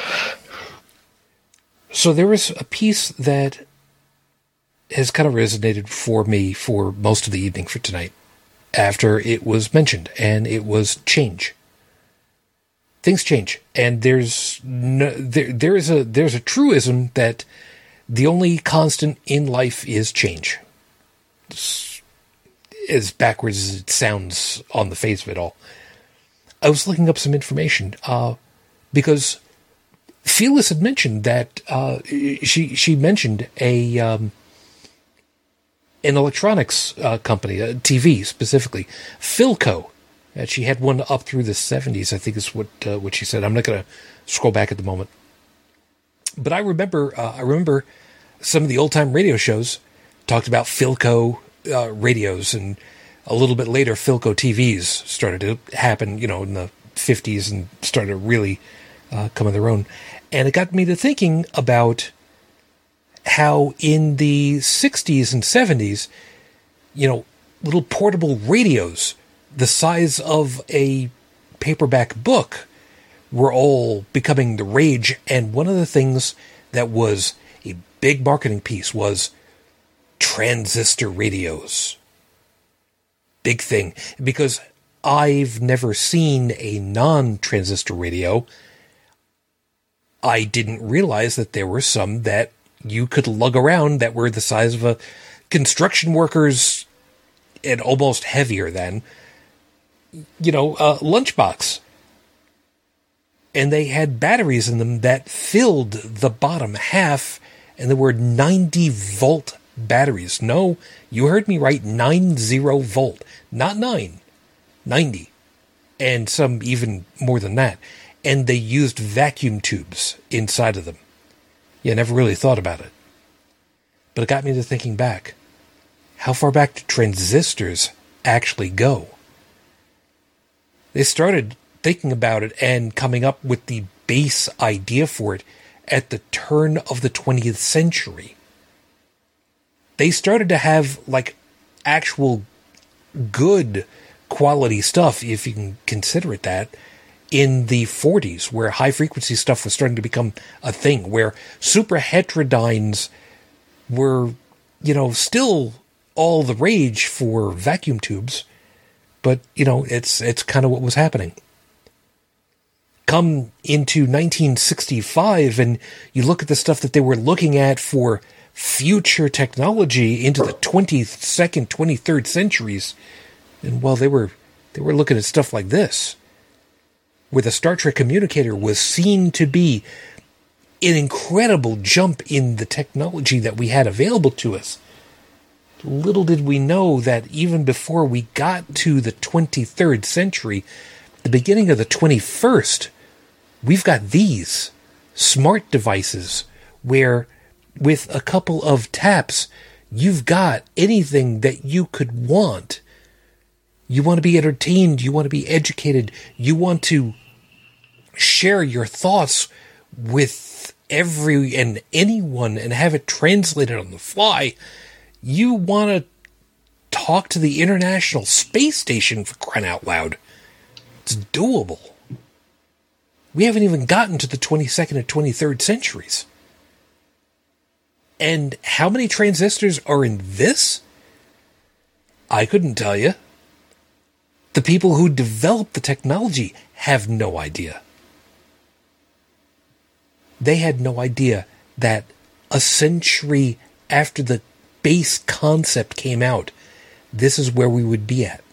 So there was a piece that has kind of resonated for me for most of the evening for tonight after it was mentioned, and it was change. Things change, and there's no, there there is a there's a truism that the only constant in life is change. It's as backwards as it sounds on the face of it all. I was looking up some information uh, because Felix had mentioned that uh, she she mentioned a um, an electronics uh, company, uh, T V specifically, Philco. And she had one up through the seventies, I think is what uh, what she said. I'm not going to scroll back at the moment, but I remember uh, I remember some of the old time radio shows talked about Philco uh, radios, and a little bit later Philco T Vs started to happen. You know, in the fifties, and started to really uh, come on their own. And it got me to thinking about how in the sixties and seventies, you know, little portable radios the size of a paperback book were all becoming the rage. And one of the things that was a big marketing piece was transistor radios. Big thing. Because I've never seen a non-transistor radio. I didn't realize that there were some that you could lug around that were the size of a construction worker's and almost heavier than, you know, uh, lunchbox. And they had batteries in them that filled the bottom half, and there were ninety volt batteries. No, you heard me right, ninety volt, not nine, ninety, and some even more than that. And they used vacuum tubes inside of them. Yeah, never really thought about it, but it got me to thinking back. How far back do transistors actually go? They started thinking about it and coming up with the base idea for it at the turn of the twentieth century. They started to have, like, actual good quality stuff, if you can consider it that, in the forties, where high-frequency stuff was starting to become a thing, where superheterodynes were, you know, still all the rage for vacuum tubes. But, you know, it's it's kind of what was happening. Come into nineteen sixty-five, and you look at the stuff that they were looking at for future technology into the twenty-second, twenty-third centuries. And, well, they were, they were looking at stuff like this, where the Star Trek communicator was seen to be an incredible jump in the technology that we had available to us. Little did we know that even before we got to the twenty-third century, the beginning of the twenty-first, we've got these smart devices where, with a couple of taps, you've got anything that you could want. You want to be entertained. You want to be educated. You want to share your thoughts with every and anyone and have it translated on the fly. You want to talk to the International Space Station, for crying out loud. It's doable. We haven't even gotten to the twenty-second and twenty-third centuries. And how many transistors are in this? I couldn't tell you. The people who developed the technology have no idea. They had no idea that a century after the base concept came out, this is where we would be at.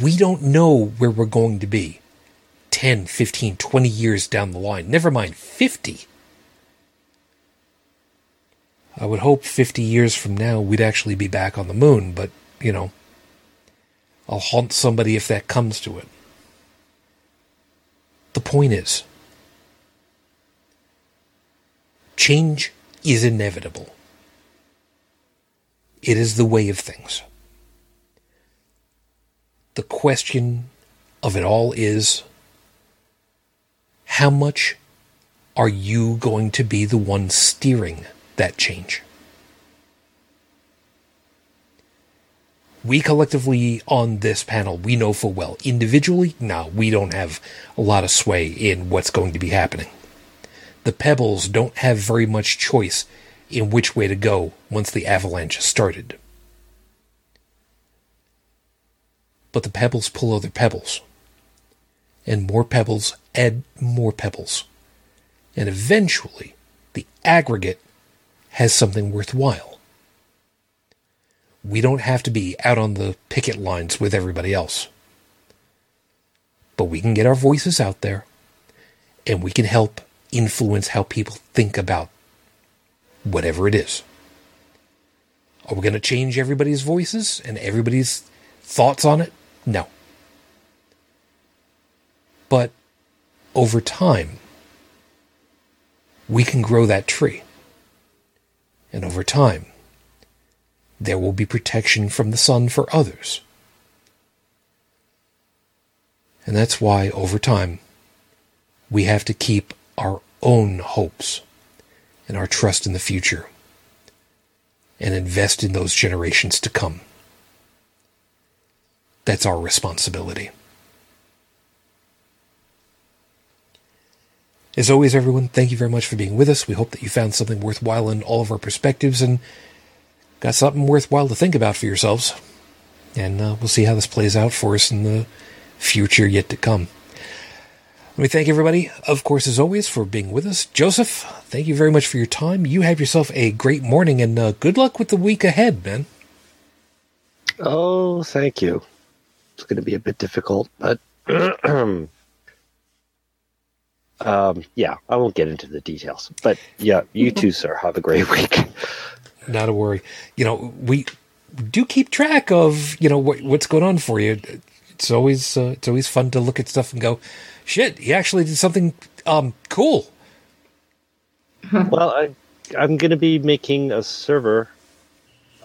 We don't know where we're going to be ten, fifteen, twenty years down the line. Never mind fifty. I would hope fifty years from now we'd actually be back on the moon, but, you know, I'll haunt somebody if that comes to it. The point is, change is inevitable. It is the way of things. The question of it all is, how much are you going to be the one steering that change? We collectively on this panel, we know full well. Individually, no, we don't have a lot of sway in what's going to be happening. The pebbles don't have very much choice in which way to go once the avalanche has started. But the pebbles pull other pebbles. And more pebbles add more pebbles. And eventually, the aggregate has something worthwhile. We don't have to be out on the picket lines with everybody else. But we can get our voices out there, and we can help influence how people think about whatever it is. Are we going to change everybody's voices and everybody's thoughts on it? No. But over time, we can grow that tree. And over time, there will be protection from the sun for others. And that's why, over time, we have to keep our own hopes and our trust in the future and invest in those generations to come. That's our responsibility. As always, everyone, thank you very much for being with us. We hope that you found something worthwhile in all of our perspectives and got something worthwhile to think about for yourselves. And uh, we'll see how this plays out for us in the future yet to come. Let me thank everybody, of course, as always, for being with us. Joseph, thank you very much for your time. You have yourself a great morning, and uh, good luck with the week ahead, man. Oh, thank you. It's going to be a bit difficult, but um, yeah, I won't get into the details. But yeah, you too, sir. Have a great week. Not a worry. You know, we do keep track of, you know, what, what's going on for you. It's always uh, it's always fun to look at stuff and go, shit, he actually did something um, cool. Well, I, I'm going to be making a server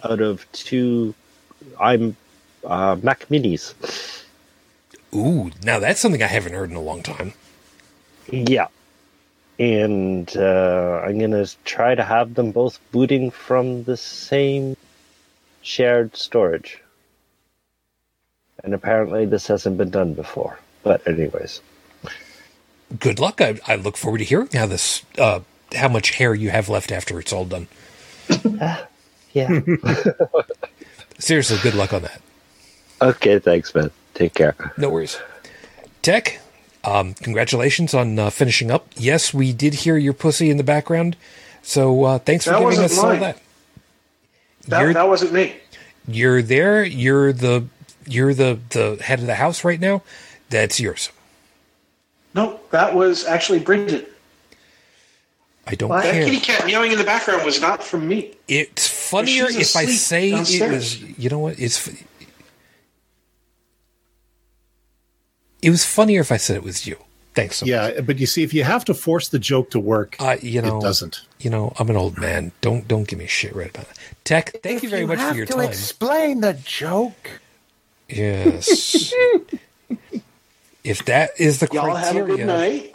out of two I'm uh, Mac Minis. Ooh, now that's something I haven't heard in a long time. Yeah. And uh, I'm going to try to have them both booting from the same shared storage. And apparently this hasn't been done before. But anyways. Good luck. I, I look forward to hearing how this, uh, how much hair you have left after it's all done. Uh, yeah. Seriously, good luck on that. Okay, thanks, man. Take care. No worries. Tech? Um, congratulations on uh, finishing up. Yes, we did hear your pussy in the background. So uh, thanks for that giving us mine. all that. That, that wasn't me. You're there. You're the you're the, the head of the house right now. That's yours. No, that was actually Bridget. I don't well, care. That kitty cat meowing in the background was not from me. It's funnier if I say downstairs. It was. You know what? It's. It was funnier if I said it was you. Thanks so yeah, much. Yeah, but you see, if you have to force the joke to work, uh, you know, it doesn't. You know, I'm an old man. Don't don't give me shit right about that. Tech, thank if you very you much for your time. You have to explain the joke. Yes. If that is the Y'all criteria. Y'all have a good night.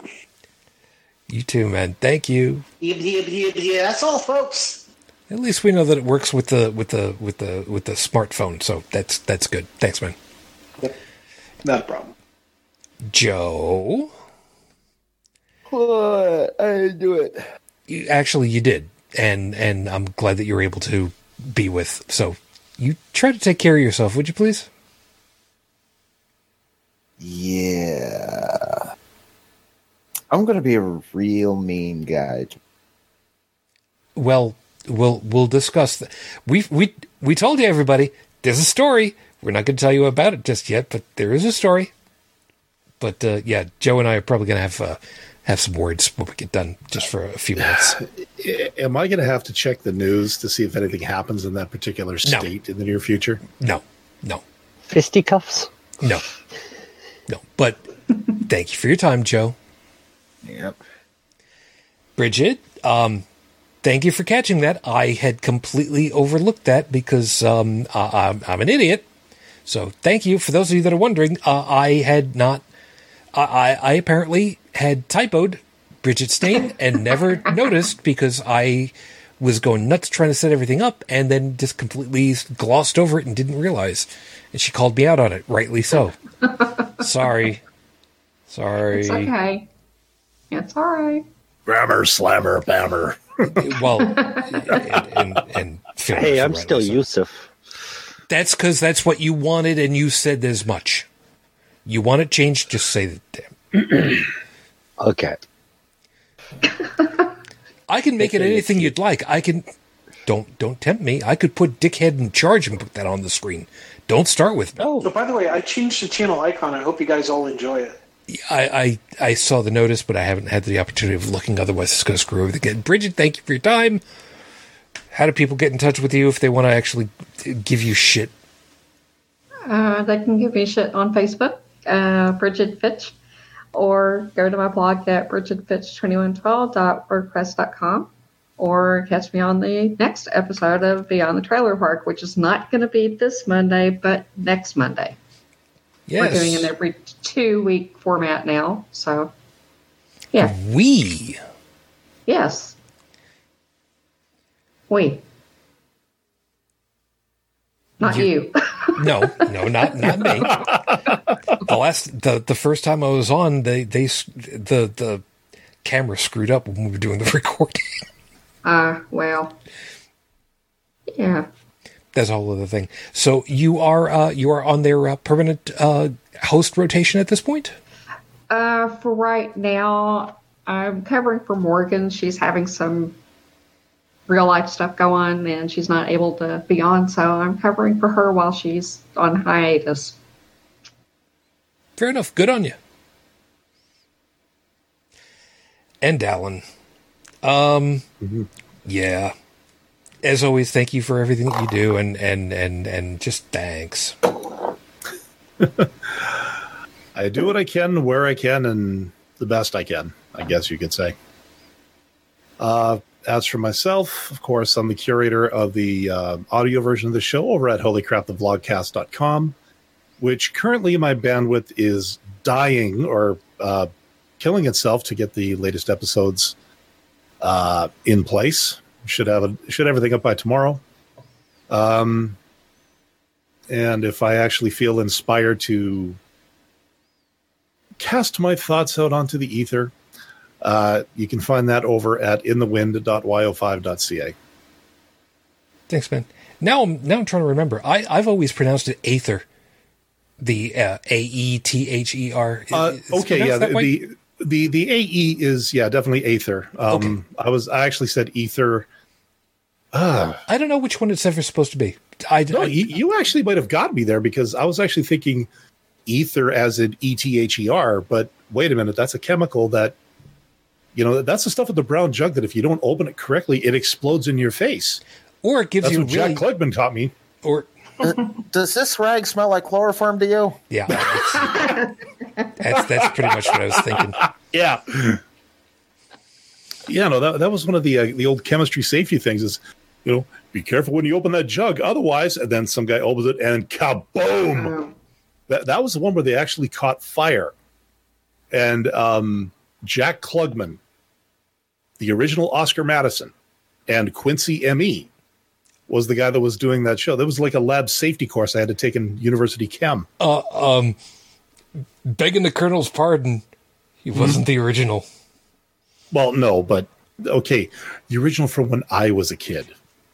You too, man. Thank you. Yeah, yeah, yeah, yeah. That's all, folks. At least we know that it works with the with the with the with the smartphone. So that's that's good. Thanks, man. Not a problem. Joe? What? I didn't do it. You, actually, you did. And and I'm glad that you were able to be with. So you try to take care of yourself, would you please? Yeah. I'm going to be a real mean guy. Well, we'll, we'll discuss that. We, we, we told you, everybody, there's a story. We're not going to tell you about it just yet, but there is a story. But uh, yeah, Joe and I are probably going to have uh, have some words when we get done, just for a few minutes. Am I going to have to check the news to see if anything happens in that particular state no. in the near future? No, no. Fisticuffs? No, no. But thank you for your time, Joe. Yep. Bridget, um, thank you for catching that. I had completely overlooked that because um, I, I'm, I'm an idiot. So thank you. For those of you that are wondering, uh, I had not. I, I apparently had typoed Bridget Stain and never noticed because I was going nuts trying to set everything up and then just completely glossed over it and didn't realize. And she called me out on it, rightly so. Sorry. Sorry. It's okay. It's all right. Grammar, slammer, bammer. Well, and, and, and hey, I'm still so. Yusuf. That's because that's what you wanted, and you said as much. You want it changed? Just say that. Okay. I can make it anything you'd like. I can. Don't don't tempt me. I could put Dickhead in charge and put that on the screen. Don't start with me. Oh, so by the way, I changed the channel icon. I hope you guys all enjoy it. I, I, I saw the notice, but I haven't had the opportunity of looking. Otherwise, it's going to screw everything again. Bridget, thank you for your time. How do people get in touch with you if they want to actually give you shit? Uh, they can give me shit on Facebook, uh, Bridget Fitch, or go to my blog at bridget fitch twenty one twelve dot wordpress dot com, or catch me on the next episode of Beyond the Trailer Park, which is not going to be this Monday, but next Monday. Yes. We're doing an every two-week format now, so yeah. We. Yes. We. Not you. you. No, no, not not me. The last, the, the first time I was on, they they the the camera screwed up when we were doing the recording. Ah, uh, well, yeah. That's a whole other thing. So you are uh, you are on their uh, permanent uh, host rotation at this point? Uh, for right now, I'm covering for Morgan. She's having some real life stuff go on, and she's not able to be on, so I'm covering for her while she's on hiatus. Fair enough. Good on you. And Alan. Um, mm-hmm. Yeah. As always, thank you for everything that you do, and and, and, and just thanks. I do what I can, where I can, and the best I can, I guess you could say. Uh, as for myself, of course, I'm the curator of the uh, audio version of the show over at holy crap the vlogcast dot com, which currently my bandwidth is dying or uh, killing itself to get the latest episodes uh, in place. Should have a, should everything up by tomorrow, um, and if I actually feel inspired to cast my thoughts out onto the ether, uh, you can find that over at in the wind dot y o five dot c a. Thanks, man. Now I'm now I'm trying to remember. I I've always pronounced it aether, the uh, a e t h e r. Uh, okay, yeah. The, the the A E is yeah definitely aether. Um, okay. I was I actually said ether. Uh, I don't know which one it's ever supposed to be. I, no, I, you, you actually might have got me there because I was actually thinking ether as in E T H E R. But wait a minute, that's a chemical that, you know, that's the stuff with the brown jug that if you don't open it correctly, it explodes in your face. Or it gives that's you. That's what really... Jack Klugman taught me. Or uh, does this rag smell like chloroform to you? Yeah. that's that's pretty much what I was thinking. Yeah. Yeah, no, that that was one of the uh, the old chemistry safety things is, you know, be careful when you open that jug. Otherwise, and then some guy opens it and kaboom. That that was the one where they actually caught fire. And um, Jack Klugman, the original Oscar Madison, and Quincy M E was the guy that was doing that show. That was like a lab safety course I had to take in university chem. Uh, um Begging the Colonel's pardon, he wasn't the original. Well, no, but okay. The original from when I was a kid.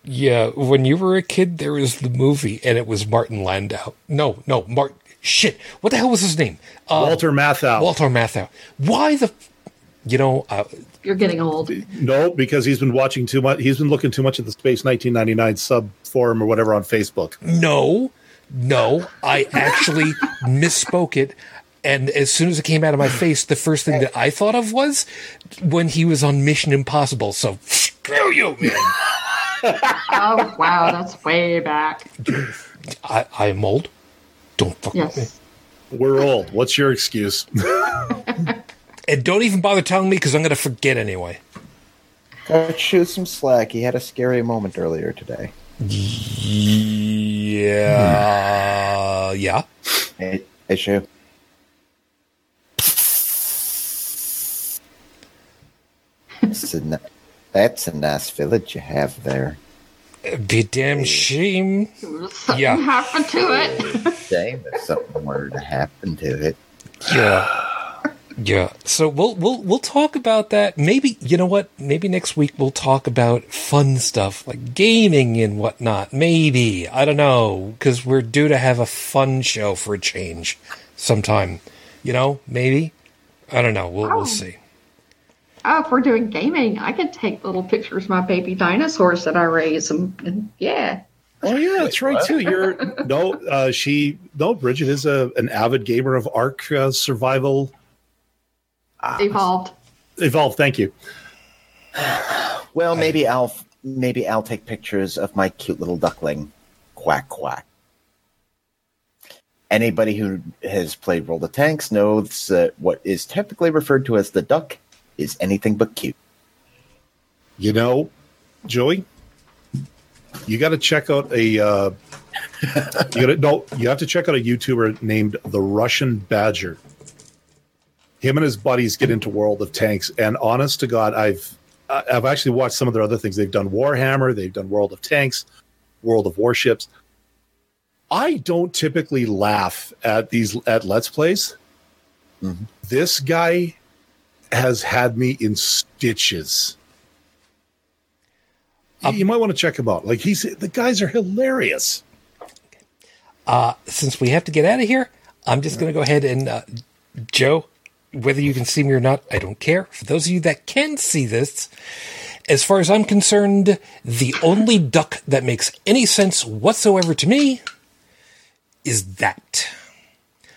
Yeah, when you were a kid, there was the movie, and it was Martin Landau. No, no, Martin. Shit. What the hell was his name? Uh, Walter Matthau. Walter Matthau. Why the. You know. Uh, You're getting old. No, because he's been watching too much. He's been looking too much at the Space nineteen ninety-nine sub forum or whatever on Facebook. No. No, I actually misspoke it. And as soon as it came out of my face, the first thing that I thought of was when he was on Mission Impossible. So, screw you, man. Oh, wow, that's way back. I, I'm old. Don't fuck yes. with me. We're old. What's your excuse? And don't even bother telling me because I'm going to forget anyway. Cut shoot some slack. He had a scary moment earlier today. Yeah. Uh, yeah. Issue. That's a, that's a nice village you have there. It'd be a damn shame. Something yeah. happened to it. Shame if something were to happen to it. Yeah. Yeah. So we'll we'll we'll talk about that. Maybe you know what? Maybe next week we'll talk about fun stuff like gaming and whatnot. Maybe. I don't know. Because we're due to have a fun show for a change sometime. You know, maybe. I don't know. We'll oh. we'll see. Oh, if we're doing gaming, I could take little pictures of my baby dinosaurs that I raise, and, and yeah. Oh yeah, that's right too. You're no, uh, she no. Bridget is a an avid gamer of Ark uh, Survival. Uh, evolved. Evolved. Thank you. Well, maybe I'll maybe I'll take pictures of my cute little duckling, Quack Quack. Anybody who has played World of Tanks knows that what is technically referred to as the duck is anything but cute. You know, Joey, you got to check out a. Uh, you gotta, no, you have to check out a YouTuber named the Russian Badger. Him and his buddies get into World of Tanks, and honest to God, I've I've actually watched some of their other things. They've done Warhammer, they've done World of Tanks, World of Warships. I don't typically laugh at these at Let's Plays. Mm-hmm. This guy has had me in stitches. Um, you might want to check him out. Like he's the guys are hilarious. Uh, since we have to get out of here, I'm just going to go ahead and uh, Joe, whether you can see me or not, I don't care. For those of you that can see this, as far as I'm concerned, the only duck that makes any sense whatsoever to me is that.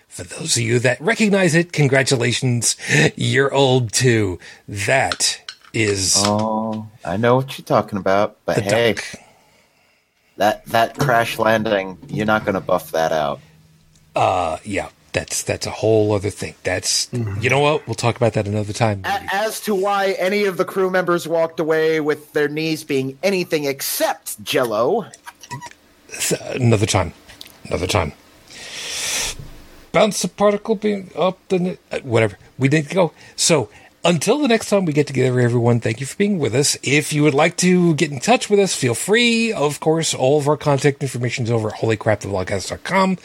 For those of you that recognize it, congratulations, you're old too. That is... Oh, I know what you're talking about, but hey, duck. that that crash landing, you're not going to buff that out. Uh, yeah, that's that's a whole other thing. That's, mm-hmm. You know what, we'll talk about that another time. Maybe. As to why any of the crew members walked away with their knees being anything except Jell-O. Another time, another time. Bounce a particle being up the... Whatever. We didn't go. So, until the next time we get together, everyone, thank you for being with us. If you would like to get in touch with us, feel free. Of course, all of our contact information is over at holy crap the blogcast dot com.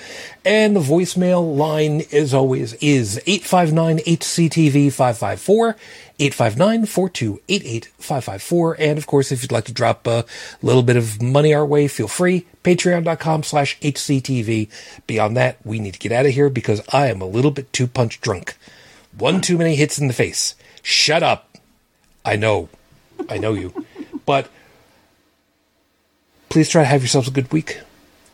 And the voicemail line, as always, is eight five nine H C T V five five four, eight five nine four two eight eight five five four. And, of course, if you'd like to drop a little bit of money our way, feel free. Patreon.com slash HCTV. Beyond that, we need to get out of here because I am a little bit too punch drunk. One too many hits in the face. Shut up. I know. I know you. But please try to have yourselves a good week.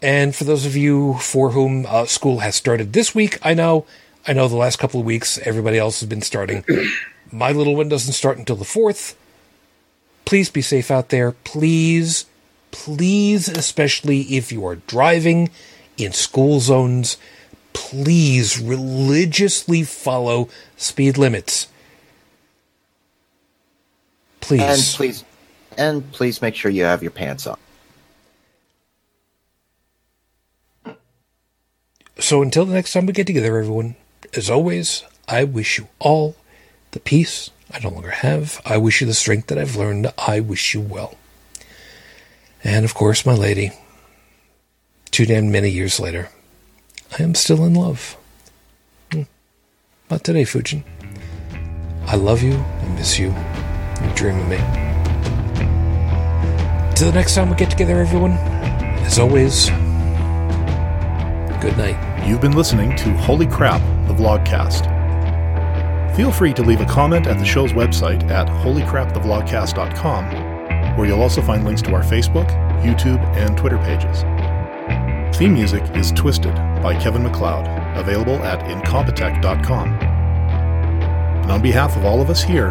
And for those of you for whom uh, school has started this week, I know, I know the last couple of weeks, everybody else has been starting. My little one doesn't start until the fourth. Please be safe out there. Please Please, especially if you are driving in school zones, please religiously follow speed limits. Please. And please, and please make sure you have your pants on. So until the next time we get together, everyone, as always, I wish you all the peace I no longer have. I wish you the strength that I've learned. I wish you well. And, of course, my lady, too damn many years later, I am still in love. Not today, Fujin. I love you. I miss you. You dream of me. Till the next time we get together, everyone, as always, good night. You've been listening to Holy Crap, the Vlogcast. Feel free to leave a comment at the show's website at holy crap the vlogcast dot com. Where you'll also find links to our Facebook, YouTube, and Twitter pages. Theme music is Twisted by Kevin MacLeod, available at incompetech dot com. And on behalf of all of us here,